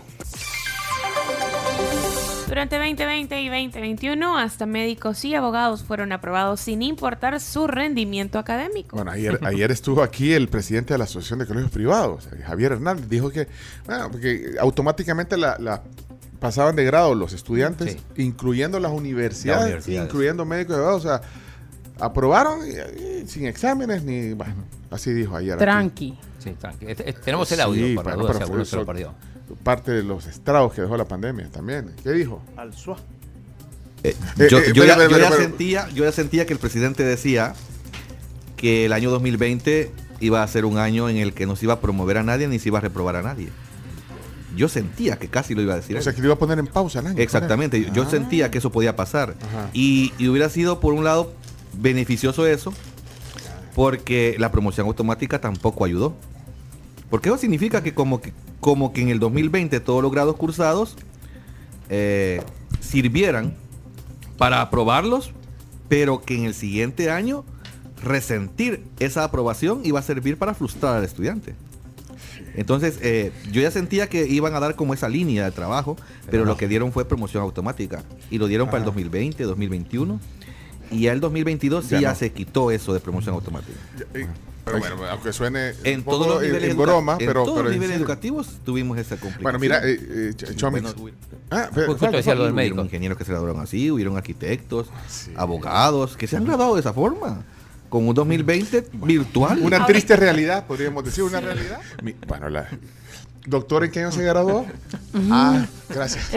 Durante 2020 y 2021, hasta médicos y abogados fueron aprobados sin importar su rendimiento académico. Bueno, ayer estuvo aquí el presidente de la Asociación de Colegios Privados, Javier Hernández, dijo que, que automáticamente la pasaban de grado los estudiantes, incluyendo las universidades, incluyendo médicos y abogados, o sea, aprobaron y sin exámenes ni... Bueno, así dijo ayer. Tranqui. Sí, tranqui. Tenemos el audio, sí, para dudas, seguro se lo perdió. Parte de los estragos que dejó la pandemia también. ¿Qué dijo? Al suá. Yo ya sentía que el presidente decía que el año 2020 iba a ser un año en el que no se iba a promover a nadie ni se iba a reprobar a nadie. Yo sentía que casi lo iba a decir. O sea, que lo iba a poner en pausa el año. Exactamente. Yo sentía que eso podía pasar. Y hubiera sido, por un lado, beneficioso eso, porque la promoción automática tampoco ayudó. Porque eso significa que como que en el 2020 todos los grados cursados sirvieran para aprobarlos, pero que en el siguiente año resentir esa aprobación iba a servir para frustrar al estudiante. Entonces, yo ya sentía que iban a dar como esa línea de trabajo, pero lo que dieron fue promoción automática. Y lo dieron para el 2020, 2021. Y ya el 2022 ya se quitó eso de promoción automática. Pero bueno, aunque suene en todos los niveles en broma, en todos los niveles educativos tuvimos esa complicación. Bueno, mira, Chomix. Decía lo del médico. Hubieron ingenieros que se graduaron así, hubieron arquitectos, abogados, que se han graduado de esa forma. Con un 2020 virtual. Una triste realidad, podríamos decir, una realidad. Bueno, la... ¿Doctor en qué año se graduó? Ah, gracias.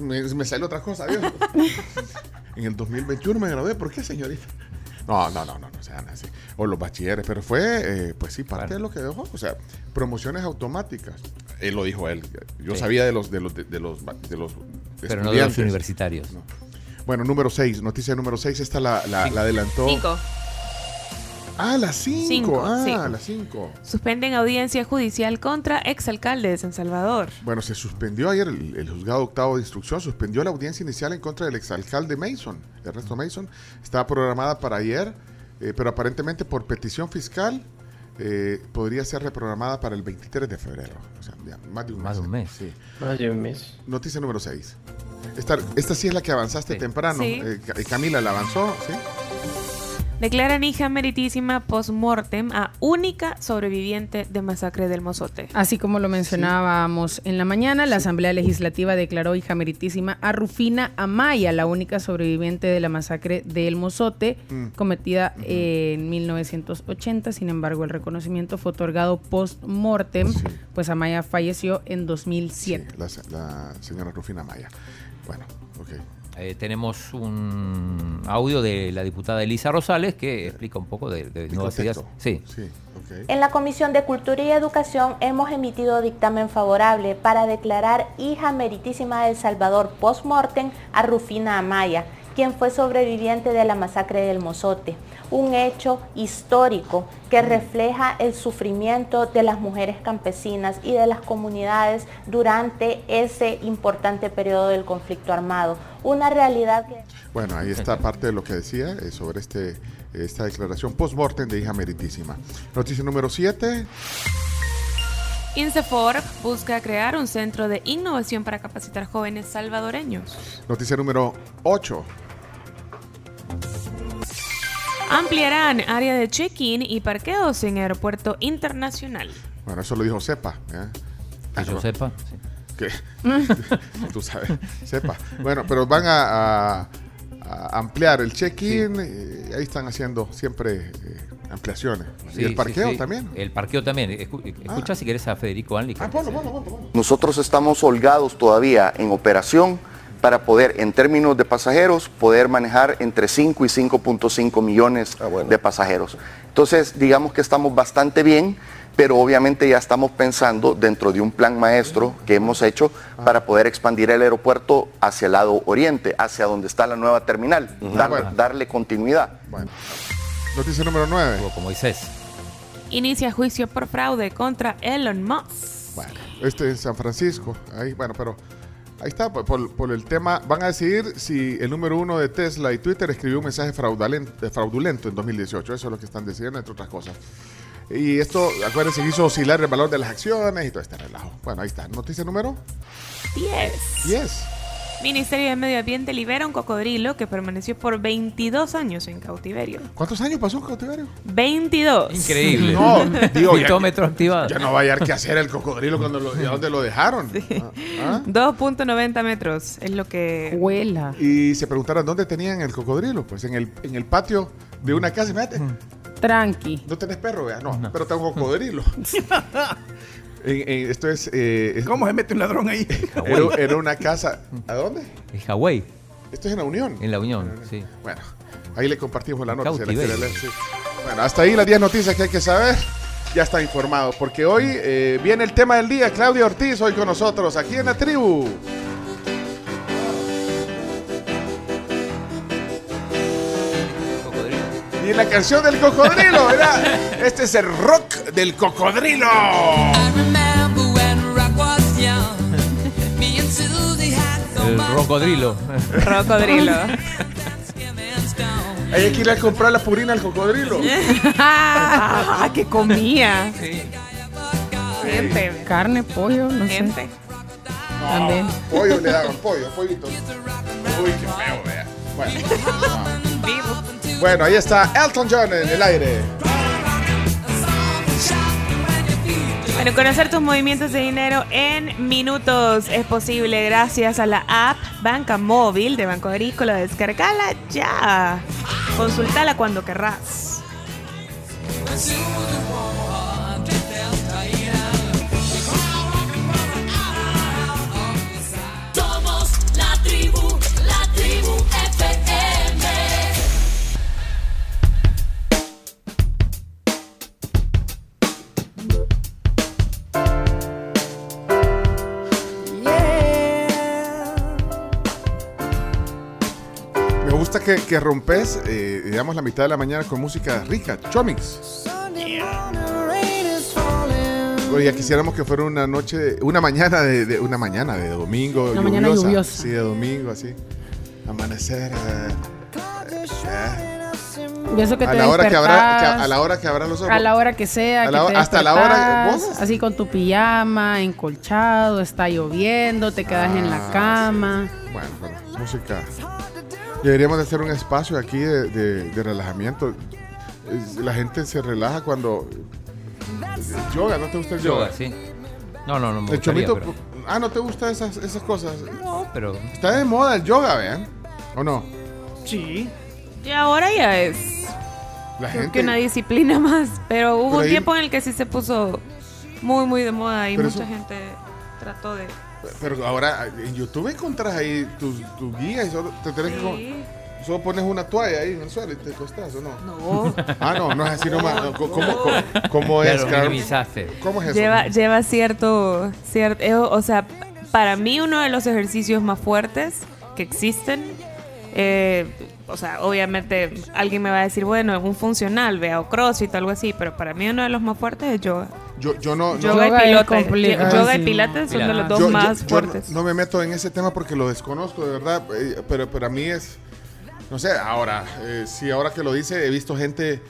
Me salió otra cosa, Dios. En el 2021 me gradué. ¿Por qué, señorita? No sean así. O los bachilleres, pero fue, parte de lo que dejó. O sea, promociones automáticas. Él lo dijo él. Yo sabía de los pero no de los universitarios. No. Bueno, número 6. Noticia número 6. Esta la adelantó. 5. Ah, las 5. Las 5. Suspenden audiencia judicial contra exalcalde de San Salvador. Bueno, se suspendió ayer el juzgado octavo de instrucción, suspendió la audiencia inicial en contra del exalcalde Mason, Ernesto Mason. Estaba programada para ayer, pero aparentemente por petición fiscal podría ser reprogramada para el 23 de febrero. O sea, ya, más de un mes. Sí. Más de un mes. Noticia número 6. Esta sí es la que avanzaste temprano. Sí. Camila la avanzó, ¿sí? Declaran hija meritísima post-mortem a única sobreviviente de masacre del Mozote. Así como lo mencionábamos en la mañana, la Asamblea Legislativa declaró hija meritísima a Rufina Amaya, la única sobreviviente de la masacre del Mozote, cometida en 1980. Sin embargo, el reconocimiento fue otorgado post-mortem, pues Amaya falleció en 2007. La señora Rufina Amaya. Bueno, ok. Tenemos un audio de la diputada Elisa Rosales que explica un poco de nuevas ideas. Sí. Sí, okay. En la Comisión de Cultura y Educación hemos emitido dictamen favorable para declarar hija meritísima de El Salvador post-mortem a Rufina Amaya, quien fue sobreviviente de la masacre del Mozote, un hecho histórico que refleja el sufrimiento de las mujeres campesinas y de las comunidades durante ese importante periodo del conflicto armado. Una realidad que... Bueno, ahí está parte de lo que decía sobre esta declaración post-mortem de hija meritísima. Noticia número 7... INCEFOR busca crear un centro de innovación para capacitar jóvenes salvadoreños. Noticia número 8. Ampliarán área de check-in y parqueos en aeropuerto internacional. Bueno, eso lo dijo Cepa. Que yo sepa. Sí. ¿Qué? Tú sabes, Cepa. Bueno, pero van a ampliar el check-in. Sí. Ahí están haciendo siempre... ampliaciones. Sí, ¿y el parqueo también? El parqueo también. Escucha si querés a Federico Anli. Bueno. Nosotros estamos holgados todavía en operación para poder, en términos de pasajeros, poder manejar entre 5 y 5.5 millones de pasajeros. Entonces, digamos que estamos bastante bien, pero obviamente ya estamos pensando dentro de un plan maestro que hemos hecho para poder expandir el aeropuerto hacia el lado oriente, hacia donde está la nueva terminal, darle continuidad. Bueno. Noticia número 9. Como dices. Inicia juicio por fraude contra Elon Musk. Bueno, este es San Francisco. Ahí, bueno, pero ahí está, por el tema. Van a decidir si el número 1 de Tesla y Twitter escribió un mensaje fraudulento en 2018. Eso es lo que están decidiendo, entre otras cosas. Y esto, acuérdense, hizo oscilar el valor de las acciones y todo este relajo. Bueno, ahí está. Noticia número 10. Ministerio de Medio Ambiente libera un cocodrilo que permaneció por 22 años en cautiverio. ¿Cuántos años pasó en cautiverio? 22. Increíble. No, digo, mitómetro activado. Ya no va a hallar qué hacer el cocodrilo cuando donde lo dejaron. Sí. 2.90 metros es lo que... Huela. Y se preguntaron dónde tenían el cocodrilo. Pues en el patio de una casa. Imagínate. Tranqui. ¿No tenés perro? No, pero tengo cocodrilo. Esto es... ¿Cómo se mete un ladrón ahí? Era una casa... ¿A dónde? En Hawái. Esto es en La Unión. En La Unión, sí. Bueno, ahí le compartimos la noticia. Bueno, hasta ahí las 10 noticias que hay que saber. Ya está informado, porque hoy viene el tema del día. Claudia Ortiz hoy con nosotros, aquí en La Tribu. Y la canción del cocodrilo, ¿verdad? Este es el rock del cocodrilo. El rocodrilo. Rocodrilo. Hay que ir a comprar la purina al cocodrilo. ¡Ah! ¡Qué comía! Sí. Gente. Carne, pollo, no gente. Sé. No, también. Pollo le daban, pollito. Uy, qué feo, vea. Bueno. Vivo. Bueno, ahí está Elton John en el aire. Bueno, conocer tus movimientos de dinero en minutos es posible gracias a la app Banca Móvil de Banco Agrícola. Descargala ya. Consultala cuando querrás. Somos la tribu FM. Que rompes, digamos, la mitad de la mañana con música rica, Chomix. Bueno, ya quisiéramos que fuera una noche, una mañana de domingo, una lluviosa. Mañana lluviosa. Sí, de domingo, así. Amanecer. Eso que a, te la hora que habrá, a la hora que abra los ojos. A la hora que sea. Hasta la hora. ¿Vos? Así con tu pijama, encolchado, está lloviendo, te quedas en la cama. Sí. Bueno, música. Deberíamos de hacer un espacio aquí de relajamiento. La gente se relaja cuando... Yoga, ¿no te gusta el yoga? Yoga, sí. No, me gustaría, chomito, pero... Ah, ¿no te gustan esas cosas? No, pero... Está de moda el yoga, ¿vean? ¿O no? Sí. Y ahora ya es... Creo que una disciplina más. Pero hubo un tiempo en el que sí se puso muy, muy de moda y mucha gente trató de... Pero ahora en YouTube encontrás ahí tus guías y solo te tenés que solo pones una toalla ahí en el suelo y te acostás, ¿o no? No. Ah, no, no es así nomás. No, ¿cómo es? Claro, ¿cómo es eso? Lleva cierto, o sea, para mí uno de los ejercicios más fuertes que existen, o sea, obviamente alguien me va a decir, bueno, es un funcional, vea, o crossfit o algo así, pero para mí uno de los más fuertes es yoga. Yoga y pilates son de los dos más fuertes. No me meto en ese tema porque lo desconozco, de verdad, pero a mí es, no sé, ahora, si ahora que lo dice, he visto gente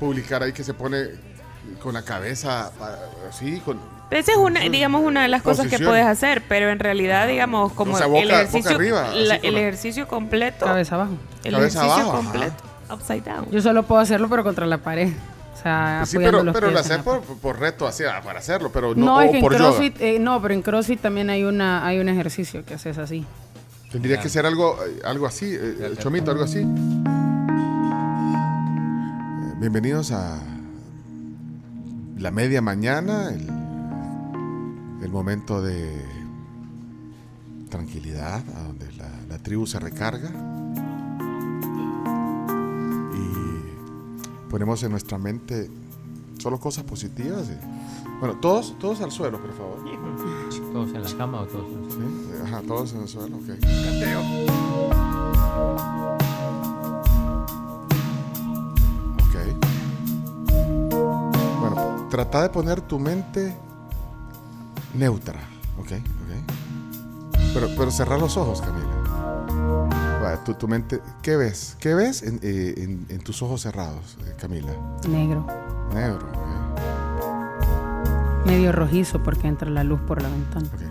publicar ahí que se pone con la cabeza así, esa es una de las cosas que puedes hacer, pero en realidad, digamos, como o sea, boca, el ejercicio boca arriba, el ejercicio completo, cabeza abajo, el cabeza ejercicio abajo, completo, ajá, upside down. Yo solo puedo hacerlo pero contra la pared. O sea, sí, pero lo haces por reto así, para hacerlo, pero no es que por CrossFit, yoga. No, pero en CrossFit también hay un ejercicio que haces así. Tendría que ser algo así, el chomito, algo así. Bienvenidos a la media mañana, el momento de tranquilidad, a donde la tribu se recarga. Y ponemos en nuestra mente solo cosas positivas. Bueno, todos al suelo, por favor. ¿Todos en la cama o todos en el suelo? ¿Sí? Ajá, todos en el suelo, ok. Canteo. Ok. Bueno, trata de poner tu mente neutra, ok. Pero cerrar los ojos, Camila. Vale, tu mente, ¿qué ves? ¿Qué ves en tus ojos cerrados, Camila? Negro, okay. Medio rojizo porque entra la luz por la ventana. Okay.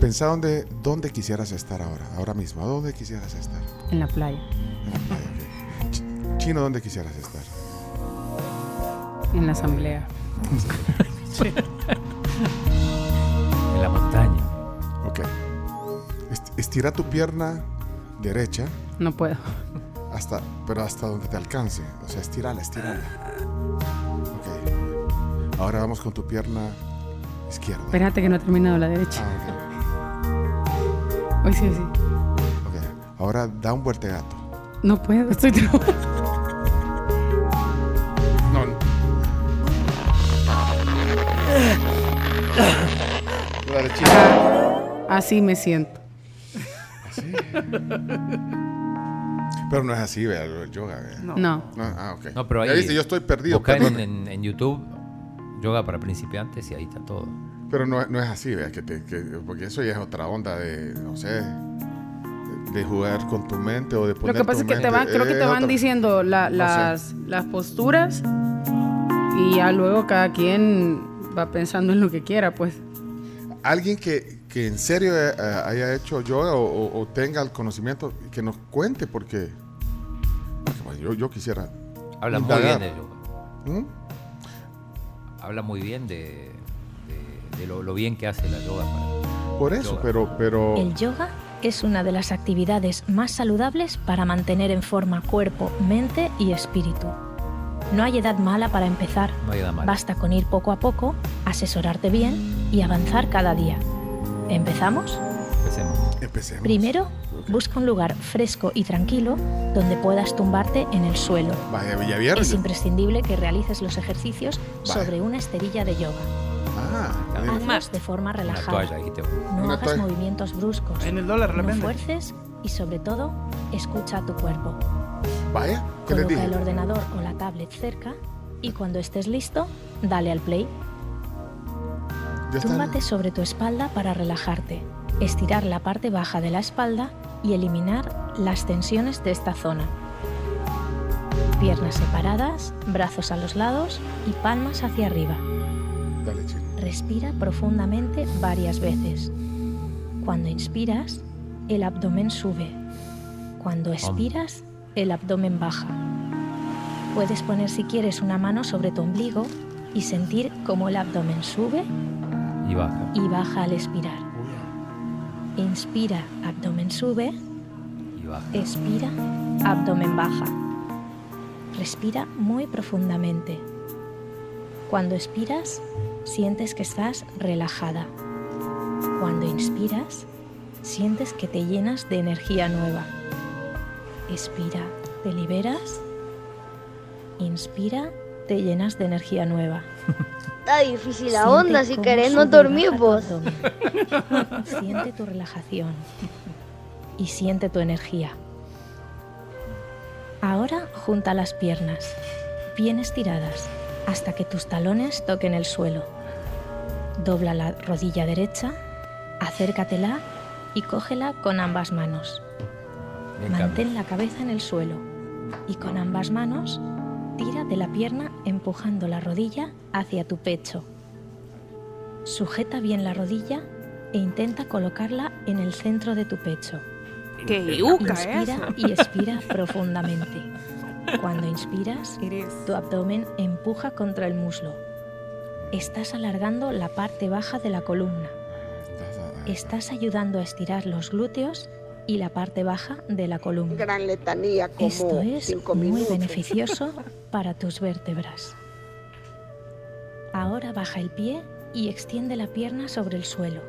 Pensá dónde quisieras estar ahora mismo. ¿A dónde quisieras estar? En la playa. En la playa, ok. Chino, ¿dónde quisieras estar? En la asamblea. En la montaña. Ok. Estira tu pierna derecha. No puedo. Pero hasta donde te alcance. O sea, estírala. Ok. Ahora vamos con tu pierna izquierda. Espérate que no ha terminado la derecha. Ah, okay. Hoy sí. Ok. Ahora da un vueltegato. No puedo, estoy trabajando. Dale, chica. Así me siento. ¿Así? Pero no es así, vea, el yoga, vea. No. Ah, ok. No, pero ahí, ya viste, yo estoy perdido. Busca en YouTube yoga para principiantes y ahí está todo. Pero no es así, vea, porque eso ya es otra onda de, no sé, de jugar con tu mente o de poner. Lo que pasa es que te van diciendo las posturas y ya luego cada quien va pensando en lo que quiera, pues. Alguien que en serio haya hecho yoga o tenga el conocimiento, que nos cuente, porque yo quisiera. Habla muy bien de yoga. Habla muy bien de lo bien que hace la yoga. Por eso, yoga. Pero... El yoga es una de las actividades más saludables para mantener en forma cuerpo, mente y espíritu. No hay edad mala para empezar. No hay edad mala. Basta con ir poco a poco, asesorarte bien y avanzar cada día. ¿Empezamos? Empecemos. Primero, busca un lugar fresco y tranquilo donde pueas tumbarte en el suelo. Vaya, Villaverde. Es imprescindible que realices los ejercicios sobre una esterilla de yoga. Hazlos de forma relajada. No hagas movimientos bruscos. En el dólar, no fuerces y, sobre todo, escucha a tu cuerpo. Vaya, ¿qué les dije? Coloca el ordenador o la tablet cerca y cuando estés listo, dale al play. Túmbate sobre tu espalda para relajarte, estirar la parte baja de la espalda y eliminar las tensiones de esta zona. Piernas separadas, brazos a los lados y palmas hacia arriba. Respira profundamente varias veces. Cuando inspiras, el abdomen sube. Cuando expiras, el abdomen baja. Puedes poner, si quieres, una mano sobre tu ombligo y sentir cómo el abdomen sube y baja al expirar. Inspira, abdomen sube y baja. Expira, abdomen baja. Respira muy profundamente. Cuando expiras, sientes que estás relajada. Cuando inspiras, sientes que te llenas de energía nueva. Expira, te liberas. Inspira, te llenas de energía nueva. Está difícil la onda, si querés no dormir vos. Siente tu relajación y siente tu energía. Ahora junta las piernas, bien estiradas, hasta que tus talones toquen el suelo. Dobla la rodilla derecha, acércatela y cógela con ambas manos. Mantén la cabeza en el suelo y con ambas manos tira de la pierna empujando la rodilla hacia tu pecho. Sujeta bien la rodilla e intenta colocarla en el centro de tu pecho. ¡Qué yuca! Inspira y expira profundamente. Cuando inspiras, tu abdomen empuja contra el muslo. Estás alargando la parte baja de la columna. Estás ayudando a estirar los glúteos y la parte baja de la columna. Gran letanía, como esto es 5 minutos. Muy beneficioso para tus vértebras. Ahora baja el pie y extiende la pierna sobre el suelo.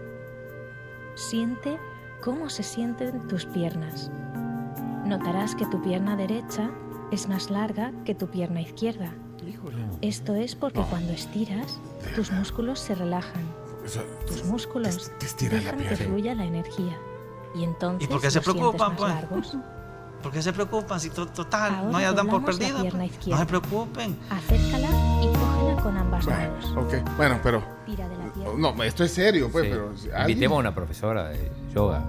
Siente cómo se sienten tus piernas. Notarás que tu pierna derecha es más larga que tu pierna izquierda. Esto es porque cuando estiras, tus músculos se relajan. Tus músculos dejan que fluya la energía. Y entonces, ¿y por qué se preocupan, pues? ¿Por qué se preocupan? Si total, ahora no ya dan por perdida. Pues. No se preocupen. Acércala y cógela con ambas manos. Okay. Bueno, pero no, esto es serio, pues. Sí. Pero ¿alguien? Invitemos a una profesora de yoga.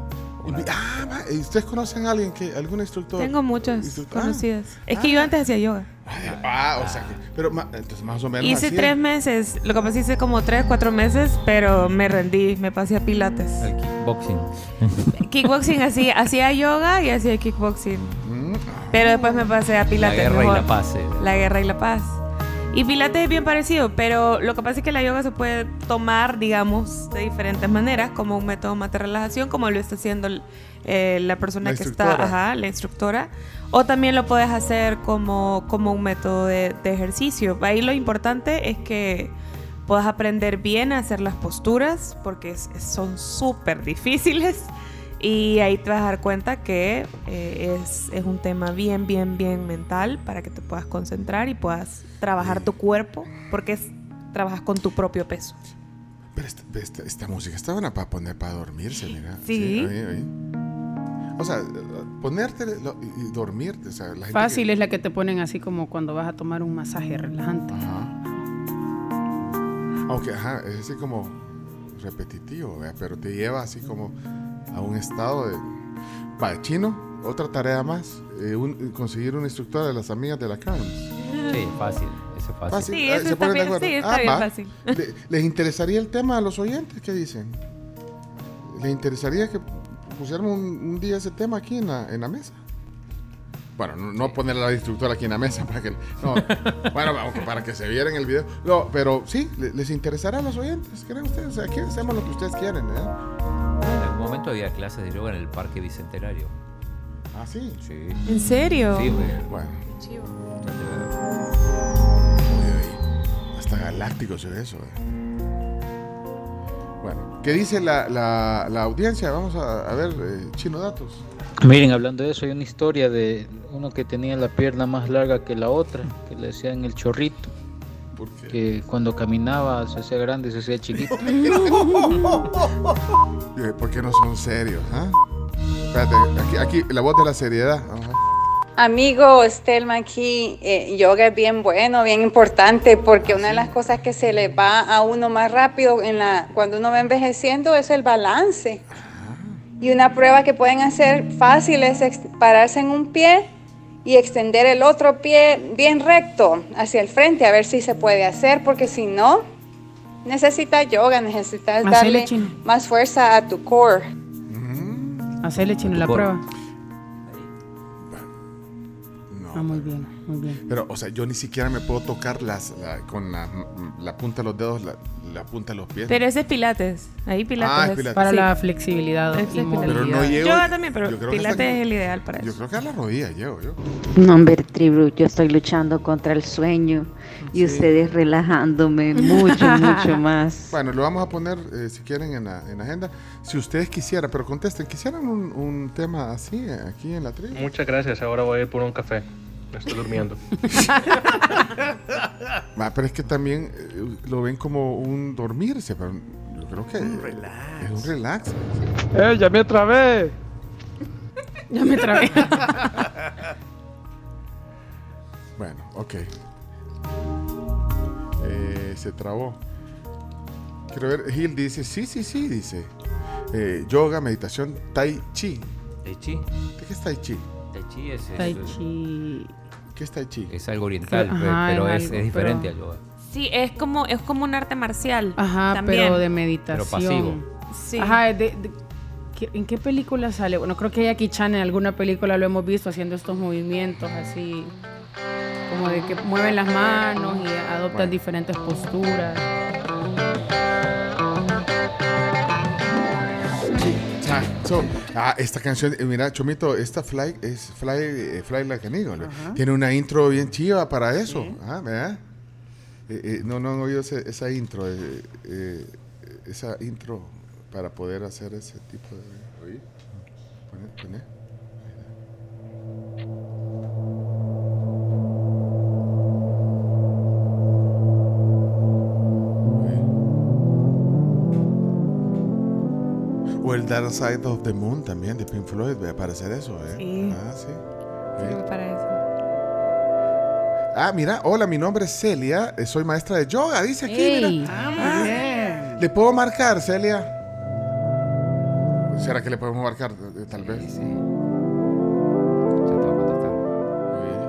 ¿Ustedes conocen a alguien que algún instructor? Tengo muchos conocidos. Es que yo antes hacía yoga. O sea, que, pero entonces más o menos. Hice así, 3 meses, lo que pasa hice como 3-4 meses, pero me rendí, me pasé a pilates. El kickboxing. Kickboxing, así, hacía yoga y hacía kickboxing. Pero después me pasé a pilates. La guerra mejor. Y la paz. La guerra y la paz. Y pilates es bien parecido, pero lo que pasa es que la yoga se puede tomar, digamos, de diferentes maneras, como un método más de relajación, como lo está haciendo la persona que está, la instructora, o también lo puedes hacer como un método de ejercicio. Ahí lo importante es que puedas aprender bien a hacer las posturas, porque son súper difíciles, y ahí te vas a dar cuenta que es un tema bien mental, para que te puedas concentrar y puedas trabajar tu cuerpo, porque trabajas con tu propio peso. Pero esta música está buena para poner para dormirse, mira. Sí. Oye. O sea, ponerte y dormirte, o sea, la gente fácil es la que te ponen así como cuando vas a tomar un masaje relajante. Ajá. Aunque es así como repetitivo, ¿verdad? Pero te lleva así como a un estado de chino. Otra tarea más, conseguir un instructor de las amigas de la Carmen. Sí, fácil. Eso es fácil. Sí, eso está bien, sí, está bien fácil. ¿Les interesaría el tema a los oyentes? ¿Qué dicen? ¿Les interesaría que pusiéramos un día ese tema aquí en la mesa? Bueno, no poner a la instructora aquí en la mesa para que bueno, para que se viera en el video. No, pero sí, les interesará a los oyentes, creen ustedes. O sea, aquí hacemos lo que ustedes quieren, En algún momento había clases de yoga en el Parque Bicentenario. ¿Ah, sí? Sí. ¿En serio? Sí, güey. Bueno. Chivo. Uy, hasta galáctico se ve eso, Bueno, ¿qué dice la audiencia? Vamos a ver, Chino Datos. Miren, hablando de eso, hay una historia de uno que tenía la pierna más larga que la otra, que le decían el chorrito. ¿Por qué? Que cuando caminaba se hacía grande y se hacía chiquito. ¿Por qué no son serios, Espérate, aquí la voz de la seriedad. Amigo Estelma, aquí yoga es bien bueno, bien importante, porque una de las cosas que se le va a uno más rápido cuando uno va envejeciendo es el balance. Y una prueba que pueden hacer fácil es pararse en un pie y extender el otro pie bien recto hacia el frente, a ver si se puede hacer, porque si no, necesitas yoga, necesitas darle más fuerza a tu core. Hacerle, Chino, la prueba. No, está muy bien. Muy bien. Pero, o sea, yo ni siquiera me puedo tocar con la punta de los dedos, la punta de los pies. Pero ese es Pilates. Ahí Pilates, es Pilates. Para la flexibilidad. Pero no llevo. Yo también, pero Pilates es el ideal para eso. Yo creo que a la rodilla llevo yo. No, hombre, tribu, yo estoy luchando contra el sueño y ustedes relajándome mucho más. Bueno, lo vamos a poner, si quieren, en la agenda. Si ustedes quisieran, pero contesten, ¿quisieran un tema así aquí en la tribu? Muchas gracias, ahora voy a ir por un café. Me estoy durmiendo. Pero es que también lo ven como un dormirse, pero yo creo que es un relax. ¡Ya me trabé! Ya me trabé. Bueno, ok. Se trabó. Quiero ver, Gil dice, sí, dice. Yoga, meditación, tai chi. ¿Tai chi? ¿Qué es tai chi? Tai chi. ¿Qué es tai chi? Es algo oriental, pero es diferente al yoga. Sí, es como un arte marcial. Ajá, también. Pero de meditación. Pero pasivo. Sí. Ajá, ¿en qué película sale? Bueno, creo que Jackie Chan en alguna película lo hemos visto haciendo estos movimientos así, como de que mueven las manos y adoptan diferentes posturas. Esta canción, mira, Chomito, esta Fly Like an Eagle. Ajá. Tiene una intro bien chiva para eso. ¿Sí? ¿Verdad? No han oído esa intro. Esa intro para poder hacer ese tipo de... ¿Oí? Poné. O el Dark Side of the Moon también de Pink Floyd, va a aparecer eso, ¿eh? Sí. Sí, me parece. Mira, hola, mi nombre es Celia, soy maestra de yoga, dice aquí, mira. Yeah. ¿Le puedo marcar, Celia? ¿Será que le podemos marcar? Tal vez. Sí. Ya te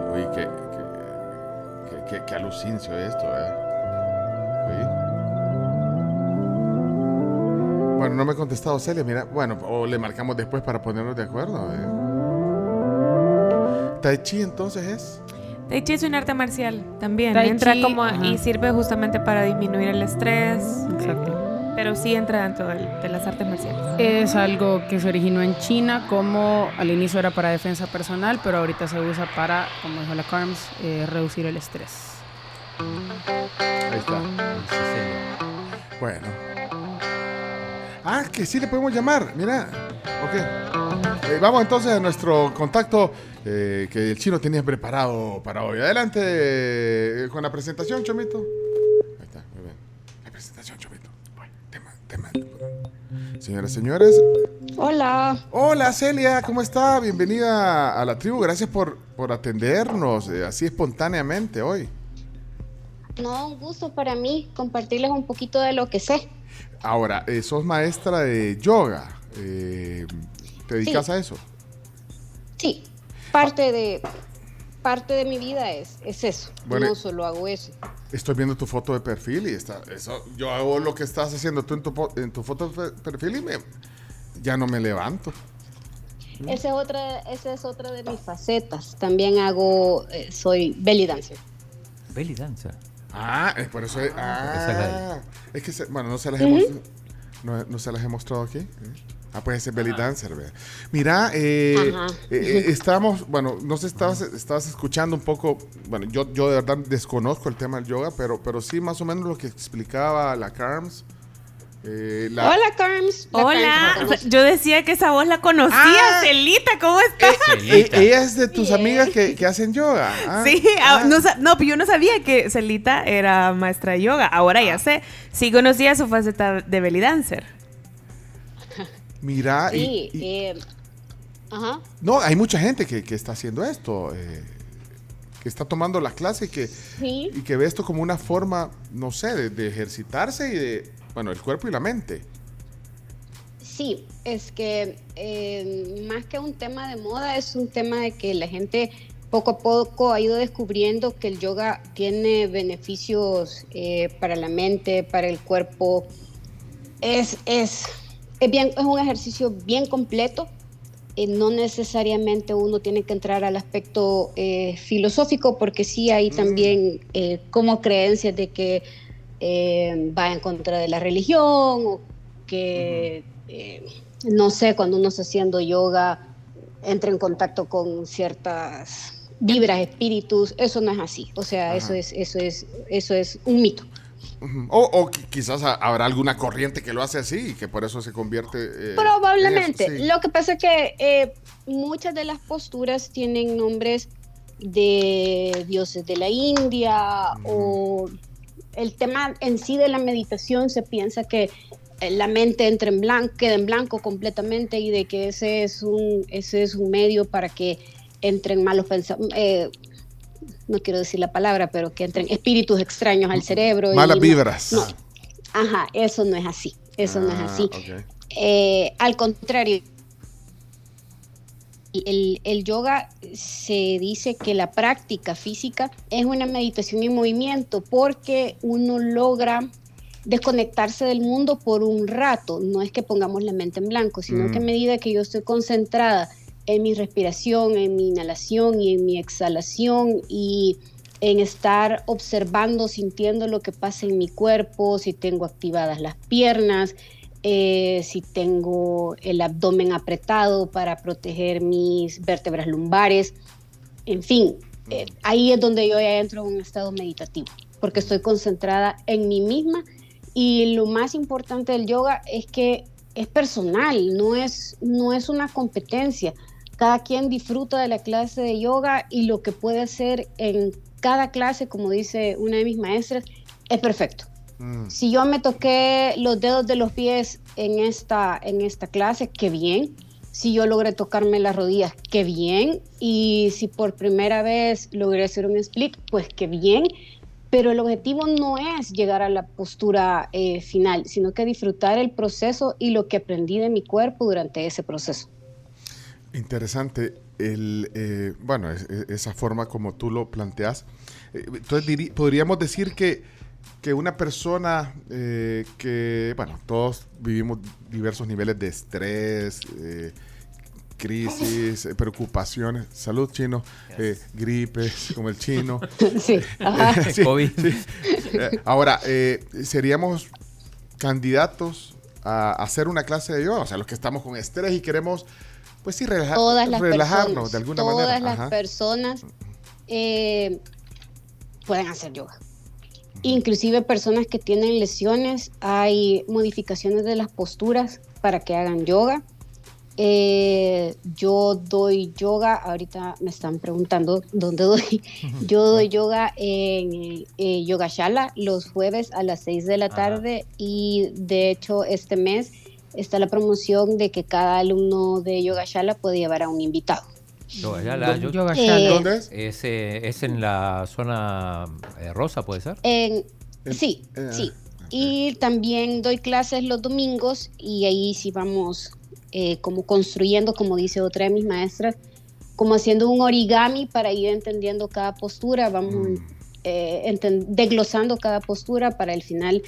voy a contestar. Oye, qué alucincio esto, Oye. Bueno, no me ha contestado Celia, mira. Bueno, o le marcamos después para ponernos de acuerdo. Tai Chi, entonces, es... Tai Chi es un arte marcial también. Entra como... Ajá. Y sirve justamente para disminuir el estrés. Exacto. Pero sí entra dentro de las artes marciales. Es algo que se originó en China, como al inicio era para defensa personal, pero ahorita se usa para, como dijo la Carms, reducir el estrés. Ahí está. Sí. Bueno... que sí le podemos llamar, mira. Ok. Vamos entonces a nuestro contacto que el chino tenía preparado para hoy. Adelante con la presentación, Chomito. Ahí está, muy bien. La presentación, Chomito. Bueno, te mando. Señoras y señores. Hola. Hola, Celia, ¿cómo está? Bienvenida a la tribu. Gracias por atendernos así espontáneamente hoy. No, un gusto para mí compartirles un poquito de lo que sé. Ahora, sos maestra de yoga, ¿te dedicas a eso? Sí, parte de mi vida es eso, bueno, no solo hago eso. Estoy viendo tu foto de perfil y yo hago lo que estás haciendo tú en tu foto de perfil y ya no me levanto. Esa es otra de mis facetas, también soy belly dancer. ¿Belly dancer? Es por eso. Es que no se las he mostrado aquí. Pues ese es belly dancer, vea. Mira, estamos, bueno, no sé, estabas escuchando un poco. Bueno, yo de verdad desconozco el tema del yoga, pero sí más o menos lo que explicaba la Carms. Hola, Carms. Hola. Carms. Yo decía que esa voz la conocía. Celita, ¿cómo estás? Ella es de tus amigas que hacen yoga. Sí, no, yo no sabía que Celita era maestra de yoga. Ahora ya sé. Sí conocía su faceta de belly dancer. Mira. Sí, no, hay mucha gente que está haciendo esto. Que está tomando las clases y que ve esto como una forma, no sé, de ejercitarse y de... Bueno, el cuerpo y la mente. Sí, es que más que un tema de moda, es un tema de que la gente poco a poco ha ido descubriendo que el yoga tiene beneficios para la mente, para el cuerpo. Es un ejercicio bien completo no necesariamente uno tiene que entrar al aspecto filosófico, porque sí hay también como creencias de que va en contra de la religión, o que, no sé, cuando uno está haciendo yoga entra en contacto con ciertas vibras, espíritus. Eso no es así, o sea, eso es un mito. O quizás habrá alguna corriente que lo hace así y que por eso se convierte... probablemente. En eso, sí. Lo que pasa es que muchas de las posturas tienen nombres de dioses de la India, o el tema en sí de la meditación, se piensa que la mente entra en blanco, queda en blanco completamente, y de que ese es un medio para que entren malos pensamientos, no quiero decir la palabra, pero que entren espíritus extraños al cerebro. Malas vibras. No. Ajá, eso no es así. Eso no es así. Okay. Al contrario, el yoga, se dice que la práctica física es una meditación en movimiento, porque uno logra desconectarse del mundo por un rato. No es que pongamos la mente en blanco, sino que a medida que yo estoy concentrada en mi respiración, en mi inhalación y en mi exhalación, y en estar observando, sintiendo lo que pasa en mi cuerpo, si tengo activadas las piernas, si tengo el abdomen apretado para proteger mis vértebras lumbares, en fin, ahí es donde yo ya entro en un estado meditativo, porque estoy concentrada en mí misma. Y lo más importante del yoga es que es personal, no es una competencia. Cada quien disfruta de la clase de yoga, y lo que puede hacer en cada clase, como dice una de mis maestras, es perfecto. Si yo me toqué los dedos de los pies en esta clase, qué bien. Si yo logré tocarme las rodillas, qué bien. Y si por primera vez logré hacer un split, pues qué bien. Pero el objetivo no es llegar a la postura final, sino que disfrutar el proceso y lo que aprendí de mi cuerpo durante ese proceso. Interesante. Bueno, esa forma como tú lo planteas. Entonces, podríamos decir que una persona que, bueno, todos vivimos diversos niveles de estrés, crisis, preocupaciones, salud, chino, gripes, como el chino. Sí. Sí, COVID. Sí. Ahora, seríamos candidatos a hacer una clase de yoga, o sea, los que estamos con estrés y queremos, pues sí, relajarnos de alguna manera. Todas las personas pueden hacer yoga. Inclusive personas que tienen lesiones, hay modificaciones de las posturas para que hagan yoga. Yo doy yoga, ahorita me están preguntando dónde doy. Yo doy yoga en Yogashala los jueves a las 6 de la tarde, y de hecho este mes está la promoción de que cada alumno de Yogashala puede llevar a un invitado. Yogashala, ¿dónde es? Es en la zona rosa, ¿puede ser? Sí. Y también doy clases los domingos, y ahí sí vamos... como construyendo, como dice otra de mis maestras, como haciendo un origami para ir entendiendo cada postura, vamos desglosando cada postura para el final,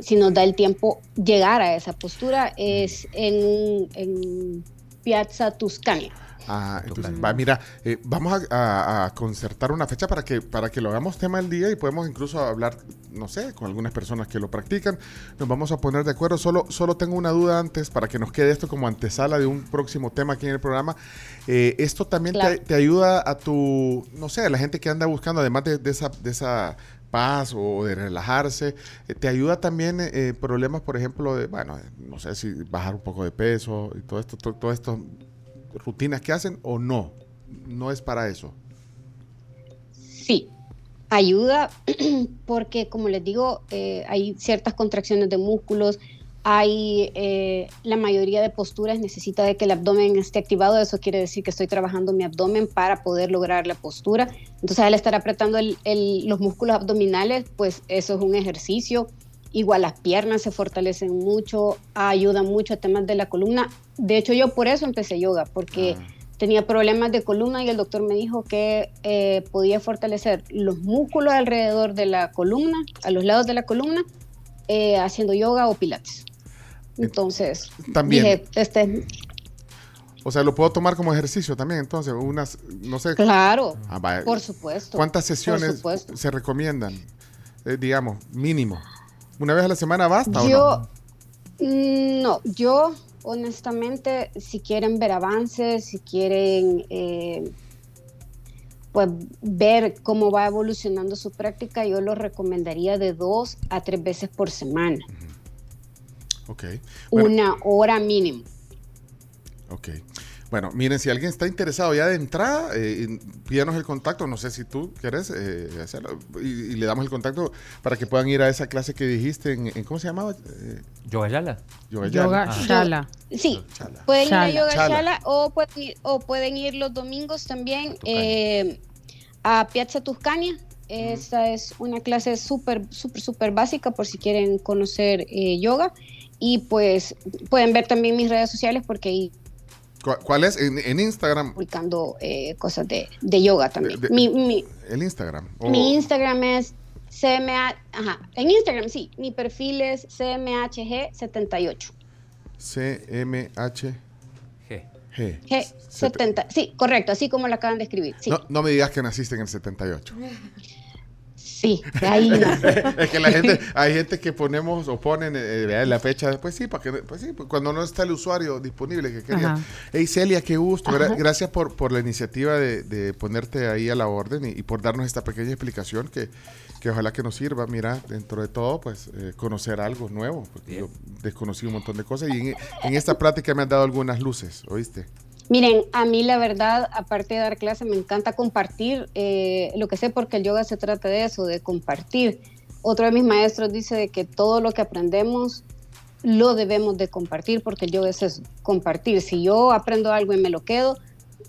si nos da el tiempo, llegar a esa postura. Es en Piazza Tuscania. Entonces, mira, vamos a concertar una fecha para que lo hagamos tema del día, y podemos incluso hablar, no sé, con algunas personas que lo practican. Nos vamos a poner de acuerdo. Solo tengo una duda antes, para que nos quede esto como antesala de un próximo tema aquí en el programa. Esto también te ayuda a tu, no sé, a la gente que anda buscando, además de esa paz o de relajarse, te ayuda también problemas, por ejemplo, de, bueno, no sé, si bajar un poco de peso y todo esto, todo esto, rutinas que hacen, o no es para eso. Sí, ayuda, porque como les digo, hay ciertas contracciones de músculos, hay la mayoría de posturas necesita de que el abdomen esté activado. Eso quiere decir que estoy trabajando mi abdomen para poder lograr la postura. Entonces, al estar apretando los músculos abdominales, pues eso es un ejercicio. Igual las piernas se fortalecen mucho, ayuda mucho a temas de la columna. De hecho, yo por eso empecé yoga, porque tenía problemas de columna, y el doctor me dijo que podía fortalecer los músculos alrededor de la columna, a los lados de la columna, haciendo yoga o pilates. Entonces, también dije, O sea, lo puedo tomar como ejercicio también, entonces, unas, no sé. Claro, por supuesto. ¿Cuántas sesiones se recomiendan? Digamos, mínimo. ¿Una vez a la semana basta o no? Yo, honestamente, si quieren ver avances, si quieren pues ver cómo va evolucionando su práctica, yo lo recomendaría de 2 a 3 veces por semana. Okay. Bueno, 1 hora mínimo. Ok. Bueno, miren, si alguien está interesado ya de entrada, pídanos el contacto, no sé si tú quieres hacerlo, y le damos el contacto para que puedan ir a esa clase que dijiste en ¿cómo se llamaba? Yoga Shala. Yoga Shala. Sí, Shala. Pueden ir a Yoga Shala o pueden ir los domingos también a Piazza Tuscania. Esta es una clase súper básica por si quieren conocer yoga. Y pues pueden ver también mis redes sociales porque ahí... ¿Cuál es? En Instagram. Publicando cosas de yoga también. ¿El Instagram? Mi Instagram es CMH... Ajá, en Instagram sí. Mi perfil es CMHG78. CMH... G70, sí, correcto, así como lo acaban de escribir. Sí. No me digas que naciste en el 78. Sí, ahí nací. Es que hay gente que ponemos o ponen la fecha después, sí, para que, pues sí, cuando no está el usuario disponible que quería. Hey Celia, qué gusto. Gracias por la iniciativa de ponerte ahí a la orden y por darnos esta pequeña explicación que ojalá que nos sirva. Mira, dentro de todo, pues conocer algo nuevo, porque yo desconocí un montón de cosas y en esta plática me han dado algunas luces, ¿oíste? Miren, a mí la verdad, aparte de dar clase, me encanta compartir lo que sé, porque el yoga se trata de eso, de compartir. Otro de mis maestros dice de que todo lo que aprendemos lo debemos de compartir, porque el yoga es eso, compartir. Si yo aprendo algo y me lo quedo,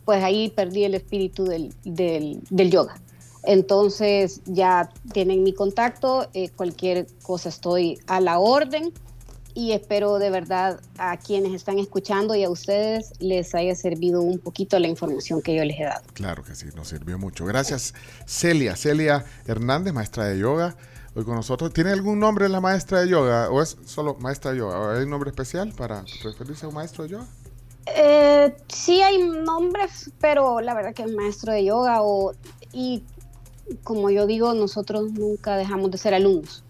pues ahí perdí el espíritu del yoga. Entonces ya tienen mi contacto, cualquier cosa estoy a la orden. Y espero de verdad a quienes están escuchando y a ustedes les haya servido un poquito la información que yo les he dado. Claro que sí, nos sirvió mucho. Gracias, Celia. Celia Hernández, maestra de yoga, hoy con nosotros. ¿Tiene algún nombre la maestra de yoga o es solo maestra de yoga? ¿Hay un nombre especial para referirse a un maestro de yoga? Sí hay nombres, pero la verdad que es maestro de yoga y como yo digo, nosotros nunca dejamos de ser alumnos.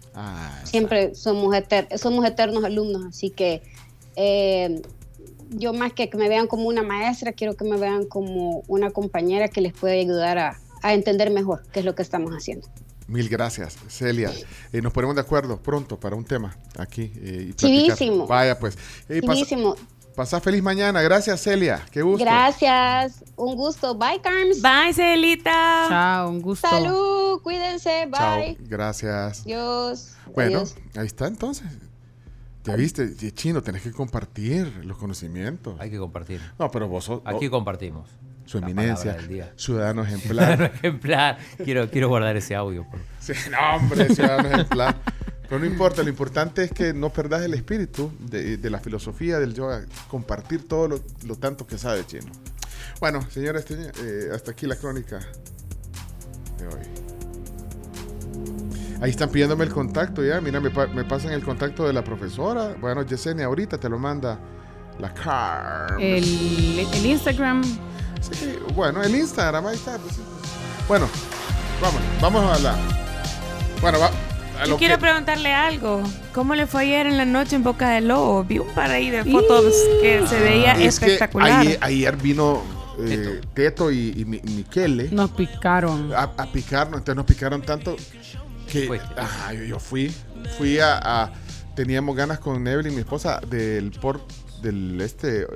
Siempre somos eternos alumnos, así que yo más que me vean como una maestra, quiero que me vean como una compañera que les puede ayudar a entender mejor qué es lo que estamos haciendo. Mil gracias, Celia. Nos ponemos de acuerdo pronto para un tema aquí. Chivísimo. Vaya pues. Chivísimo. Pasá feliz mañana. Gracias, Celia. Qué gusto. Gracias. Un gusto. Bye, Carms. Bye, Celita. Chao, un gusto. Salud. Cuídense. Bye. Chao. Gracias. Adiós. Bueno, adiós. Ahí está entonces. Ya viste, Chino, tenés que compartir los conocimientos. Hay que compartir. No, pero vos sos... Aquí compartimos. Su eminencia, ciudadano ejemplar. Ciudadano ejemplar. Quiero guardar ese audio. Sí, no, hombre, ciudadano ejemplar. Pero no importa, lo importante es que no perdás el espíritu de la filosofía del yoga, compartir todo lo tanto que sabe Chino. Bueno, señores, hasta aquí la crónica de hoy. Ahí están pidiéndome el contacto ya, mira, me pasan el contacto de la profesora. Bueno, Yesenia, ahorita te lo manda la Carms. El Instagram. Sí, bueno, el Instagram, ahí está. Bueno, vamos a hablar. Bueno, va. Yo quiero preguntarle algo. ¿Cómo le fue ayer en la noche en Boca del Lobo? Vi un par ahí de fotos que se veía espectacular. Ayer vino Teto y Michele. Nos picaron. A picarnos, entonces nos picaron tanto que yo fui teníamos ganas con Evelyn, mi esposa, del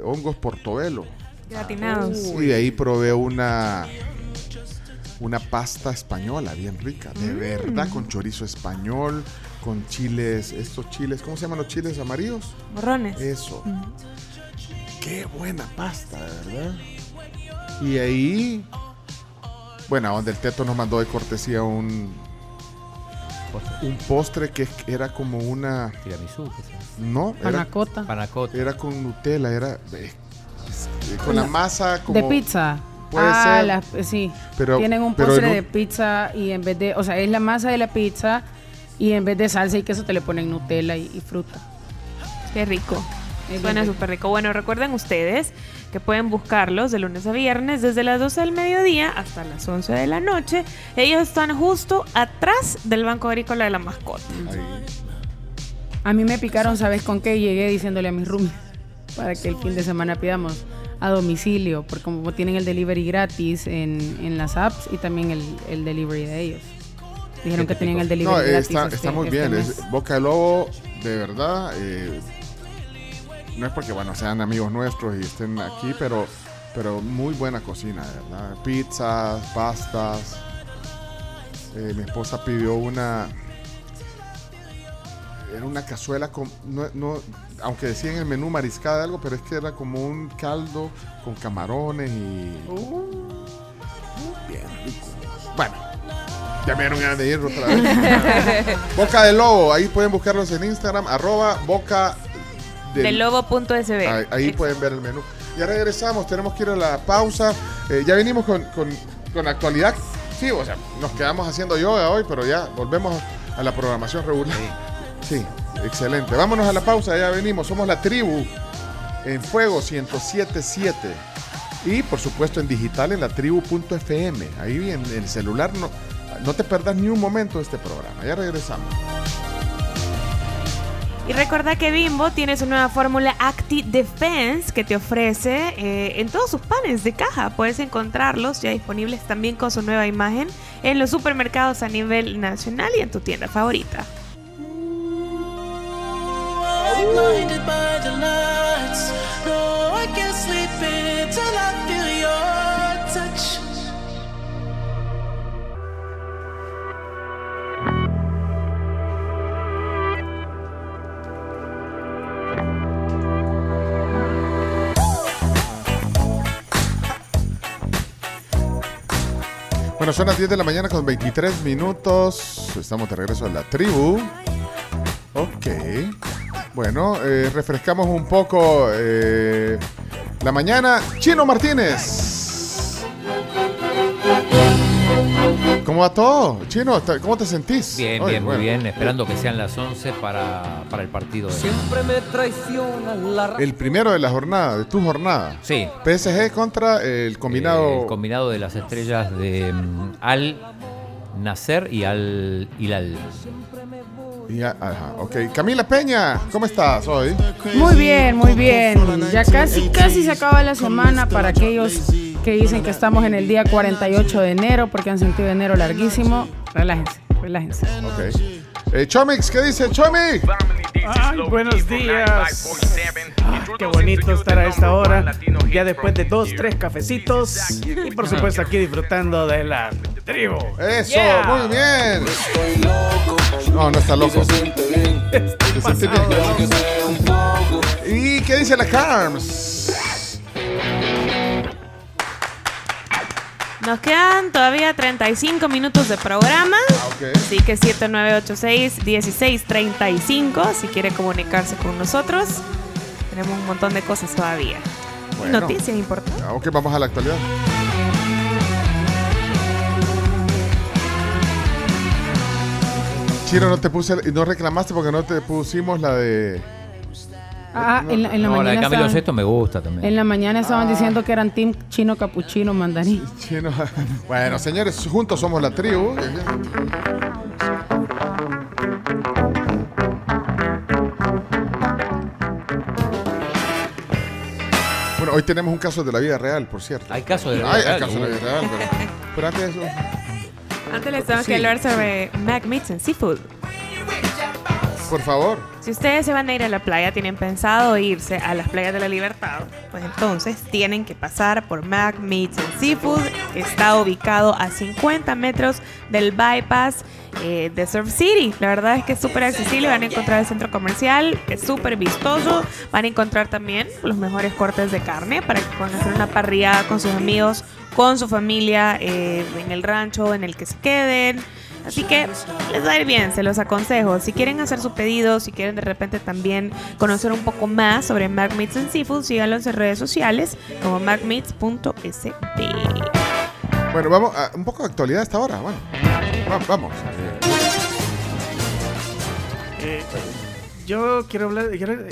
hongos portobelo. Gratinados. Y de ahí probé una pasta española bien rica, de verdad, con chorizo español, con chiles, ¿cómo se llaman los chiles amarillos? Morrones. Eso. Qué buena pasta, de verdad. Y ahí, bueno, donde el Teto nos mandó de cortesía un postre que era como una... ¿Tiramisú? No. Panacota. Era con Nutella, era... con la masa como... De pizza. Puede ser. Sí, pero, tienen un postre de pizza y en vez de, o sea, es la masa de la pizza y en vez de salsa y queso te le ponen Nutella y fruta. Qué rico. Suena súper rico. Bueno, recuerden ustedes que pueden buscarlos de lunes a viernes desde las 12 del mediodía hasta las 11 de la noche. Ellos están justo atrás del Banco Agrícola de la Mascota. Ay. A mí me picaron, ¿sabes con qué? Llegué diciéndole a mis roomies para que el fin de semana pidamos a domicilio, porque como tienen el delivery gratis en las apps y también el delivery de ellos. Dijeron que tenían el delivery gratis. Está muy bien. Es Boca de Lobo, de verdad. No es porque, bueno, sean amigos nuestros y estén aquí, pero muy buena cocina, ¿verdad? Pizzas, pastas. Mi esposa pidió una... Era una cazuela con... No, aunque decía en el menú mariscada de algo, pero es que era como un caldo con camarones y... Bien rico. Bueno, ya me dieron ganas de ir otra vez. Boca de Lobo, ahí pueden buscarlos en Instagram, @bocadelobo.sb. Ahí pueden ver el menú. Ya regresamos, tenemos que ir a la pausa. Ya venimos con actualidad. Sí, o sea, nos quedamos haciendo yoga hoy, pero ya volvemos a la programación regular. Sí, excelente. Vámonos a la pausa, ya venimos. Somos La Tribu en Fuego 107.7 y por supuesto en digital en latribu.fm. Ahí en el celular no te perdas ni un momento de este programa. Ya regresamos. Y recuerda que Bimbo tiene su nueva fórmula Acti Defense que te ofrece en todos sus panes de caja. Puedes encontrarlos ya disponibles también con su nueva imagen en los supermercados a nivel nacional y en tu tienda favorita. Blinded by the lights, no, I can't sleep until I feel your touch. Bueno, son las 10 de la mañana con 23 minutos. Estamos de regreso a La Tribu. Okay. Bueno, refrescamos un poco la mañana. Chino Martínez, ¿cómo va todo? Chino, ¿cómo te sentís? Bien, hoy, bien, bueno, muy bien. Esperando que sean las 11 para el partido. Siempre me traiciona la... El primero de la jornada, de tu jornada. Sí. PSG contra el combinado... El combinado de las estrellas de Al-Nassr y Al-Hilal. Ajá, okay. Camila Peña, ¿cómo estás hoy? Muy bien, muy bien. Ya casi se acaba la semana para aquellos que dicen que estamos en el día 48 de enero porque han sentido enero larguísimo. Relájense. Okay. Chomix, ¿qué dice Chomix? Ay, buenos días. Ah, qué bonito estar a esta hora, ya después de 2-3 cafecitos y por supuesto aquí disfrutando de La Tribu. Eso, yeah. Muy bien. No está loco. ¿Y qué dice la Carms? Nos quedan todavía 35 minutos de programa. Okay. Así que 7986-1635 si quiere comunicarse con nosotros. Tenemos un montón de cosas todavía. Bueno, noticias importantes. Ok, vamos a la actualidad. Chino, no reclamaste porque no te pusimos la de... en la mañana. La de Camilo Sesto me gusta también. En la mañana estaban diciendo que eran team chino, capuchino, mandarín. Chino. Bueno, señores, juntos somos La Tribu. Bueno, hoy tenemos un caso de la vida real, por cierto. Hay casos de la vida real. Hay casos de la vida real, pero antes de eso... Antes les tengo que hablar sobre Mac Meats and Seafood. Por favor. Si ustedes se van a ir a la playa, tienen pensado irse a las playas de La Libertad, pues entonces tienen que pasar por Mac Meats and Seafood, que está ubicado a 50 metros del bypass de Surf City. La verdad es que es súper accesible, van a encontrar el centro comercial, es súper vistoso, van a encontrar también los mejores cortes de carne para que puedan hacer una parrillada con sus amigos, con su familia, en el rancho en el que se queden. Así que les va a ir bien, se los aconsejo. Si quieren hacer su pedido, si quieren de repente también conocer un poco más sobre Mac Meats and Seafood, síganlo en sus redes sociales como macmeats.sb. Bueno, vamos a un poco de actualidad hasta ahora. Bueno, vamos. Yo quiero hablar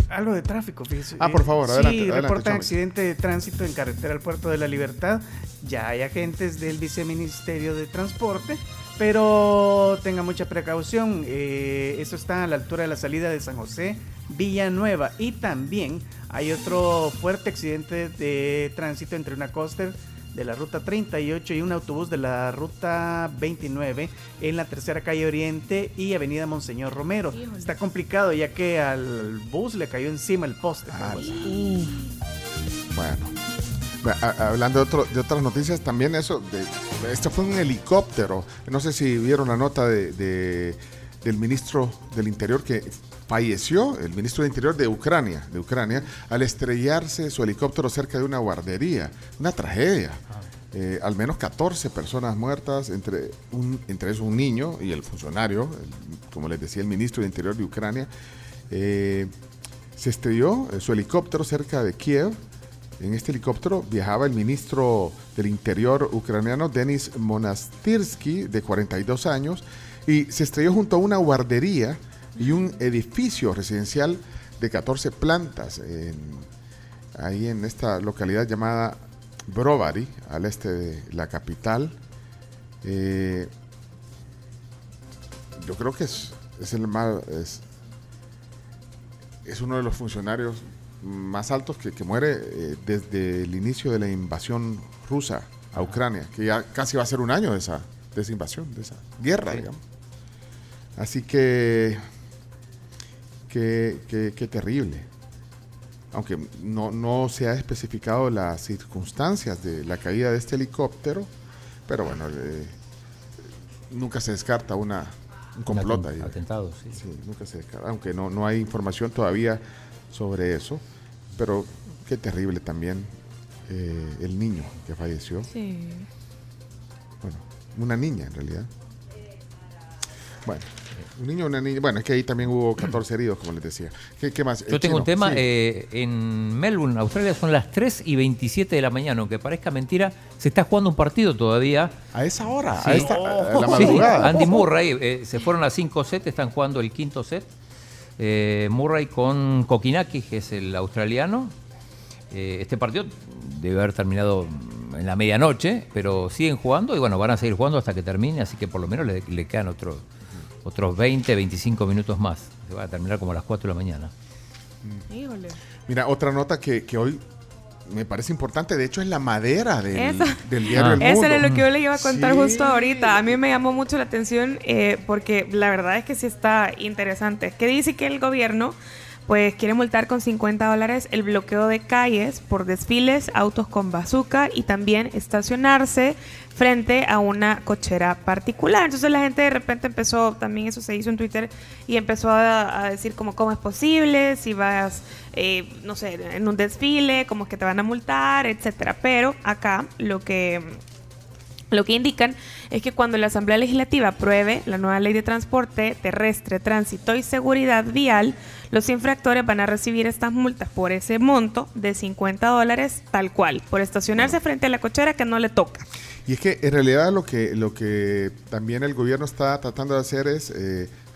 algo de tráfico, fíjese. Ah, por favor, adelante. Sí, reportan accidente de tránsito en carretera al Puerto de la Libertad. Ya hay agentes del Viceministerio de Transporte, pero tenga mucha precaución. Eso está a la altura de la salida de San José, Villanueva. Y también hay otro fuerte accidente de tránsito entre una coaster de la ruta 38 y un autobús de la ruta 29 en la tercera calle Oriente y avenida Monseñor Romero. Híjole. Está complicado ya que al bus le cayó encima el poste. Bueno, hablando de otras noticias, también eso, esto fue un helicóptero. No sé si vieron la nota del ministro del Interior que falleció, el ministro del Interior de Ucrania, al estrellarse su helicóptero cerca de una guardería. Una tragedia. Al menos 14 personas muertas, entre eso un niño y el funcionario, como les decía, el ministro del Interior de Ucrania. Se estrelló su helicóptero cerca de Kiev. En este helicóptero viajaba el ministro del Interior ucraniano, Denis Monastirsky, de 42 años, y se estrelló junto a una guardería y un edificio residencial de 14 plantas ahí en esta localidad llamada Brovary, al este de la capital. Yo creo que es uno de los funcionarios más altos que muere desde el inicio de la invasión rusa a Ucrania, que ya casi va a ser un año de esa invasión, de esa guerra, sí, digamos. Así que Qué terrible. Aunque no se ha especificado las circunstancias de la caída de este helicóptero, pero bueno, nunca se descarta un complot ahí. Atentado, sí. Sí, nunca se descarta, aunque no hay información todavía sobre eso, pero qué terrible también el niño que falleció. Sí. Bueno, una niña en realidad. Bueno. Un niño o una niña. Bueno, es que ahí también hubo 14 heridos, como les decía. ¿Qué más? Yo tengo un tema. Sí. En Melbourne, Australia, son las 3:27 de la mañana. Aunque parezca mentira, se está jugando un partido todavía. ¿A esa hora? Sí. A la madrugada. Sí. Andy Murray, se fueron a 5 sets, están jugando el quinto set. Murray con Kokinakis, que es el australiano. Este partido debe haber terminado en la medianoche, pero siguen jugando y bueno, van a seguir jugando hasta que termine. Así que por lo menos le quedan otros 20, 25 minutos más. Se va a terminar como a las 4 de la mañana. Híjole. Mira, otra nota que hoy me parece importante, de hecho es la madera del diario El Mundo. Eso era lo que yo le iba a contar justo ahorita. A mí me llamó mucho la atención porque la verdad es que sí está interesante. Que dice que el gobierno pues quiere multar con $50 el bloqueo de calles por desfiles, autos con bazuca y también estacionarse frente a una cochera particular. Entonces la gente de repente empezó, también eso se hizo en Twitter, y empezó a decir como cómo es posible, si vas, no sé, en un desfile, como que te van a multar, etcétera. Pero acá lo que indican es que cuando la Asamblea Legislativa apruebe la nueva ley de transporte terrestre, tránsito y seguridad vial, los infractores van a recibir estas multas por ese monto de $50 tal cual, por estacionarse frente a la cochera que no le toca. Y es que en realidad lo que también el gobierno está tratando de hacer es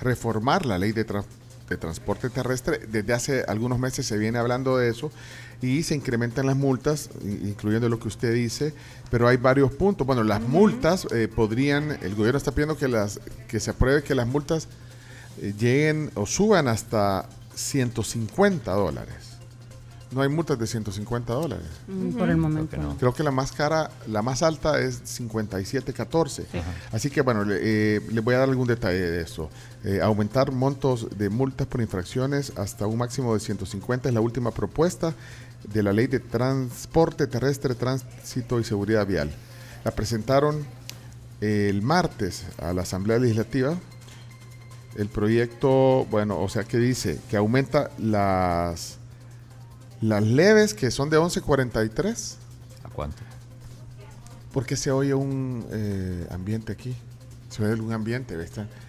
reformar la ley de transporte terrestre. Desde hace algunos meses se viene hablando de eso y se incrementan las multas, incluyendo lo que usted dice, pero hay varios puntos. Bueno, las multas podrían, el gobierno está pidiendo que se apruebe que las multas lleguen o suban hasta $150. No hay multas de $150. Por el momento. Creo que no. Creo que la más alta es 57.14. Sí. Así que bueno, les voy a dar algún detalle de eso. Aumentar montos de multas por infracciones hasta un máximo de 150 es la última propuesta de la Ley de Transporte Terrestre, Tránsito y Seguridad Vial. La presentaron el martes a la Asamblea Legislativa. El proyecto, bueno, o sea, que dice que aumenta las leves, que son de 11.43. ¿A cuánto? Porque se oye un ambiente aquí. Se oye un ambiente.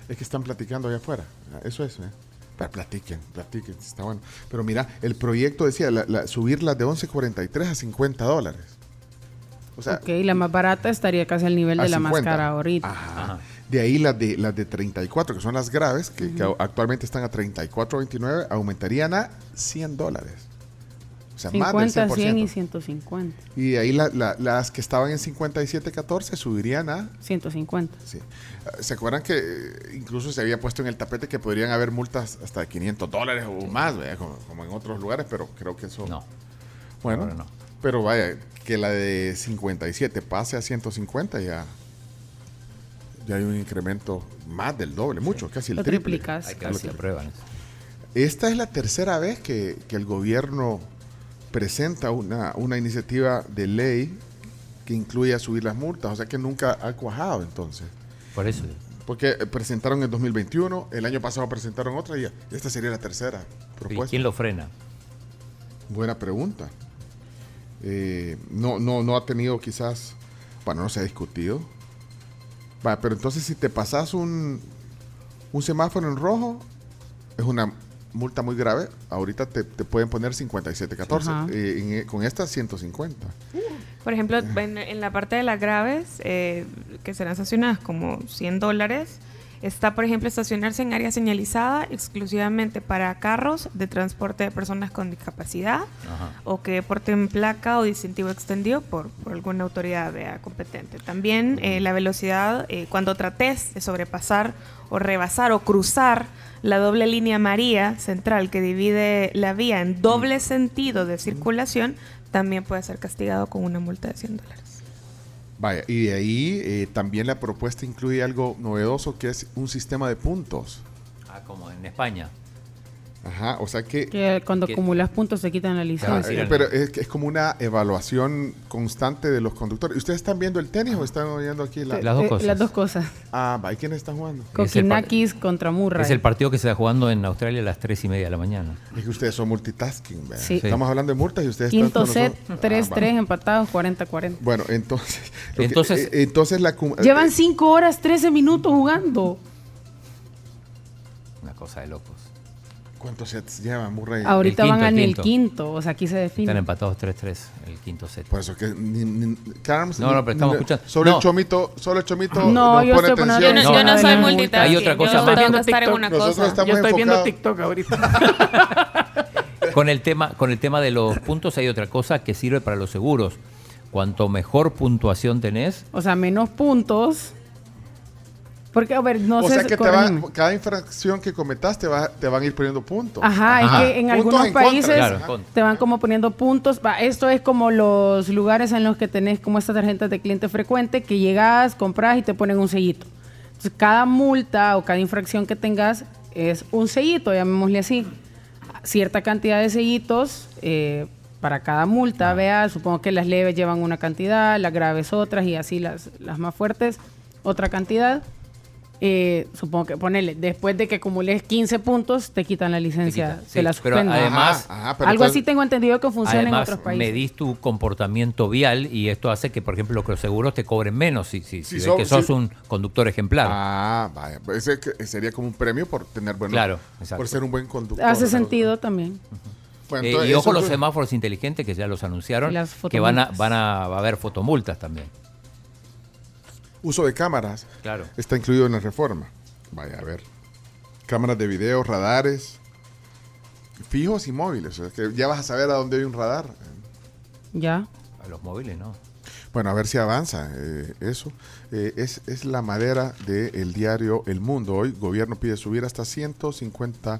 Es que están platicando allá afuera. Eso es, ¿eh? Pero platiquen. Está bueno. Pero mira, el proyecto decía subirlas de 11.43 a $50. O sea, ok, la más barata estaría casi al nivel de 50. La más cara ahorita. Ajá. De ahí las de 34, que son las graves, que actualmente están a 34.29, aumentarían a $100. O sea, 50, más del 100%. 100 y 150. Y de ahí las que estaban en 57.14 subirían a 150. Sí. ¿Se acuerdan que incluso se había puesto en el tapete que podrían haber multas hasta de $500 o más, como en otros lugares? Pero creo que eso... No. Bueno, no. Pero vaya, que la de 57 pase a 150 ya hay un incremento más del doble, mucho, sí. Casi el triple. Hay que ver si lo prueban. Esta es la tercera vez que el gobierno presenta una iniciativa de ley que incluya subir las multas, o sea que nunca ha cuajado entonces. Por eso. Porque presentaron en 2021, el año pasado presentaron otra y esta sería la tercera propuesta. ¿Y quién lo frena? Buena pregunta. No ha tenido quizás, no se ha discutido. Pero entonces si te pasas un semáforo en rojo, es una multa muy grave. Ahorita te pueden poner 57.14, con estas 150. Por ejemplo, en la parte de las graves, que serán sancionadas como $100, está, por ejemplo, estacionarse en área señalizada exclusivamente para carros de transporte de personas con discapacidad, o que porten placa o distintivo extendido por alguna autoridad competente. También la velocidad, cuando trates de sobrepasar o rebasar o cruzar la doble línea María central que divide la vía en doble sentido de circulación, también puede ser castigado con una multa de $100. Vaya, y de ahí también la propuesta incluye algo novedoso que es un sistema de puntos. Como en España. Ajá, o sea que cuando acumulas puntos se quitan la licencia. Pero es como una evaluación constante de los conductores. ¿Ustedes están viendo el tenis o están oyendo aquí las dos cosas? Las dos cosas. ¿Y quién está jugando? Kokinakis contra Murray. Es el partido que se está jugando en Australia a las 3:30 a.m. Es que ustedes son multitasking, ¿verdad? Sí. Estamos hablando de multas y ustedes quinto están set, 3-3 empatados, 40-40. Bueno, entonces llevan 5 horas, 13 minutos jugando. Una cosa de locos. ¿Cuántos sets llevan Murray? Ahorita van en el quinto, o sea, aquí se define. Están empatados 3-3, el quinto set. Por eso que... pero estamos escuchando. Solo el chomito nos pone atención. Yo no soy multitasking. Hay otra cosa más. Yo estoy viendo TikTok ahorita. Con el tema de los puntos hay otra cosa que sirve para los seguros. Cuanto mejor puntuación tenés... O sea, menos puntos... Porque, cada infracción que cometas te van a ir poniendo puntos. Ajá. Es que en algunos países te van como poniendo puntos. Esto es como los lugares en los que tenés como estas tarjetas de cliente frecuente que llegas, compras y te ponen un sellito. Entonces, cada multa o cada infracción que tengas es un sellito, llamémosle así. Cierta cantidad de sellitos para cada multa. Supongo que las leves llevan una cantidad, las graves otras y así las más fuertes otra cantidad. Supongo que ponele, después de que acumules 15 puntos, te quitan la licencia, te la suspenden. Pero además, algo así tengo entendido que funciona en otros países. Medís tu comportamiento vial y esto hace que, por ejemplo, los seguros te cobren menos si sos un conductor ejemplar. Vaya, ese sería como un premio por tener por ser un buen conductor. Hace sentido también. Bueno, entonces, y ojo los semáforos inteligentes que ya los anunciaron, que van a haber fotomultas también. Uso de cámaras está incluido en la reforma. Vaya, a ver. Cámaras de video, radares, fijos y móviles. O sea, que ya vas a saber a dónde hay un radar. Ya. A los móviles no. Bueno, a ver si avanza eso. Es la madera del diario El Mundo. Hoy, gobierno pide subir hasta 150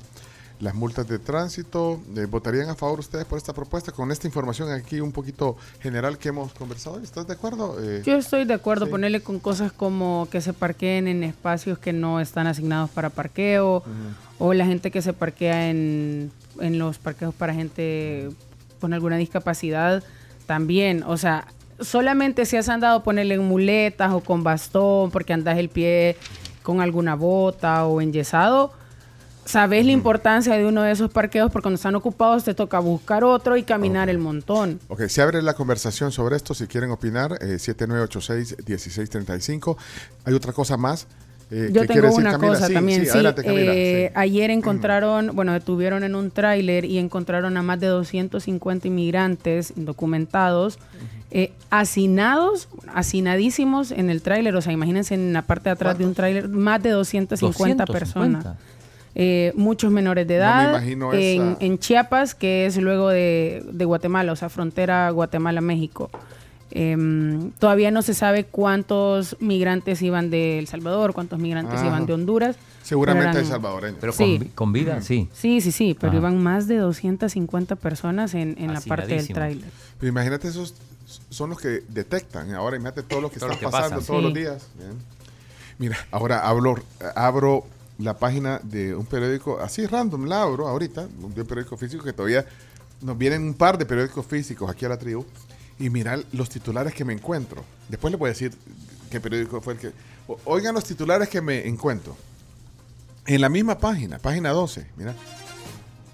las multas de tránsito. ¿Votarían a favor ustedes por esta propuesta? Con esta información aquí un poquito general que hemos conversado. ¿Estás de acuerdo? Yo estoy de acuerdo. Sí. Ponerle con cosas como que se parqueen en espacios que no están asignados para parqueo, o la gente que se parquea en los parqueos para gente con alguna discapacidad también. O sea, solamente si has andado ponerle en muletas o con bastón porque andas el pie con alguna bota o enyesado, sabes la importancia de uno de esos parqueos porque cuando están ocupados te toca buscar otro y caminar el montón. Ok, se abre la conversación sobre esto. Si quieren opinar, 7986-1635. Hay otra cosa más Yo tengo una Camila? Cosa sí, también. Sí, sí. Adelante, Camila, sí. Ayer encontraron, bueno, detuvieron en un tráiler y encontraron a más de 250 inmigrantes indocumentados, hacinadísimos en el tráiler. O sea, imagínense en la parte de atrás de un tráiler, más de 250 personas. Muchos menores de edad, no en Chiapas, que es luego de Guatemala, o sea, frontera Guatemala-México. Todavía no se sabe cuántos migrantes iban de El Salvador, cuántos migrantes iban de Honduras. Seguramente eran salvadoreños. Pero sí. con vida, sí. Sí, sí, sí, pero iban más de 250 personas en la parte del tráiler. Pero imagínate, esos son los que detectan. Ahora imagínate todos los que están pasando todos los días. Bien. Mira, ahora abro la página de un periódico, así random la abro ahorita, un periódico físico, que todavía nos vienen un par de periódicos físicos aquí a la tribu, y mirá los titulares que me encuentro. Después les voy a decir qué periódico fue el que... Oigan los titulares que me encuentro. En la misma página, página 12, mira.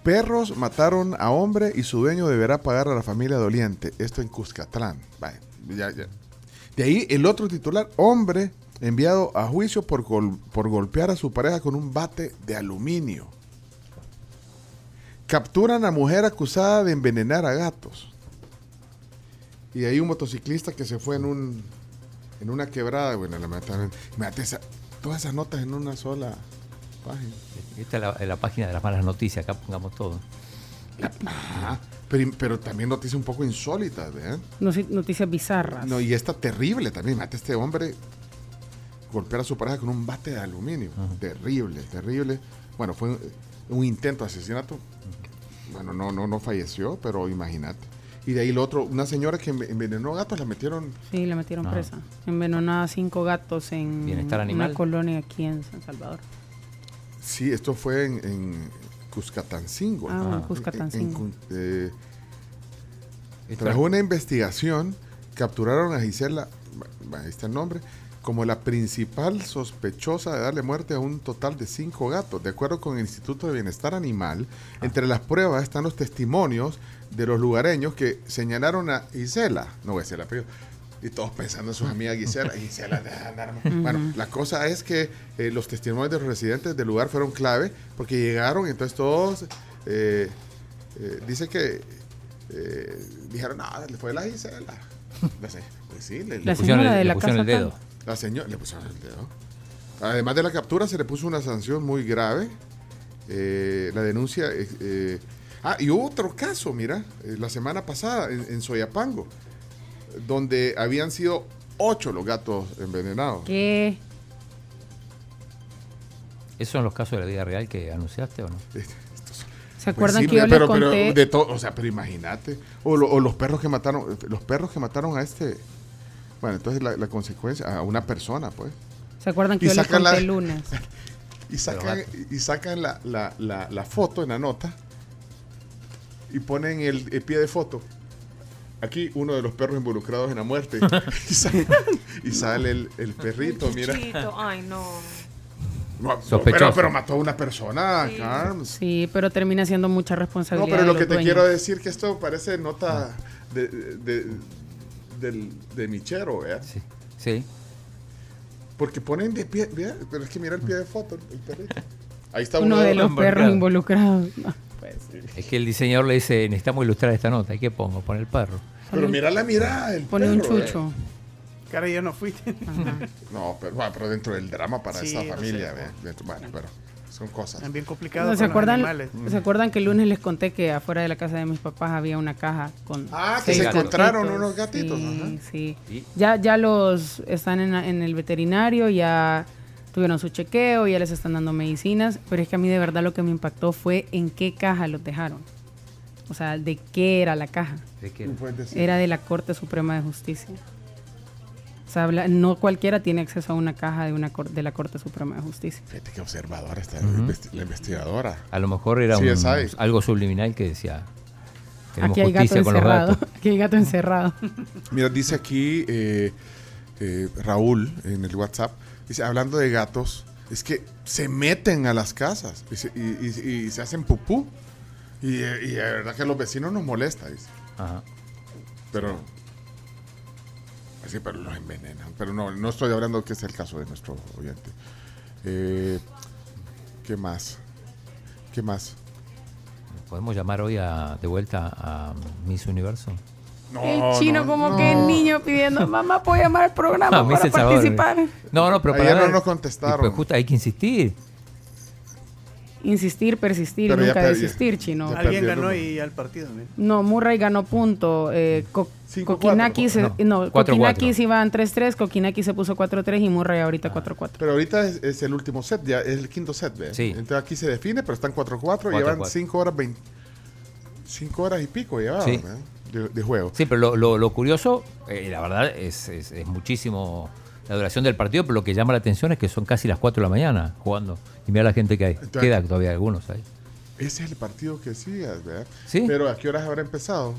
Perros mataron a hombre y su dueño deberá pagar a la familia doliente. Esto en Cuscatlán. Vale, ya. De ahí el otro titular, hombre enviado a juicio por golpear a su pareja con un bate de aluminio. Capturan a mujer acusada de envenenar a gatos. Y hay un motociclista que se fue en una quebrada. Bueno, lamentablemente, todas esas notas en una sola página. Esta es la página de las malas noticias, acá pongamos todo. Pero también noticias un poco insólitas, ¿eh? Noticias bizarras. No, y esta terrible también. Mate este hombre... golpear a su pareja con un bate de aluminio. Ajá. Terrible. Bueno, fue un intento de asesinato. Bueno, no falleció, pero imagínate. Y de ahí lo otro, una señora que envenenó gatos, la metieron presa. Envenenó a 5 gatos en Bienestar Animal, una colonia aquí en San Salvador. Sí, esto fue en Cuscatancingo. Cuscatancingo. Tras una investigación, capturaron a Gisela, ahí está el nombre, como la principal sospechosa de darle muerte a un total de 5 gatos. De acuerdo con el Instituto de Bienestar Animal, entre las pruebas están los testimonios de los lugareños que señalaron a Gisela. No voy a decir el apellido. Y todos pensando en sus amigas Gisela, bueno, la cosa es que los testimonios de los residentes del lugar fueron clave porque llegaron, entonces todos dice que dijeron, no, le fue la Gisela. Pues sí, le pusieron el dedo. La señora le pusieron el dedo. Además de la captura, se le puso una sanción muy grave. La denuncia. Y hubo otro caso, mira, la semana pasada en Soyapango, donde habían sido 8 los gatos envenenados. ¿Qué? ¿Esos son los casos de la vida real que anunciaste o no? ¿Se acuerdan que yo les conté? Pero imagínate. O los perros que mataron a este. Bueno, entonces la consecuencia a una persona, pues. ¿Se acuerdan que yo les conté el lunes? Y sacan la foto en la nota y ponen el pie de foto. Aquí uno de los perros involucrados en la muerte. y sale el perrito, mira. Ay, no. Pero mató a una persona, sí. Carms. Sí, pero termina siendo mucha responsabilidad. No, pero lo que te quiero decir que esto parece nota de michero, ¿verdad? Sí. Porque ponen de pie, ¿verdad? Pero es que mira el pie de foto, el perrito. Ahí está uno de los perros involucrados. No, pues, sí. Es que el diseñador le dice, necesitamos ilustrar esta nota. ¿Y qué pongo? Pon el perro. Pero mira la mirada del perro. Pone un chucho. Cara, ya no fuiste. No, pero dentro del drama para esta familia. Bueno, pero son cosas. También complicado. ¿Se acuerdan que el lunes les conté que afuera de la casa de mis papás había una caja con... que se encontraron unos gatitos. Sí, sí. Ya los están en el veterinario, ya tuvieron su chequeo, ya les están dando medicinas, pero es que a mí de verdad lo que me impactó fue en qué caja los dejaron. O sea, ¿de qué era la caja? ¿De qué era? Era de la Corte Suprema de Justicia. O sea, no cualquiera tiene acceso a una caja de la Corte Suprema de Justicia. Fíjate qué observadora está la investigadora. A lo mejor era algo subliminal que decía, tenemos aquí hay justicia con los gatos. Aquí hay gato encerrado. Mira, dice aquí Raúl en el WhatsApp, dice, hablando de gatos, es que se meten a las casas y se hacen pupú. Y la verdad que a los vecinos nos molesta, dice. Ajá. Pero los envenenan. Pero no estoy hablando que es el caso de nuestro oyente. ¿Qué más? ¿Qué más? ¿Podemos llamar hoy de vuelta a Miss Universo? No, el chino no, como no. Que el niño pidiendo, mamá, ¿puedo llamar al programa para participar? No, no, pero ayer para no nos contestaron. Pues justo hay que insistir. Insistir, persistir, pero nunca desistir, chino. Alguien ganó y al partido. No, Murray ganó punto. Kokinakis iban 3-3, Kokinakis se puso 4-3 y Murray ahorita 4-4. Pero ahorita es el último set, ya es el quinto set. ¿Ve? Sí. Entonces aquí se define, pero están 4-4 y llevan 5 horas y pico llevaban, sí. De juego. Sí, pero lo curioso, la verdad, es muchísimo la duración del partido, pero lo que llama la atención es que son casi las 4 de la mañana jugando. Y mira la gente que hay. Entonces, queda todavía algunos ahí. Ese es el partido que decías, ¿verdad? Sí. Pero ¿a qué horas habrá empezado?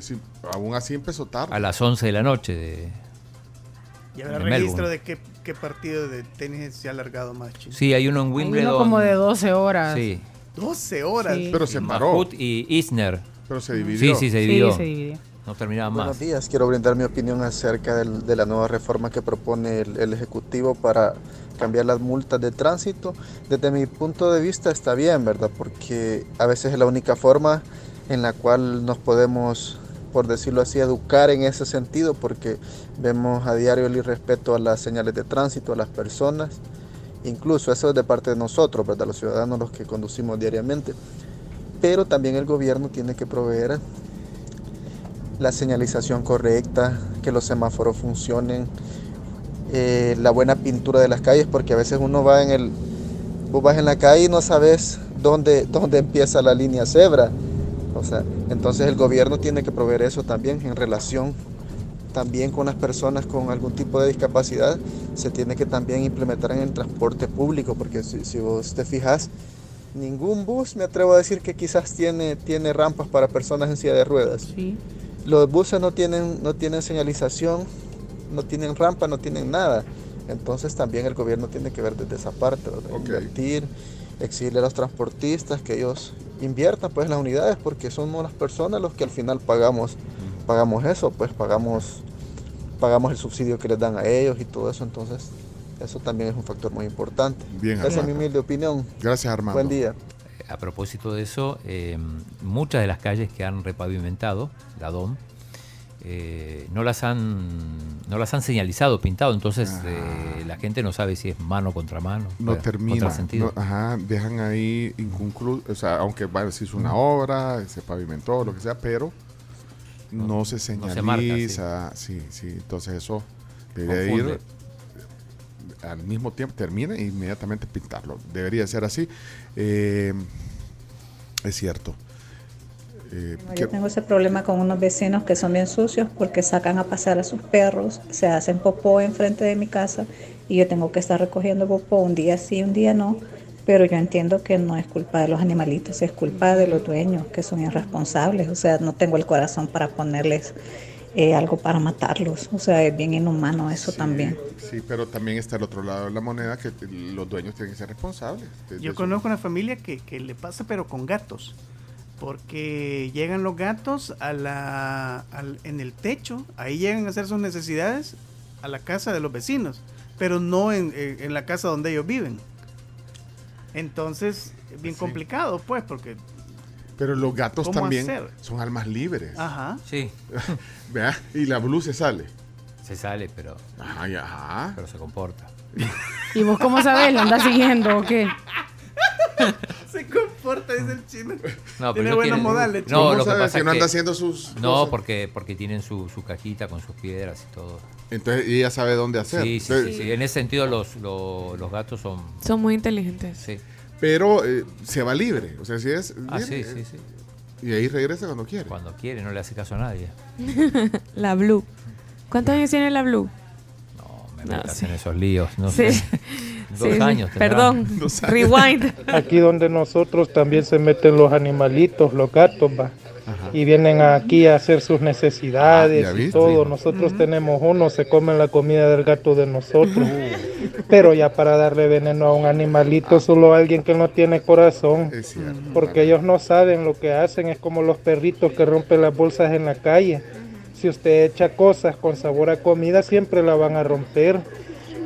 Si, aún así empezó tarde. A las 11 de la noche. ¿Y habrá registro Melbourne de qué partido de tenis se ha alargado más, chico? Sí, hay uno en Wimbledon. Hay uno como de 12 horas. Sí. 12 horas. Sí. Pero se paró. Mahut y Isner. Pero se dividió. Sí, sí, se dividió. Sí, se dividió. No terminaba más. Buenos días, quiero brindar mi opinión acerca de la nueva reforma que propone el Ejecutivo para cambiar las multas de tránsito. Desde mi punto de vista está bien, ¿verdad? Porque a veces es la única forma en la cual nos podemos, por decirlo así, educar en ese sentido, porque vemos a diario el irrespeto a las señales de tránsito, a las personas, incluso eso es de parte de nosotros, ¿verdad? Los ciudadanos, los que conducimos diariamente. Pero también el gobierno tiene que proveer la señalización correcta, que los semáforos funcionen, la buena pintura de las calles, porque a veces uno va vos vas en la calle y no sabes dónde empieza la línea cebra. O sea, entonces el gobierno tiene que proveer eso también en relación también con las personas con algún tipo de discapacidad. Se tiene que también implementar en el transporte público, porque si vos te fijas, ningún bus, me atrevo a decir que quizás tiene rampas para personas en silla de ruedas. Sí. Los buses no tienen señalización, no tienen rampa, no tienen nada. Entonces también el gobierno tiene que ver desde esa parte, ¿verdad? Okay. Invertir, exigirle a los transportistas que ellos inviertan pues en las unidades, porque somos las personas los que al final pagamos eso, pues pagamos el subsidio que les dan a ellos y todo eso. Entonces eso también es un factor muy importante. Bien, esa es mi humilde opinión. Gracias, Armando. Buen día. A propósito de eso, muchas de las calles que han repavimentado, la DOM, no las han señalizado, pintado, entonces la gente no sabe si es mano contra mano. No termina. No, dejan ahí inconcluso, o sea, aunque se hizo una obra, se pavimentó, lo que sea, pero no se señaliza. No se marca, sí. Sí, entonces eso debe ir al mismo tiempo, termina e inmediatamente pintarlo. Debería ser así. Es cierto. Yo tengo ese problema con unos vecinos que son bien sucios porque sacan a pasear a sus perros, se hacen popó enfrente de mi casa y yo tengo que estar recogiendo popó un día sí, un día no, pero yo entiendo que no es culpa de los animalitos, es culpa de los dueños que son irresponsables. O sea, no tengo el corazón para ponerles algo para matarlos. O sea, es bien inhumano eso, sí, también. Sí, pero también está el otro lado de la moneda, que los dueños tienen que ser responsables. Yo conozco una familia que le pasa, pero con gatos, porque llegan los gatos en el techo, ahí llegan a hacer sus necesidades a la casa de los vecinos, pero no en la casa donde ellos viven. Entonces, es bien complicado, pues, porque... Pero los gatos también son almas libres. Ajá. Sí. ¿Vea? Y la Blue se sale. Se sale, pero... Ajá. Pero se comporta. ¿Y vos cómo sabés? ¿Lo andás siguiendo o qué? Se comporta, dice el chino. No, pero tiene buenos modales. No, lo que pasa es que no anda haciendo sus... No, porque tienen su cajita con sus piedras y todo. Entonces ella sabe dónde hacer. Sí, sí, entonces, sí. En ese sentido los gatos son... Son muy inteligentes. Sí. Pero se va libre, o sea, si es... Libre, sí, sí, sí. Y ahí regresa cuando quiere. Cuando quiere, no le hace caso a nadie. La Blue. ¿Cuántos años tiene la Blue? No, me metas en esos líos. No sí. Sé. Dos sí, años. Sí. Perdón, rewind. Aquí donde nosotros también se meten los animalitos, los gatos, va. Ajá. Y vienen aquí a hacer sus necesidades y todo. Nosotros tenemos uno, se comen la comida del gato de nosotros. Pero ya para darle veneno a un animalito, solo a alguien que no tiene corazón. Es cierto, porque ellos no saben lo que hacen. Es como los perritos que rompen las bolsas en la calle. Si usted echa cosas con sabor a comida, siempre la van a romper.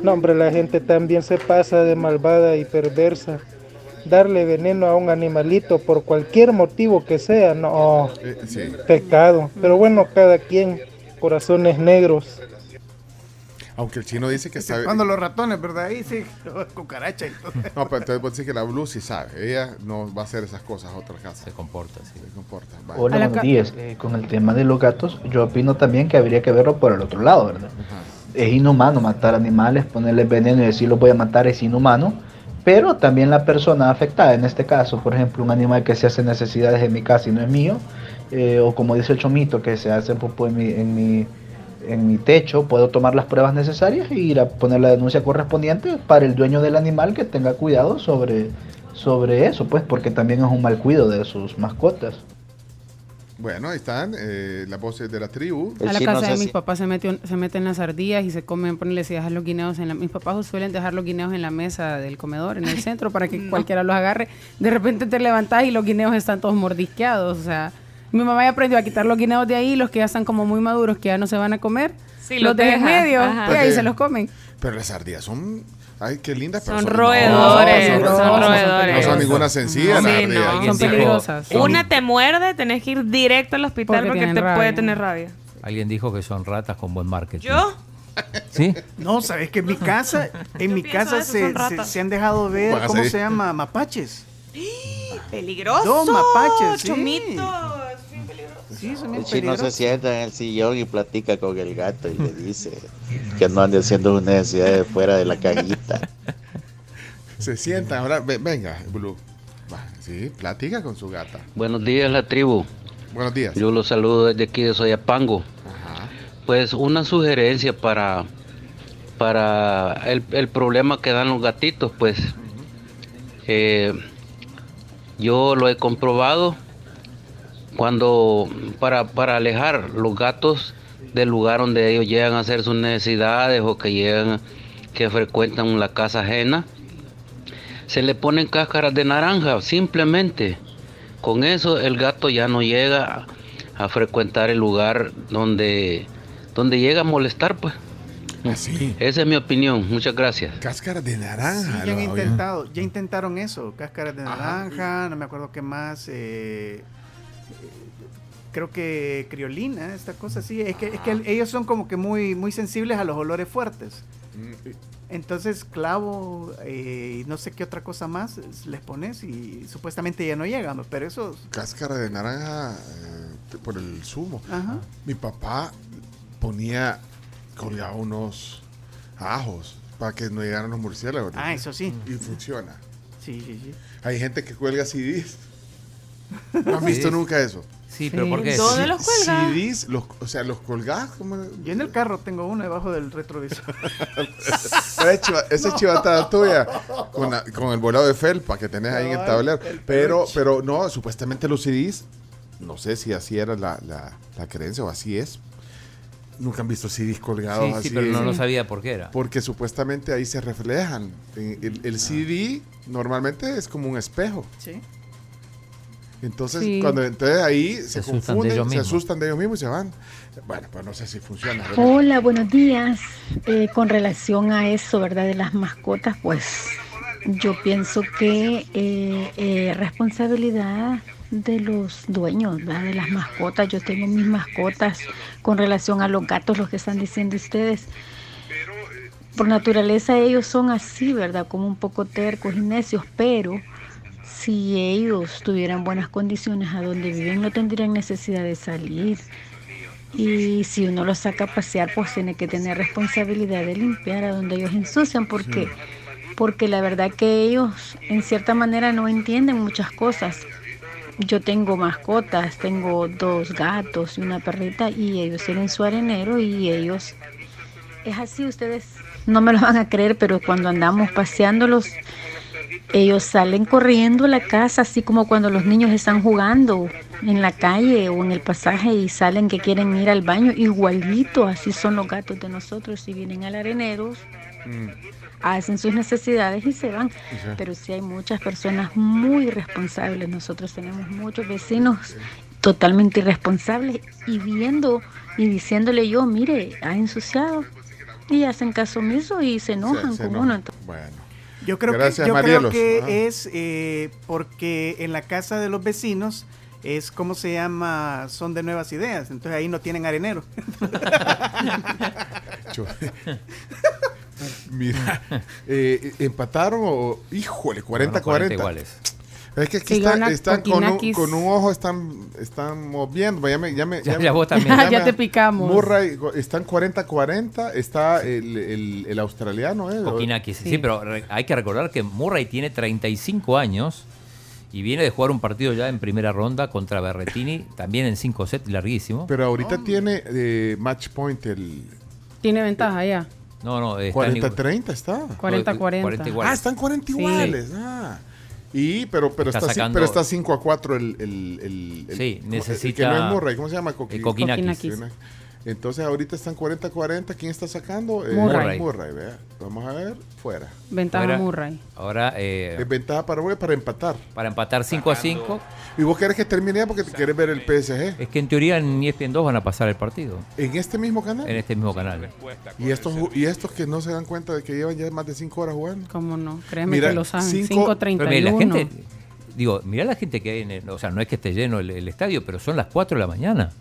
No, hombre, la gente también se pasa de malvada y perversa. Darle veneno a un animalito por cualquier motivo que sea, no, sí. Pecado. Pero bueno, cada quien, corazones negros. Aunque el chino dice que sabe. Cuando los ratones, ¿verdad? Ahí sí, cucaracha y todo. No, pero entonces vos decís que la Blue sí sabe. Ella no va a hacer esas cosas a otra casa. Se comporta, sí. Se comporta. Vale. Hola, buenos días. Con el tema de los gatos, yo opino también que habría que verlo por el otro lado, ¿verdad? Uh-huh. Es inhumano matar animales, ponerles veneno y decir los voy a matar, es inhumano. Pero también la persona afectada, en este caso, por ejemplo, un animal que se hace necesidades en mi casa y no es mío, o como dice el chomito, que se hace popó en mi techo, puedo tomar las pruebas necesarias e ir a poner la denuncia correspondiente para el dueño del animal que tenga cuidado sobre eso, pues, porque también es un mal cuidado de sus mascotas. Bueno, ahí están las voces de la tribu. A la casa de mis papás se meten las ardillas y se comen, ponerles y dejan los guineos en la... Mis papás suelen dejar los guineos en la mesa del comedor, en el centro, para que cualquiera los agarre. De repente te levantás y los guineos están todos mordisqueados, o sea... Mi mamá ya aprendió a quitar los guineos de ahí, los que ya están como muy maduros, que ya no se van a comer, sí, los de en medio, y ahí se los comen. Pero las ardillas son... Ay, qué lindas personas. Son roedores. No son ninguna sencilla. No, sí, no. Son peligrosas. Una te muerde, tenés que ir directo al hospital porque te rabia. Puede tener rabia. Alguien dijo que son ratas con buen marketing. ¿Yo? ¿Sí? No, sabes que en mi casa se han dejado ver, ¿cómo se llama? Mapaches. Peligrosos. Dos mapaches, sí. Chomitos. El chino se sienta en el sillón y platica con el gato y le dice que no ande haciendo sus necesidades fuera de la cajita. Se sienta, ahora venga, Blue. Sí, platica con su gata. Buenos días, la tribu. Buenos días. Yo los saludo desde aquí de Soyapango. Ajá. Pues una sugerencia para el problema que dan los gatitos, pues. Yo lo he comprobado. Cuando para alejar los gatos del lugar donde ellos llegan a hacer sus necesidades o que frecuentan la casa ajena, se le ponen cáscaras de naranja, simplemente. Con eso el gato ya no llega a frecuentar el lugar donde llega a molestar, pues. Así. Esa es mi opinión, muchas gracias. Cáscaras de naranja. Sí, ya intentaron eso, cáscaras de naranja. Ajá. No me acuerdo qué más. Creo que criolina, esta cosa así. Es que ellos son como que muy, muy sensibles a los olores fuertes. Entonces clavo y no sé qué otra cosa más les pones y supuestamente ya no llegan, ¿no? Pero eso... Cáscara de naranja por el zumo. Ajá. Mi papá colgaba unos ajos para que no llegaran los murciélagos. Ah, eso sí. Y funciona. Sí. Hay gente que cuelga CDs. ¿No has visto nunca eso? Sí, pero ¿por qué? ¿Dónde los cuelgas? CDs, los colgás. Yo en el carro tengo uno debajo del retrovisor. Esa es chivatada tuya con el volado de felpa que tenés ahí en el tablero. Pero no, supuestamente los CDs, no sé si así era la creencia o así es. Nunca han visto CDs colgados así. Sí, pero no lo sabía por qué era. Porque supuestamente ahí se reflejan. El CD normalmente es como un espejo. Sí. Entonces, cuando ahí se confunden, se asustan de ellos mismos y se van. Bueno, pues no sé si funciona. ¿Verdad? Hola, buenos días. Con relación a eso, ¿verdad? De las mascotas, pues yo pienso que responsabilidad de los dueños, ¿verdad? De las mascotas. Yo tengo mis mascotas con relación a los gatos, los que están diciendo ustedes. Por naturaleza ellos son así, ¿verdad? Como un poco tercos y necios, pero... Si ellos tuvieran buenas condiciones a donde viven, no tendrían necesidad de salir. Y si uno los saca a pasear, pues tiene que tener responsabilidad de limpiar a donde ellos ensucian. Porque la verdad que ellos, en cierta manera, no entienden muchas cosas. Yo tengo mascotas, tengo 2 gatos y una perrita, y ellos tienen su arenero y ellos... Es así, ustedes no me lo van a creer, pero cuando andamos paseándolos... Ellos salen corriendo a la casa, así como cuando los niños están jugando en la calle o en el pasaje y salen que quieren ir al baño. Igualito, así son los gatos de nosotros. Si vienen al arenero, hacen sus necesidades y se van. Sí. Pero sí hay muchas personas muy irresponsables. Nosotros tenemos muchos vecinos totalmente irresponsables y viendo y diciéndole yo, mire, ha ensuciado. Y hacen caso omiso y se enojan con uno. Entonces. Bueno. Yo creo que es porque en la casa de los vecinos es como se llama, son de nuevas ideas, entonces ahí no tienen arenero. Mira, empataron, híjole, 40-40. Bueno, es que aquí están con un ojo, están moviendo. Ya vos también. Ya te picamos. Murray, están 40-40. Está el australiano. Kokinakis, sí, pero hay que recordar que Murray tiene 35 años y viene de jugar un partido ya en primera ronda contra Berrettini, también en 5 sets, larguísimo. Pero ahorita tiene match point. Tiene ventaja ya. No, está 40-30 está. 40-40. Ah, están 40 iguales. Sí. Ah. Y, pero está 5-4 el sí, necesita el que no es Murray, ¿cómo se llama? Kokinakis. Entonces ahorita están 40-40, ¿quién está sacando? Murray, vea. Vamos a ver, fuera. Ventaja fuera. Murray. Ahora es ventaja para empatar. Para empatar 5-5. Y vos querés que termine porque te querés ver el PSG. Es que en teoría en ESPN 2 van a pasar el partido. ¿En este mismo canal? En este mismo canal. Y estos que no se dan cuenta de que llevan ya más de 5 horas jugando. ¿Cómo no? Créeme, mira, que lo saben. 5:31. Digo, mirá la gente que hay en el, o sea, no es que esté lleno el estadio, pero son las 4 de la mañana.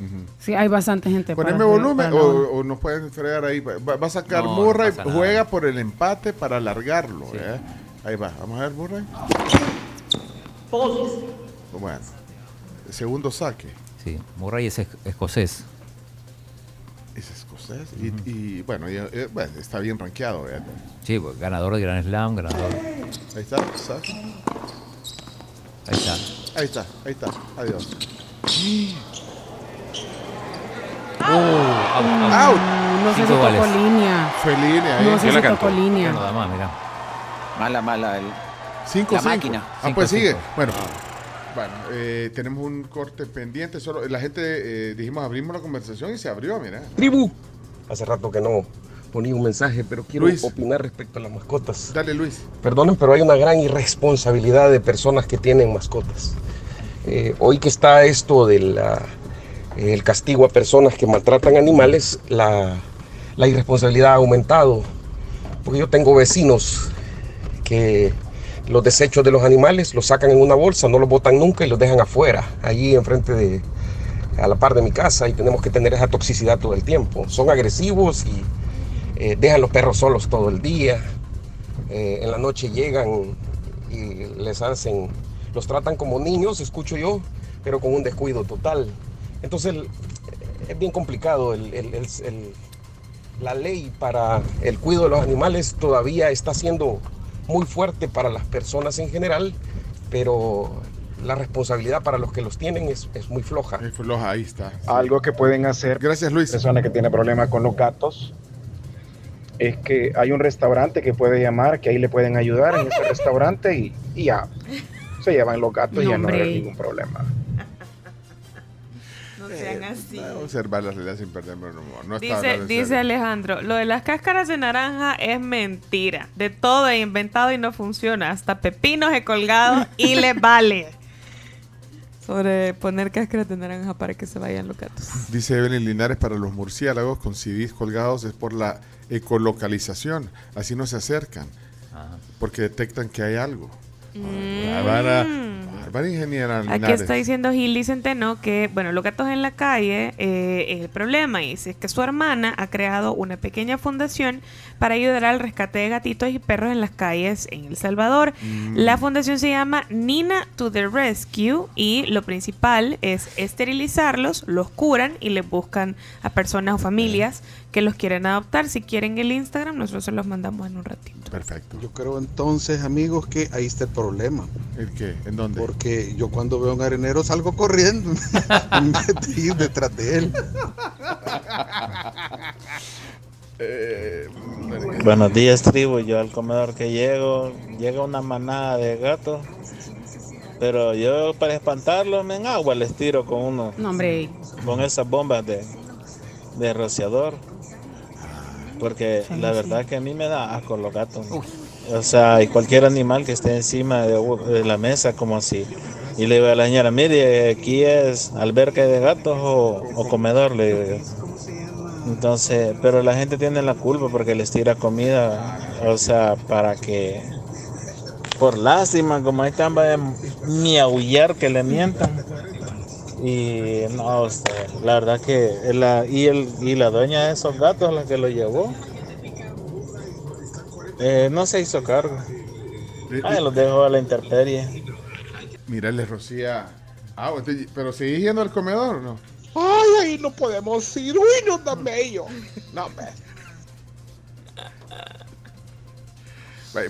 Uh-huh. Sí, hay bastante gente. Poneme volumen o nos pueden fregar ahí. Va a sacar Murray, juega por el empate para alargarlo. Sí. Ahí va, vamos a ver Murray. Bueno, segundo saque. Sí, Murray es escocés. Es escocés. Uh-huh. Y bueno, bueno, está bien rankeado. Sí, pues, ganador de Grand Slam, ganador. Ahí está, saque. Ahí está. Adiós. Out. No se tocó línea. Fue línea. No se tocó línea. Nada más, mira. Mala. La máquina. Ah, pues sigue. Bueno, tenemos un corte pendiente. Solo la gente, dijimos, abrimos la conversación y se abrió, mira. Tribu. Hace rato que no ponía un mensaje, pero quiero opinar respecto a las mascotas. Dale, Luis. Perdonen, pero hay una gran irresponsabilidad de personas que tienen mascotas. Hoy que está esto de el castigo a personas que maltratan animales, la irresponsabilidad ha aumentado. Porque yo tengo vecinos que los desechos de los animales los sacan en una bolsa, no los botan nunca y los dejan afuera, allí enfrente a la par de mi casa, y tenemos que tener esa toxicidad todo el tiempo. Son agresivos y dejan los perros solos todo el día. En la noche llegan y los tratan como niños, escucho yo, pero con un descuido total. Entonces es bien complicado, la ley para el cuidado de los animales todavía está siendo muy fuerte para las personas en general, pero la responsabilidad para los que los tienen es muy floja. Es floja, ahí está. Sí. Algo que pueden hacer, gracias, Luis, personas que tienen problemas con los gatos, es que hay un restaurante que puede llamar, que ahí le pueden ayudar en ese restaurante y ya, se llevan los gatos y ya no hay ningún problema. Sean así. Observar las reglas sin perder el humor. Dice Alejandro, lo de las cáscaras de naranja es mentira. De todo he inventado y no funciona. Hasta pepinos he colgado y les vale. Sobre poner cáscaras de naranja para que se vayan los gatos. Dice Evelyn Linares, para los murciélagos con CDs colgados es por la ecolocalización. Así no se acercan. Ajá. Porque detectan que hay algo. Ingeniera Linares. Aquí está diciendo Gil Centeno que, bueno, los gatos en la calle es el problema. Y dice que su hermana ha creado una pequeña fundación para ayudar al rescate de gatitos y perros en las calles en El Salvador. La fundación se llama Nina to the Rescue y lo principal es esterilizarlos, los curan y les buscan a personas o familias que los quieren adoptar. Si quieren el Instagram, nosotros se los mandamos en un ratito. Perfecto. Yo creo entonces, amigos, que ahí está el problema. ¿El qué? ¿En dónde? Porque yo cuando veo un arenero salgo corriendo y ir detrás de él. Buenos días, tribu. Yo al comedor que llego, llega una manada de gatos, pero yo para espantarlos en agua les tiro con uno. No, hombre. Con esas bombas de rociador. Porque la verdad que a mí me da asco los gatos. O sea, y cualquier animal que esté encima de la mesa, como así. Y le digo a la señora, mire, aquí es alberca de gatos o comedor, le digo yo. Entonces, pero la gente tiene la culpa porque les tira comida, o sea, para que, por lástima, como ahí están, vaya a miaullar que le mientan. Y no, o sea, la verdad que la dueña de esos gatos, la que lo llevó, no se hizo cargo. Los dejó a la intemperie. Mira, le rocía. Ah, pero ¿seguís yendo al comedor o no? Ay, ahí no podemos ir. Uy, no tan bello. No,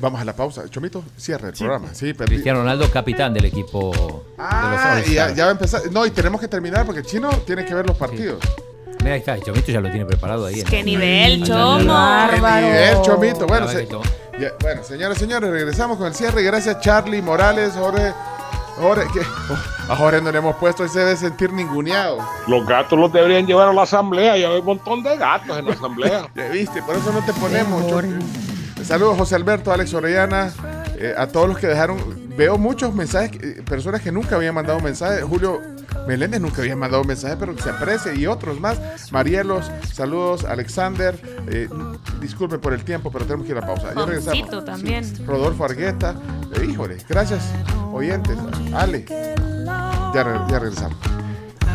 vamos a la pausa. Chomito, cierra el programa. Sí, Cristiano Ronaldo, capitán del equipo de los All-Stars. Ya va a empezar. No, y tenemos que terminar porque el chino tiene que ver los partidos. Sí. Mira, ahí está. El Chomito ya lo tiene preparado ahí. ¡Qué nivel, Chomo! ¡Qué nivel, Chomito! Bueno, bueno, señores, regresamos con el cierre. Gracias, Charlie Morales, Jorge, que a Jorge no le hemos puesto y se debe sentir ninguneado. Los gatos los deberían llevar a la asamblea. Ya hay un montón de gatos en la asamblea. Ya viste, por eso no te ponemos, Jorge. Saludos, José Alberto, Alex Orellana, a todos los que dejaron. Veo muchos mensajes, personas que nunca habían mandado mensajes. Julio Meléndez nunca había mandado mensajes, pero que se aprecie, y otros más. Marielos, saludos. Alexander, disculpe por el tiempo, pero tenemos que ir a la pausa. Ya regresamos. También. Sí. Rodolfo Argueta, híjole, gracias, oyentes. Ale, ya regresamos.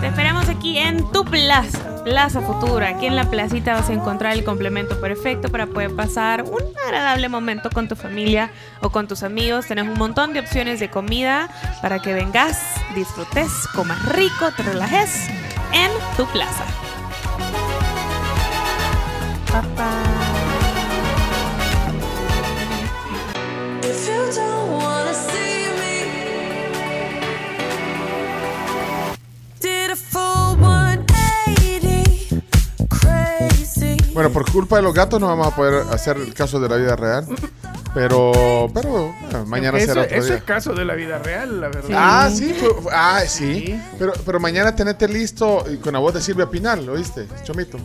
Te esperamos aquí en tu Plaza Futura. Aquí en la placita vas a encontrar el complemento perfecto para poder pasar un agradable momento con tu familia o con tus amigos. Tenés un montón de opciones de comida para que vengas, disfrutes, comas rico, te relajes en tu plaza. Papá. Bueno, por culpa de los gatos no vamos a poder hacer el caso de la vida real, pero bueno, mañana será otro día. Ese es caso de la vida real, la verdad. Sí. Ah, sí, sí. Pero mañana tenete listo y con la voz de Silvia Pinal, ¿oíste, Chomito?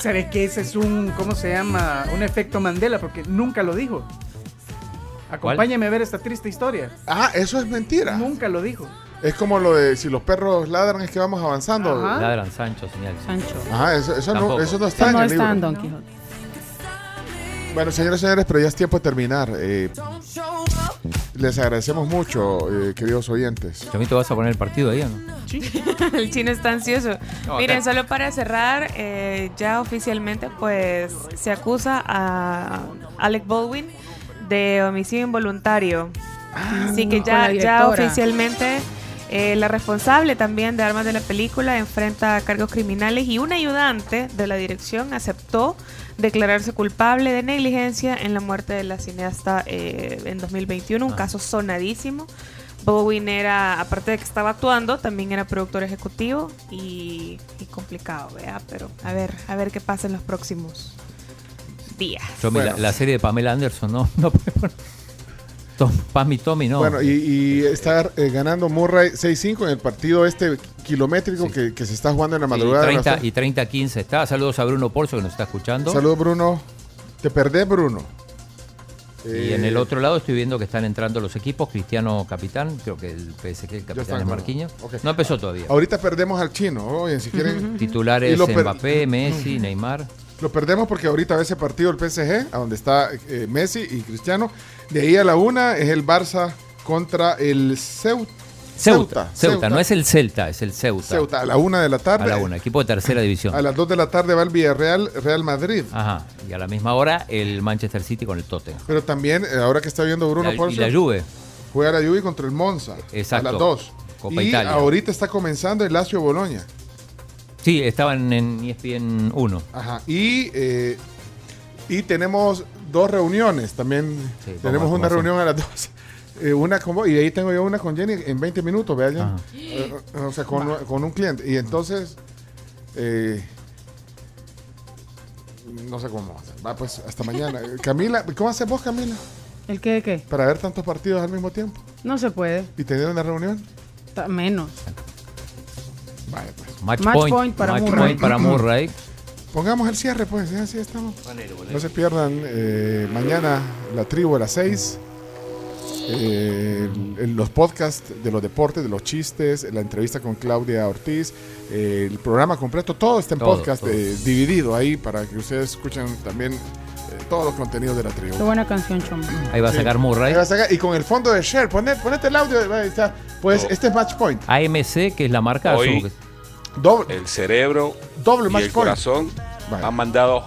¿Sabes que ese es un, ¿cómo se llama? Un efecto Mandela, porque nunca lo dijo. Acompáñame a ver esta triste historia. Ah, eso es mentira. Nunca lo dijo. Es como lo de si los perros ladran es que vamos avanzando. Ajá. Ladran Sancho, señal. Sancho. Ajá, eso no está en el libro. No está en Don Quijote. Bueno, señores, pero ya es tiempo de terminar. Les agradecemos mucho, queridos oyentes. Chomito, ¿vas a poner el partido ahí o no? Sí. El chino está ansioso. No, miren, acá. Solo para cerrar, ya oficialmente pues se acusa a Alec Baldwin de homicidio involuntario. Ah, así que ya oficialmente... la responsable también de armas de la película enfrenta cargos criminales y un ayudante de la dirección aceptó declararse culpable de negligencia en la muerte de la cineasta en 2021, un caso sonadísimo. Bowen era, aparte de que estaba actuando, también era productor ejecutivo y complicado, ¿verdad? Pero a ver qué pasa en los próximos días. Bueno. La serie de Pamela Anderson, no Tommy, no. Bueno, y estar ganando Murray 6-5 en el partido este kilométrico, sí, que se está jugando en la madrugada. Y 30-15 está. Saludos a Bruno Porzo, que nos está escuchando. Saludos, Bruno. Te perdés, Bruno. Y en el otro lado estoy viendo que están entrando los equipos. Cristiano capitán, creo que el PSG, el capitán es Marquinhos. Okay. No empezó todavía. Ahorita perdemos al chino. Oye, si quieren. Titulares Mbappé, Messi, Neymar. Lo perdemos porque ahorita ese partido el PSG, a donde está Messi y Cristiano. De ahí a la una es el Barça contra el Ceuta, no es el Celta, es el Ceuta. A la 1:00 p.m. A la 1:00, equipo de tercera división. A las 2:00 p.m. va el Villarreal, Real Madrid. Ajá, y a la misma hora el Manchester City con el Tottenham. Pero también, ahora que está viendo Bruno Porzo. Y la Juve. Juega la Juve contra el Monza. Exacto. A las 2:00. Copa Italia. Ahorita está comenzando el Lazio-Boloña. Sí, estaban en ESPN 1. Ajá, y tenemos... 2 reuniones también. Sí, tenemos una reunión a las 12. Una con vos, y ahí tengo yo una con Jenny en 20 minutos, ¿verdad? O sea, con un cliente. Y entonces, no sé cómo va, pues hasta mañana. Camila, ¿cómo haces vos, Camila? ¿El qué de qué? Para ver tantos partidos al mismo tiempo. No se puede. ¿Y tener una reunión? Menos. Vale, pues. Match point para Murray. Pongamos el cierre, pues, así estamos. No se pierdan mañana la tribu a las 6. los podcasts de los deportes, de los chistes, la entrevista con Claudia Ortiz, el programa completo, todo está en podcast, dividido ahí para que ustedes escuchen también todos los contenidos de la tribu. Qué buena canción, Chombo. Ahí va a sacar Murray. Y con el fondo de Share, ponete el audio. Ahí está. Pues este es Match Point. AMC, que es la marca. Hoy, doble, el cerebro doble y match el point. Corazón han mandado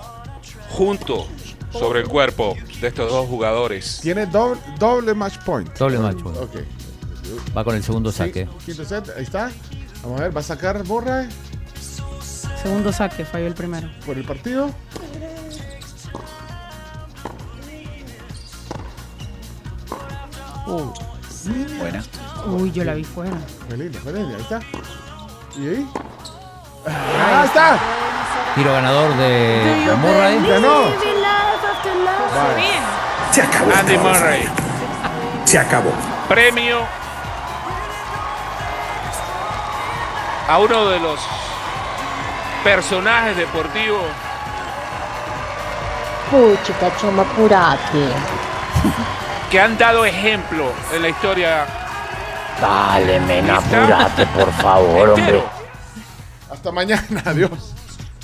junto sobre el cuerpo de estos dos jugadores. Tiene doble match point. Doble match point. Okay. Va con el segundo saque. Quinto set, ahí está. Vamos a ver, va a sacar Murray. Segundo saque, falló el primero. Por el partido. Buena. Uy, yo la vi fuera. Fue linda, ahí está. ¿Y ahí? ¡Ah, está! Tiro ganador de Murray. ¡Ganó! Se acabó. Andy Murray. Se acabó. Premio a uno de los personajes deportivos. Puchica, Choma, apurate. Que han dado ejemplo en la historia. Dale, men, apúrate, por favor, hombre. Hasta mañana, adiós.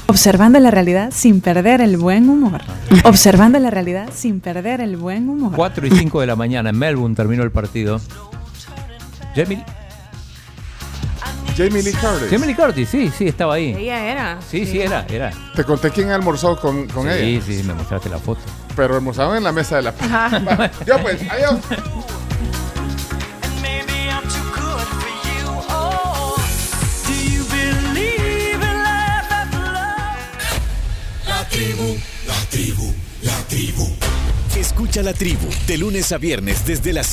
Observando la realidad sin perder el buen humor. Observando la realidad sin perder el buen humor. 4 y 5 de la mañana en Melbourne terminó el partido. Jamie Lee Curtis, sí, estaba ahí. Ella era. Sí, era. Te conté quién almorzó con ella. Sí, me mostraste la foto. Pero almorzaron en la mesa de la paz. Yo pues, adiós. La tribu. Escucha La Tribu de lunes a viernes desde las